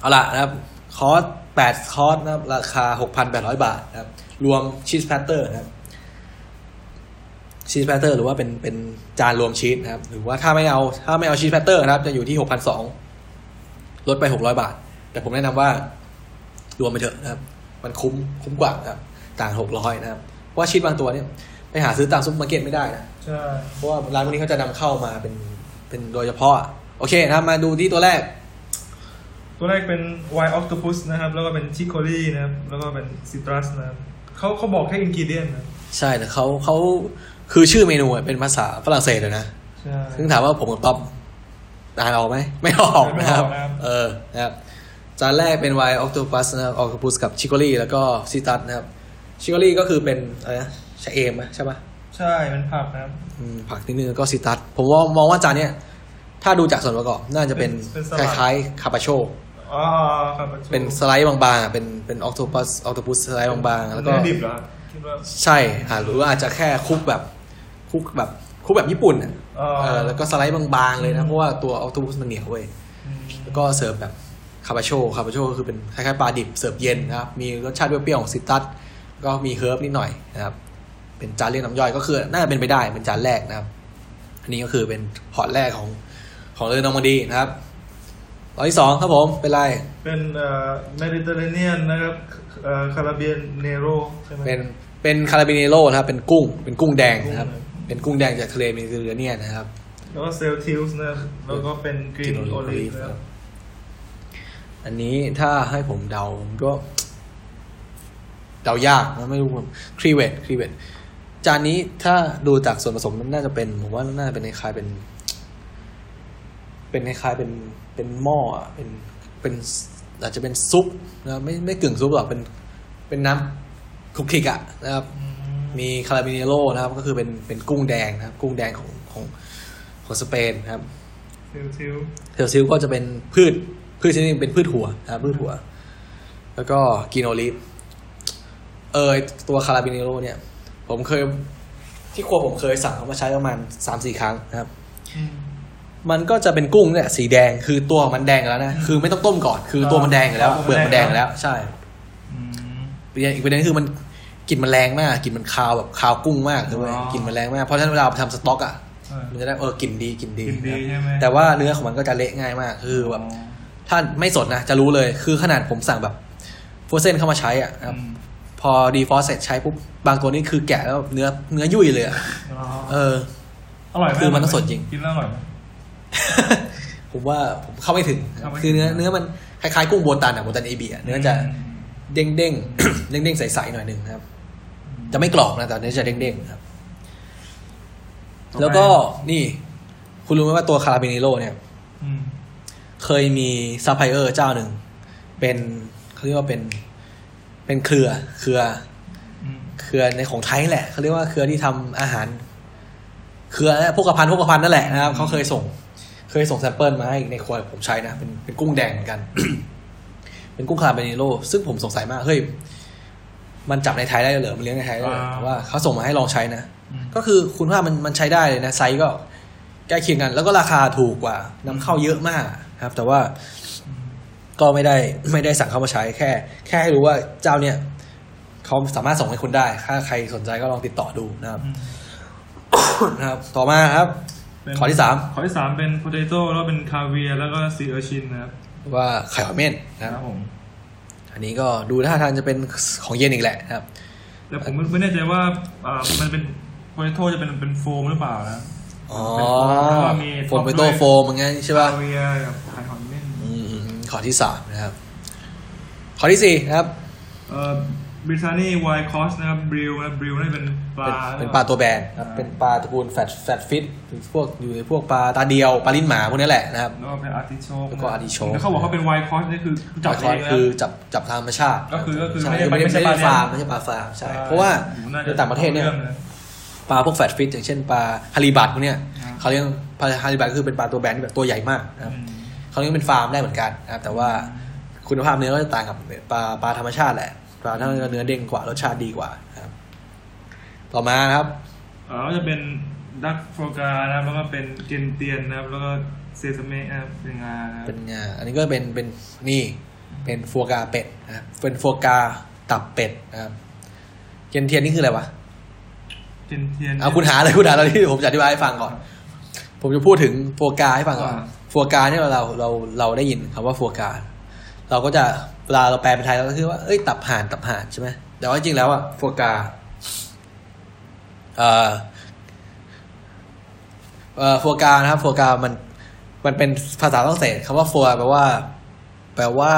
เอาละนะครับคอร์ส8คอร์สนะครับราคา 6,800 บาทนะครับรวมชีสแพตเตอร์นะครับชีสแพตเตอร์หรือว่าเป็นจานรวมชีสนะครับหรือว่าถ้าไม่เอาชีสแพตเตอร์นะครับจะอยู่ที่ 6,200 ลดไป600บาทแต่ผมแนะนำว่ารวมไปเถอะนะครับมันคุ้มกว่านะครับต่าง600นะครับเพราะว่าชีสบางตัวเนี่ยไปหาซื้อตามซุปเปอร์มาร์เก็ตไม่ได้นะใช่เพราะว่าร้านพวกนี้เขาจะนำเข้ามาเป็นโดยเฉพาะโอเคนะครับมาดูที่ตัวแรกเป็น Wild Octopus นะครับแล้วก็เป็น Chicory นะครับแล้วก็เป็น Citrus นะครับเขาบอกแค่ ingredient นะใช่แต่เขาคือชื่อเมนูเป็นภาษาฝรั่งเศสเลยนะใช่ซึ่งถามว่าผมกับต๊อบอ่านออกมั้ยไม่ออกนะครับนะครับจานแรกเป็น Wild Octopus นะครับ Octopus กับ Chicory แล้วก็ Citrus นะครับ Chicory ก็คือเป็นอะไรนะชะเอมป่ะใช่ป่ะใช่มันผักนะครับผักนิดนึงแล้วก็ Citrus ผมว่ามองว่าจานเนี้ยถ้าดูจากส่วนประกอบน่าจะเป็นคล้ายๆคาปาโชเป็นสไลด์บางๆเป็นออคโตปัสสไลด์บางๆแล้วก็ดิบเหรอคิดว่าใช่หรือว่าอาจจะแค่คุกแบบญี่ปุ่นแล้วก็สไลด์บางๆเลยนะเพราะว่าตัวออคโตปัสมันเหนียวเว้ยแล้วก็เสิร์ฟแบบคาปาโชก็คือเป็นคล้ายๆปลาดิบเสิร์ฟเย็นนะครับมีรสชาติเปรี้ยวๆของซิตรัสก็มีเฮิร์บนิดหน่อยนะครับเป็นจานเรียกน้ำย่อยก็คือน่าจะเป็นไปได้เป็นจานแรกนะครับอันนี้ก็คือเป็นพอร์ตแรกของเรือนอร์มานดีนะครับร้อยที่สองครับผมเป็นไรเป็นเมดิเตอร์เรเนียนนะครับคาราเบียเนโรใช่ไหมเป็นคาราเบียเนโรนะครับเป็นกุ้งแดงนะครับเป็นกุ้งแดงจากทะเลเมดิเตอร์เรเนียนนะครับแล้วก็เซลทิลส์นะแล้วก็เป็นกรีนโอลีฟนะครับอันนี้ถ้าให้ผมเดาก็เดายากนะไม่รู้ผมครีเวตจานนี้ถ้าดูจากส่วนผสมมันน่าจะเป็นผมว่าน่าจะเป็นคล้ายเป็นหม้อเป็นอาจจะเป็นซุปนะไม่กึ่งซุปหรอกเป็นน้ำคลุกคลิกอ่ะนะครับมีคาราเมลโล่นะครับก็คือเป็นกุ้งแดงนะครับกุ้งแดงของสเปนนะครับเซลซิลก็จะเป็นพืชชนิดนึงเป็นพืชหัวนะครับพืชหัวแล้วก็กินโอลิฟตัวคาราเมลโล่เนี่ยผมเคยที่ครัวผมเคยสั่งเขามาใช้ประมาณ 3-4 ครั้งนะครับมันก็จะเป็นกุ้งเนี่ยสีแดงคือตัวมันแดงแล้วนะคือไม่ต้องต้มก่อนคือตัวมันแดงแล้วเปลือกมันแดงแล้วใช่อีกประเด็นคือมันกลิ่นมันแรงมากกลิ่นมันคาวแบบคาวกุ้งมากเลยกลิ่นมันแรงมากเพราะฉะนั้นเวลาไปทำสต๊อกอ่ะมันจะได้กลิ่นดีแต่ว่าเนื้อของมันก็จะเละง่ายมากคือแบบถ้าไม่สดนะจะรู้เลยคือขนาดผมสั่งแบบโฟรเซนเข้ามาใช้อ่ะพอดีฟรอสเสร็จใช้ปุ๊บบางตัวนี่คือแกะแล้วเนื้อยุ่ยเลยอ่ะอร่อยคือมันต้องสดจริงกินแล้วอร่อยผมว่าผมเข้าไม่ถึงคือเนื้อมันคล้ายๆกุ้งโบตันอ่ะโบตันเอเบียเนื้อจะเด้งๆ เด้งๆใสๆหน่อยนึงครับจะไม่กรอบนะแต่เนื้อจะเด้งๆครับแล้วก็นี่คุณรู้ไหมว่าตัวคาราเบเนโร่เนี่ยเคยมีซัพพลายเออร์เจ้าหนึ่งเป็นเขาเรียกว่าเป็นเครือ เครือในของไทยแหละเขาเรียกว่าเครือที่ทำอาหารเครือพวกกระพันนั่นแหละนะครับเขาเคยส่งแซมเปิลมาให้ในครัวผมใช้นะเป็นกุ้งแดงเหมือนกัน เป็นกุ้งคาร์บาเนโรซึ่งผมสงสัยมากเฮ้ยมันจับในไทยได้เหรอมันเลี้ยงในไทยได้ว่าเขาส่งมาให้ลองใช้นะก็คือคุณว่ามันใช้ได้เลยนะไซส์ก็ใกล้เคียงกันแล้วก็ราคาถูกกว่านำเข้าเยอะมากครับแต่ว่าก็ไม่ได้สั่งเข้ามาใช้แค่ให้รู้ว่าเจ้าเนี่ยเขาสามารถส่งให้คุณได้ถ้าใครสนใจก็ลองติดต่อดูนะครับ นะครับต่อมาครับข้อที่ 3เป็น potato แล้วเป็นคาเวียร์แล้วก็ซีเออร์ชินนะครับว่าไข่หอยเม่นนะครับผมอันนี้ก็ดูท่าทางจะเป็นของเย็นอีกแหละนะครับแต่ผมไม่แน่ใจว่ามันเป็น potato จะเป็นโฟมหรือเปล่านะอ๋อโฟม potato โฟมอย่างงี้ใช่ป่ะคาเวียร์กับไข่หอยเม่นข้อที่3นะครับข้อที่4นะครับบริทานีไวคอสนะครับบริวนี่เป็นปลาตัวแบนครับเป็นปลาตระกูลแฟตฟิชพวกอยู่ในพวกปลาตาเดียวปลาลิ้นหมาพวกนี้แหละนะครับแล้วก็เป็นอาร์ติโชกแล้วเขาบอกเขาเป็นไวคอสนี่คือจับเองคือจับธรรมชาติก็คือไม่ใช่ปลาฟาร์มไม่ใช่ปลาฟาร์มใช่เพราะว่าในต่างประเทศเนี่ยปลาพวกแฟตฟิชอย่างเช่นปลาฮาริบัตพวกเนี้ยเขาเรียกฮาริบัตก็คือเป็นปลาตัวแบนที่แบบตัวใหญ่มากนะครับเขาเรียกเป็นฟาร์มได้เหมือนกันนะครับแต่ว่าคุณภาพเนื้อก็จะต่างกับปลาธรรมชาติแหละปลาถ้าเนื้อเด้งกว่ารสชาติดีกว่าครับต่อมาครับก็จะเป็นดักโฟกานะครับแล้วก็เป็นเกนเตียนนะครับแล้วก็เซซามิครับเป็นงาอันนี้ก็เป็นนี่เป็นโฟกาเป็ดนะเป็นโฟกาตับเป็ดนะครับเกนเตียนนี่คืออะไรวะเกนเตียนเอาคุณหาตอนที่ผมจะอธิบายให้ฟังก่อนผมจะพูดถึงโฟกาให้ฟังก่อนโฟกาเนี่ยเราได้ยินคำว่าโฟกาเราก็จะเวลาเราแปลเป็นไทยเราก็คือว่าเอ้ยตับห่านใช่ไหมแต่ว่าจริงแล้วอะโฟกาโฟกานะครับโฟกามันเป็นภาษาฝรั่งเศสคำว่าโฟแปลว่า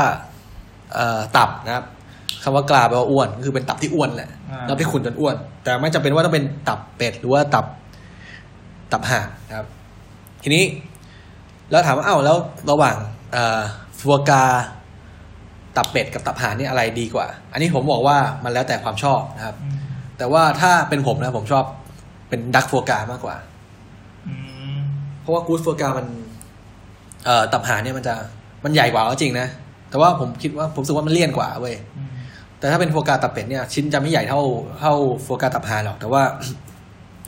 ตับนะครับคำว่ากาแปลว่าอ้วนคือเป็นตับที่อ้วนแหละตับที่ขุ่นจนอ้วนแต่ไม่จำเป็นว่าต้องเป็นตับเป็ดหรือว่าตับห่านนะครับทีนี้แล้วถามว่าเอ้าแล้วระหว่างโฟกาตับเป็ดกับตับห่านนี่อะไรดีกว่าอันนี้ผมบอกว่ามันแล้วแต่ความชอบนะครับแต่ว่าถ้าเป็นผมนะผมชอบเป็นดักโฟกามากกว่าเพราะว่ากู๊ดโฟกามันตับห่านเนี่ยมันใหญ่กว่าก็จริงนะแต่ว่าผมคิดว่าผมรู้สึกว่ามันเลี่ยนกว่าเว้ยแต่ถ้าเป็นโฟกาตับเป็ดเนี่ยชิ้นจะไม่ใหญ่เท่าโฟกาตับห่านหรอกแต่ว่า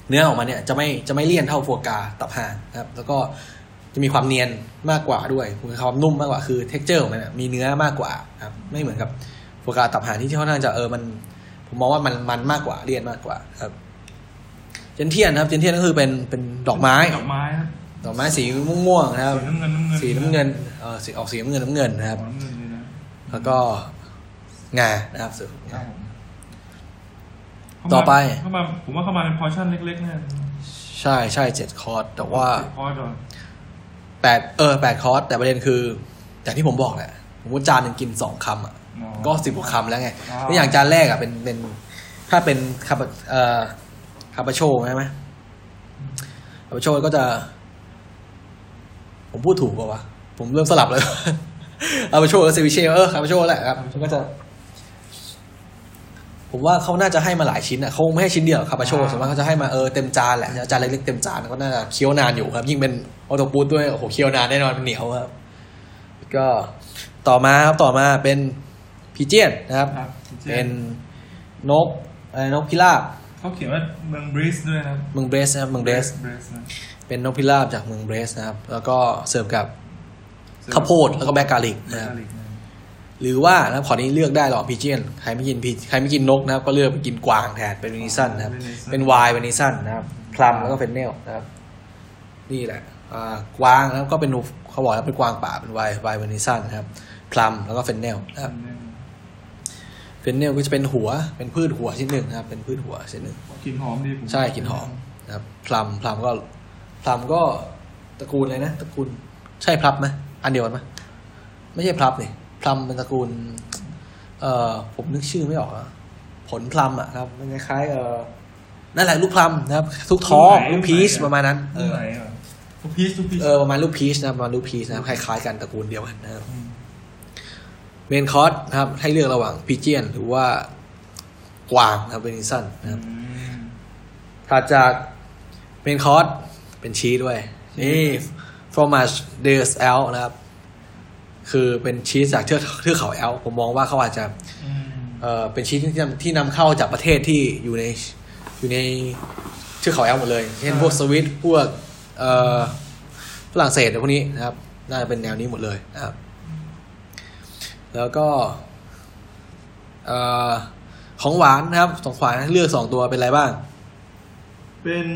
เนื้อออกมาเนี่ยจะไม่เลี่ยนเท่าโฟกาตับห่านนะครับแล้วก็จะมีความเนียนมากกว่าด้วยมีความนุ่มมากกว่าคือเท็กเจอร์ของมันมีเนื้อมากกว่าครับไม่เหมือนกับโฟกาตับห่านที่ค่อนข้างจะมันผมมองว่ามันมากกว่าเรียนมากกว่าครับเจนเทียนครับเจนเทียนก็คือเป็นดอกไม้ครับดอกไม้สีม่วงๆนะครับสีน้ำเงินสีออกสีน้ำเงินนะครับแล้วก็งานะครับสุดต่อไปผมว่าเข้ามาเป็นพอร์ชั่นเล็กๆเนี่ยใช่7คอร์สแต่ว่า8คอร์สแต่ประเด็นคือแต่ที่ผมบอกแหละผมว่าจานนึงกิน2คำอ่ะก็10กว่าคำแล้วไงแล้วอย่างจานแรกอ่ะเป็นถ้าเป็นคาปาโชใช่ไหมคาปาโชก็จะผมพูดถูกป่าววะผมเริ่มสลับเลยคาปาโชกับเซวิเช่คาปาโชแหละครับก็จะผมว่าเขาน่าจะให้มาหลายชิ้นอ่ะเขาไม่ให้ชิ้นเดียวคาปาโชส่วนมากเขาจะให้มาเต็มจานแหละจานเล็กๆเต็มจานก็น่าจะเคี้ยวนานอยู่ครับยิ่งเป็นออโต้ปูดด้วยโอ้โหเคี้ยวนานแน่นอนมันเหนียวครับก็ต่อมาเป็นพีเจียนนะครับเป็นนกพิราบเขาเขียนว่าเมืองเบรสด้วยครับเมืองเบรสนะครับเมืองเบรสเป็นนกพิราบจากเมืองเบรสนะครับแล้วก็เสิร์ฟกับข้าวโพดแล้วก็แบล็กกาลิกนะครับหรือว่านะขอนี้เลือกได้หรอพีเจียนใครไม่กินนกนะครับก็เลือกไปกินกวางแทนเป็นเวนิสันนะครับเป็นวายเวนิสันนะครับพลัมแล้วก็เฟนเนลนะครับนี่แหละกวางแล้วก็เป็นเขาบอกแล้วเป็นกวางป่าเป็นวายเวนิสันนะครับพลัมแล้วก็เฟนเนลนะครับเฟนเนลก็จะเป็นหัวเป็นพืชหัวชิ้นหนึ่งนะครับเป็นพืชหัวชิ้นหนึ่งกลิ่นหอมดีใช่กลิ่นหอมนะครับพลัมก็ตระกูลอะไรนะตระกูลใช่พลับไหมอันเดียวกันไหมไม่ใช่พลับนี่พลัมเป็นตระกูลผมนึกชื่อไม่ออกผลพลัมอ่ะครับมันคล้ายนั่นแหละลูกพลัมนะครับทุกท้องลูกพีชประมาณนั้นประมาณลูกพีชนะประมาณลูกพีชนะครับคล้ายๆกันตระกูลเดียวกันนะครับเมนคอร์สนะครับให้เลือกระหว่างพีเจียนหรือว่า กวางนะครับเวนิสันนะครับถัดจากเมนคอร์สเป็นชีสด้วยนี่ฟรอมาจเดสแอลนะครับคือเป็นชีสจากเทือกเขาแอลผมมองว่าเขาอาจจะเป็นชีสที่นำเข้าจากประเทศที่อยู่ในเทือกเขาแอลหมดเลยเช่นพวกสวิตพวกฝรั่งเศสอะไรพวกนี้นะครับน่าจะเป็นแนวนี้หมดเลยนะครับแล้วก็ของหวานนะครับของหวานเลือก2ตัวเป็นอะไรบ้างเป็น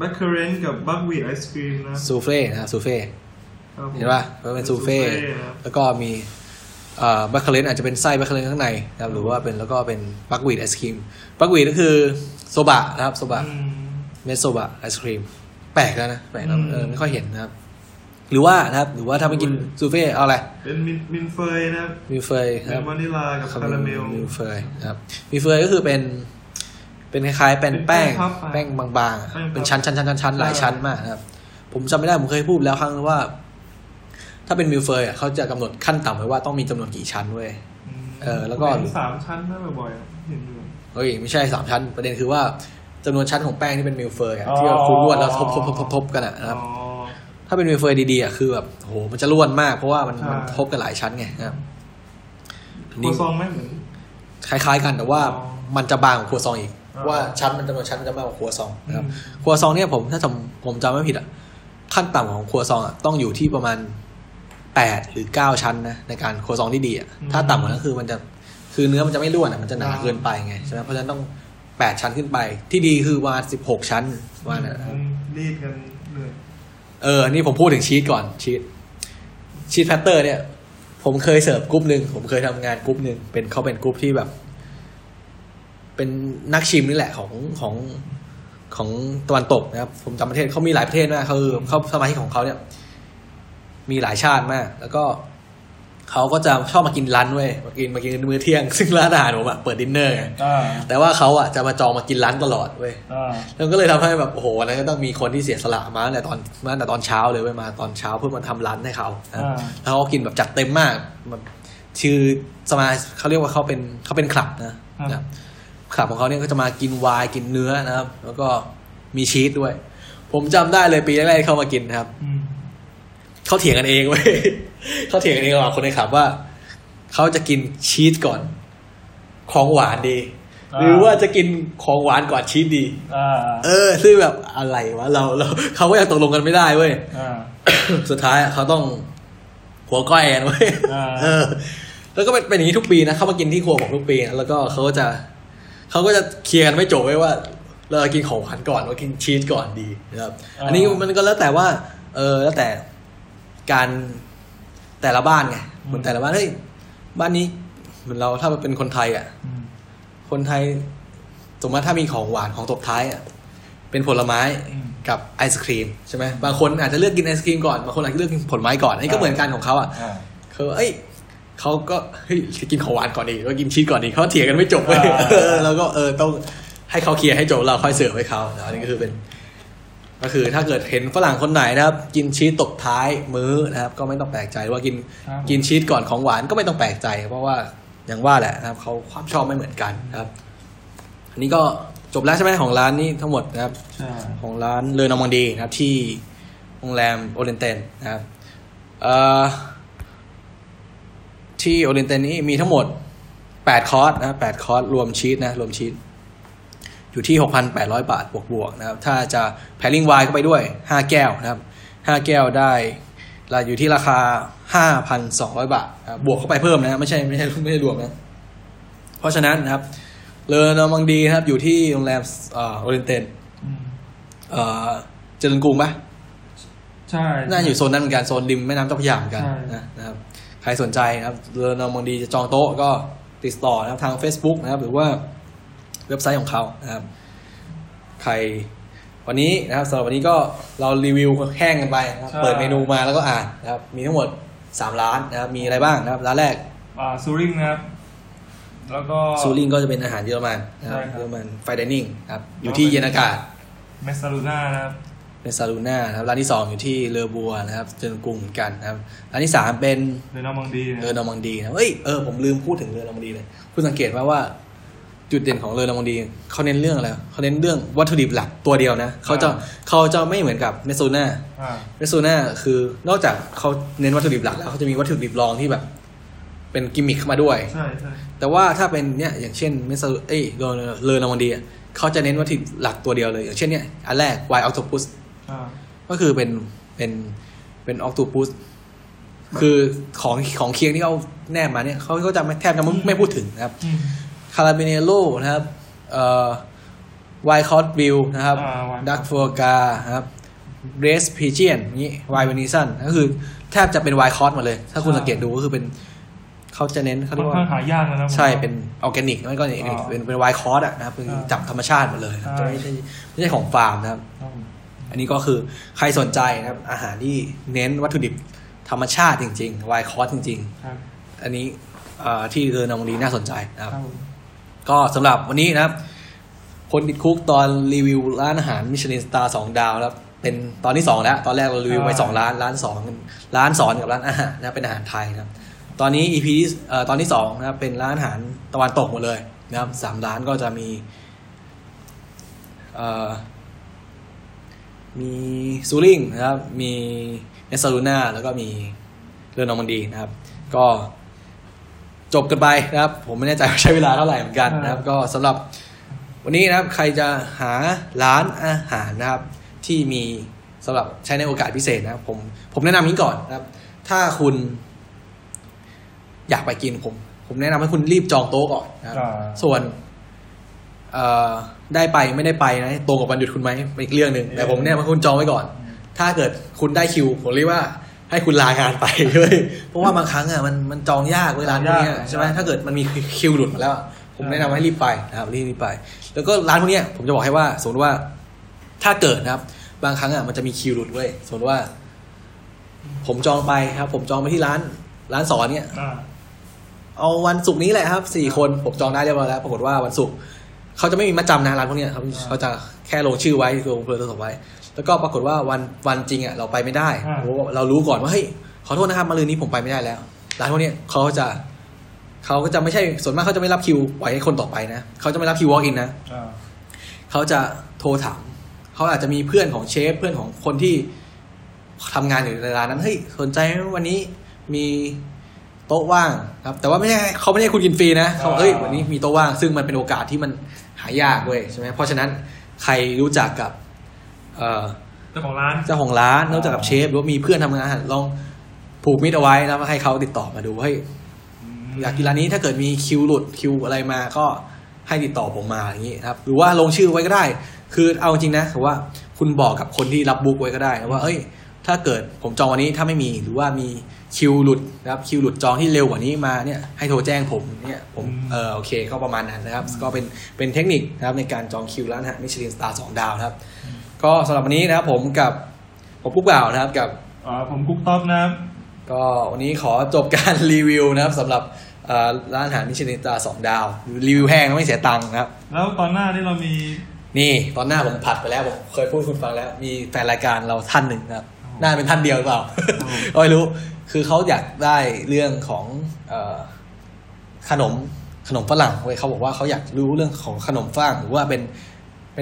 บัคเคอเรนกับบัควีไอศกรีมนะซูเฟ่นะซูเฟ่เห็นป่ะมันเป็นซูเฟ่แล้วก็มีบัคเคอเรนอาจจะเป็นไส้บัคเคอเรนข้างในนะครับหรือว่าเป็นแล้วก็เป็นบัควีไอศกรีมบัควีก็คือโซบะนะครับโซบะเม็ดโซบะไอศกรีมแปลกแล้วนะแปลกแล้วไม่ค่อยเห็นนะครับหรือว่าถ้าไปกินซูเฟ่เอาอะไรเป็นมินเฟยนะครับมินเฟยครับวานิลากับคาราเมลมินเฟยครับมินเฟยก็คือเป็นคล้ายๆเป็นแป้งบางๆเป็นชั้นหลายชั้นมากนะครับผมจำไม่ได้ผมเคยพูดแล้วครั้งนึงว่าถ้าเป็นมินเฟยอ่ะเขาจะกำหนดขั้นต่ำไว้ว่าต้องมีจำนวนกี่ชั้นเว้ยแล้วก็3ชั้นน่าบ่อยๆเห็นอยู่เฮ้ยไม่ใช่3ชั้นประเด็นคือว่าจำนวนชั้นของแป้งที่เป็นมินเฟยที่เราคูณลวดแล้วทบๆกันนะครับถ้าเป็นเวเฟอร์ดีๆอ่ะคือแบบโหมันจะล้วนมากเพราะว่ามันทบกันหลายชั้นไงนะครับครัวซองไม่เหมือนคล้ายๆกันแต่ว่ามันจะบางกว่าครัวซองอีกว่าชั้นมันจำนวนชั้นมันจะมากกว่าครัวซองนะครับครัวซองเนี่ยผมถ้าผมจำไม่ผิดอ่ะขั้นต่ำของครัวซองอ่ะต้องอยู่ที่ประมาณ8หรือ9ชั้นนะในการครัวซองที่ดีอ่ะถ้าต่ำกว่านั้นคือมันจะคือเนื้อมันจะไม่ล้วนอ่ะมันจะหนาเกินไปไงใช่ไหมเพราะฉะนั้นต้อง8ชั้นขึ้นไปที่ดีคือว่า16ชั้นว่าน่ะรีดกันเลยนี่ผมพูดถึงชีสก่อนชีสแพตเตอร์เนี่ยผมเคยเสิร์ฟกรุ๊ปนึงผมเคยทำงานกรุ๊ปนึงเป็นเขาเป็นกรุ๊ปที่แบบเป็นนักชิมนี่แหละของตะวันตกนะครับผมจำประเทศเขามีหลายประเทศมากเขาสมาชิกของเขาเนี่ยมีหลายชาติมากแล้วก็เขาก็จะชอบมากินร้านเว้ยมากินมื้อเที่ยงซึ่งร้านอาหารผมอะเปิดดินเนอร์ไงแต่ว่าเขาอะจะมาจองมากินร้านตลอดเว้ยแล้วก็เลยทำให้แบบโอ้โหนะก็ต้องมีคนที่เสียสละมาตั้งแต่ตอนเช้าเลยเว้ยมาตอนเช้าเพื่อมาทำร้านให้เขาแล้วเขากินแบบจัดเต็มมากชื่อสมาเขาเรียกว่าเขาเป็นคลับนะคลับของเขาเนี่ยก็จะมากินไวน์กินเนื้อนะครับแล้วก็มีชีสด้วยผมจำได้เลยปีแรกๆเขามากินนะครับเขาเถียงกันเองเว้ยเขาเถียงกันเองระหว่างคนในขับว่าเขาจะกินชีสก่อนของหวานดีหรือว่าจะกินของหวานก่อนชีสดีซึ่งแบบอะไรวะเราเขาก็ยังตกลงกันไม่ได้เว้ยสุดท้ายเขาต้องหัวก้อยกันเว้ยแล้วก็เป็นอย่างนี้ทุกปีนะเขามากินที่ครัวผมทุกปีแล้วก็เขาก็จะเคลียร์กันไม่จบไว้ว่าเรากินของหวานก่อนเรากินชีสก่อนดีนะครับอันนี้มันก็แล้วแต่ว่าแล้วแต่การแต่ละบ้านไงเหมือนแต่ละบ้านเฮ้ยบ้านนี้เหมือนเราถ้าเป็นคนไทยอ่ะคนไทยสมมติถ้ามีของหวานของตบท้ายอ่ะเป็นผลไม้กับไอศครีมใช่ไหมบางคนอาจจะเลือกกินไอศครีมก่อนบางคนอาจจะเลือกกินผลไม้ก่อนนี่ก็เหมือนกันของเขาอ่ะเขาก็เฮ้ยกินของหวานก่อนดีก็กินชีสก่อนดีเขาเถียงกันไม่จบเลยแล้วก็ต้องให้เขาเคลียร์ให้จบเราค่อยเสิร์ฟให้เขาอันนี้ก็คือเป็นก็คือถ้าเกิดเห็นฝรั่งคนไหนนะครับกินชีสตบท้ายมื้อนะครับก็ไม่ต้องแปลกใจว่ากินชีสก่อนของหวานก็ไม่ต้องแปลกใจเพราะว่าอย่างว่าแหละนะครับเขาความชอบไม่เหมือนกันนะครับอันนี้ก็จบแล้วใช่ไหมของร้านนี้ทั้งหมดนะครับของร้านเลอนอร์มังดีนะครับที่โรงแรมโอเรนเตนนะครับที่โอเรนเตนนี้มีทั้งหมด8คอร์สนะ8คอร์สรวมชีสอยู่ที่ 6,800 บาทบวกๆนะครับถ้าจะแพร์ลิ่งไวน์เข้าไปด้วย5แก้วนะครับ5แก้วได้อยู่ที่ราคา 5,200 บาทบวกเข้าไปเพิ่มนะไม่ใช่รวมนะเพราะฉะนั้นนะครับเลอนอร์มังดีนะครับอยู่ที่โรงแรมโอเรนเตนเจริญกรุงป่ะใช่น่าอยู่โซนนั้นเหมือนกันโซนริมแม่น้ำเจ้าพระยาเหมือนกันนะครับใครสนใจนะครับเลอนอร์มังดีจะจองโต๊ะก็ติดต่อนะครับทาง Facebook นะครับหรือว่าเว็บไซต์ของเขานะครับใครวันนี้นะครับสำหรับวันนี้ก็เรารีวิวแห้งกันไปนะครับเปิดเมนูมาแล้วก็อ่านนะครับมีทั้งหมด3ร้านนะครับมีอะไรบ้างนะครับร้านแรกซูริงนะครับแล้วก็ซูริงก็จะเป็นอาหารเยอรมันนะครับเยอรมันไฟน์ไดนิ่งครับอยู่ที่เยนากาเมซาลูน่านะครับเมซาลูน่านะครับร้านที่2อยู่ที่เลอบัวนะครับเจริญกรุงเหมือนกันนะครับร้านที่3เป็นเลอนอร์มังดีนะผมลืมพูดถึงเลอนอร์มังดีเลยคุณสังเกตว่า จุดเด่นของเลอแลมองดีเขาเน้นเรื่องอะไรเขาเน้นเรื่องวัตถุดิบหลักตัวเดียวนะเขาจะไม่เหมือนกับเมสโซน่าคือนอกจากเขาเน้นวัตถุดิบหลักแล้วเขาจะมีวัตถุดิบรองที่แบบเป็นกิมมิคเข้ามาด้วยใช่แต่ว่าถ้าเป็นเนี่ยอย่างเช่นเมสโซเลอแลมองดีเขาจะเน้นวัตถุดิบหลักตัวเดียวเลยอย่างเช่นเนี่ยอันแรกไวออคโตปัสก็คือเป็นออคโตปัสคือของเคียงที่เขาแนบมาเนี่ยเขาจะแทบจะไม่พูดถึงนะครับคาราเมโลนะครับไวคอตบิลนะครับดักฟัวกาครับเรสพีเจียนนี้ไวเวนิซันก็คือแทบจะเป็นไวคอตหมดเลยถ้าคุณสังเกตดูก็คือเป็นเขาจะเน้นเขาเรียกว่าหายากแล้วใช่เป็นออร์แกนิกไม่ก็เป็นไวคอตอ่ะนะครับคือจับธรรมชาติหมดเลยไม่ใช่ของฟาร์มนะครับอันนี้ก็คือใครสนใจนะครับอาหารที่เน้นวัตถุดิบธรรมชาติจริงๆไวคอสจริงๆอันนี้ที่เลอแลมองดีน่าสนใจนะครับก็สำหรับวันนี้นะครับคนติดคุกตอนรีวิวร้านอาหารมิชลินสตาร์2ดาวแล้วเป็นตอนที่2แล้วตอนแรกเรารีวิวไป2ร้านสอนกับร้านอาหารนะเป็นอาหารไทยนะครับตอนนี้ EP ตอนที่2นะครับเป็นร้านอาหารตะวันตกหมดเลยนะครับ3ร้านก็จะมีซูริงนะครับมีเนซาลูน่าแล้วก็มีเลอแลมองดีนะครับก็จบกันไปนะครับผมไม่แน่ใจว่าใช้เวลาเท่าไหร่เหมือนกันนะครับก็สำหรับวันนี้นะครับใครจะหาร้านอาหารนะครับที่มีสำหรับใช้ในโอกาสพิเศษนะครับผมแนะนำนี้ก่อนนะครับถ้าคุณอยากไปกินผมแนะนำให้คุณรีบจองโต๊ะก่อนนะครับส่วนได้ไปไม่ได้ไปนะตรงกับวันหยุดคุณไหมเป็นอีกเรื่องนึงแต่ผมแนะนำให้คุณจองไว้ก่อนถ้าเกิดคุณได้คิวผมเรียกว่าให้คุณลางานไปเลยเพราะว่าบางครั้งอ่ะมันจองยากเวลานี้ใช่ไหมถ้าเกิดมันมีคิวหลุดมาแล้วผมแนะนำให้รีบไปนะครับรีบไปแล้วก็ร้านพวกนี้ผมจะบอกให้ว่าสมมติว่าถ้าเกิดนะครับบางครั้งอ่ะมันจะมีคิวหลุดเว้ยสมมติว่าผมจองไปครับผมจองไปที่ร้านสอนเนี่ยเอาวันศุกร์นี้แหละครับ4คนผมจองได้เรียบร้อยแล้วปรากฏว่าวันศุกร์เขาจะไม่มีมัดจำนะร้านพวกนี้ครับเขาจะแค่ลงชื่อไว้ลงเบอร์โทรศัพท์ไว้แล้วก็ปรากฏว่าวันจริงอ่ะเราไปไม่ได้เรารู้ก่อนว่าเฮ้ยขอโทษนะครับมะรืนนี้ผมไปไม่ได้แล้วร้านพวกนี้เขาก็จะไม่ใช่ส่วนมากเขาจะไม่รับคิวปล่อยให้คนต่อไปนะเขาจะไม่รับคิว walk in นะเขาจะโทรถามเขาอาจจะมีเพื่อนของเชฟเพื่อนของคนที่ทำงานอยู่ในร้านนั้นเฮ้ยสนใจวันนี้มีโต๊ะว่างครับแต่ว่าไม่ใช่เขาไม่ได้คุณกินฟรีนะเขาเฮ้ยวันนี้มีโต๊ะว่างซึ่งมันเป็นโอกาสที่มันหายากเว้ยใช่ไหมเพราะฉะนั้นใครรู้จักกับเจ้าของร้านนอกจากกับเชฟหรือว่ามีเพื่อนทำงานอาหารลองผูกมิตรเอาไว้แล้วให้เขาติดต่อมาดูให้อยากกินร้านนี้ถ้าเกิดมีคิวหลุดคิวอะไรมาก็ให้ติดต่อผมมาอย่างนี้ครับหรือว่าลงชื่อไว้ก็ได้คือเอาจริงนะคือว่าคุณบอกกับคนที่รับบุ๊กไว้ก็ได้ว่าเอ้ยถ้าเกิดผมจองวันนี้ถ้าไม่มีหรือว่ามีคิวหลุดนะครับคิวหลุดจองที่เร็วกว่านี้มาเนี่ยให้โทรแจ้งผมเนี่ยผมโอเคก็ประมาณนั้นนะครับก็เป็นเทคนิคนะครับในการจองคิวร้านอาหารมิชลินสตาร์2ดาวนะครับก็สำหรับวันนี้นะครับผมกุ๊กบ่าวนะครับกับผมกุ๊กต๊อบนะครับก็วันนี้ขอจบการรีวิวนะครับสำหรับร้านอาหารมิชลินสตาร์2ดาวรีวิวแห้งไม่เสียตังค์นะครับแล้วตอนหน้าที่เรามีนี่ตอนหน้าผมผัดไปแล้วผมเคยพูดคุณฟังแล้วมีแฟนรายการเราท่านหนึ่งนะครับน่าเป็นท่านเดียวหรือเปล่าไม่รู้คือเขาอยากได้เรื่องของขนมฝรั่งเว้ยเขาบอกว่าเขาอยากรู้เรื่องของขนมฝรั่งหรือว่าเป็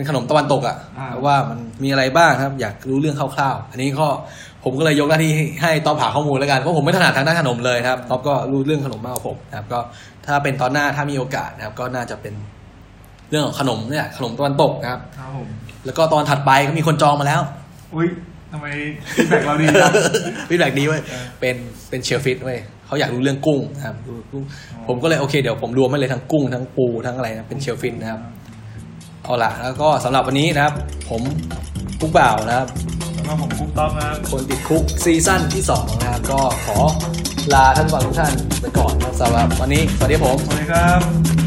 นขนมตะวันตกอ่ะว่ามันมีอะไรบ้างครับอยากรู้เรื่องคร่าวๆอันนี้ก็ผมก็เลยยกหน้าที่ให้ต๊อบหาข้อมูลแล้วกันเพราะผมไม่ถนัดทางด้านขนมเลยครับต๊อบก็รู้เรื่องขนมมากกว่าผมนะครับก็ถ้าเป็นตอนหน้าถ้ามีโอกาสนะครับก็น่าจะเป็นเรื่องของขนมเนี่ยขนมตะวันตกนะครับแล้วก็ตอนถัดไปก็มีคนจองมาแล้วอุ้ยทำไมฟีดแบ็กเราดีครับฟีดแบ็กดีเว้ยเป็นเชลฟิชเว้ยเขาอยากรู้เรื่องกุ้งครับผมก็เลยโอเคเดี๋ยวผมรวมให้เลยทั้งกุ้งทั้งปูทั้งอะไรนะเป็นเชลฟิชนะครับเอาล่ะแล้วก็สำหรับวันนี้นะครับผมกุ๊กบ่าวนะครับแล้วก็ผมกุ๊กต๊อบนะครับคนติดคุกซีซั่นที่2นะครับก็ขอลาท่านผู้ฟังทุกท่านไปก่อนครับสำหรับวันนี้สวัสดีผมสวัสดีครับ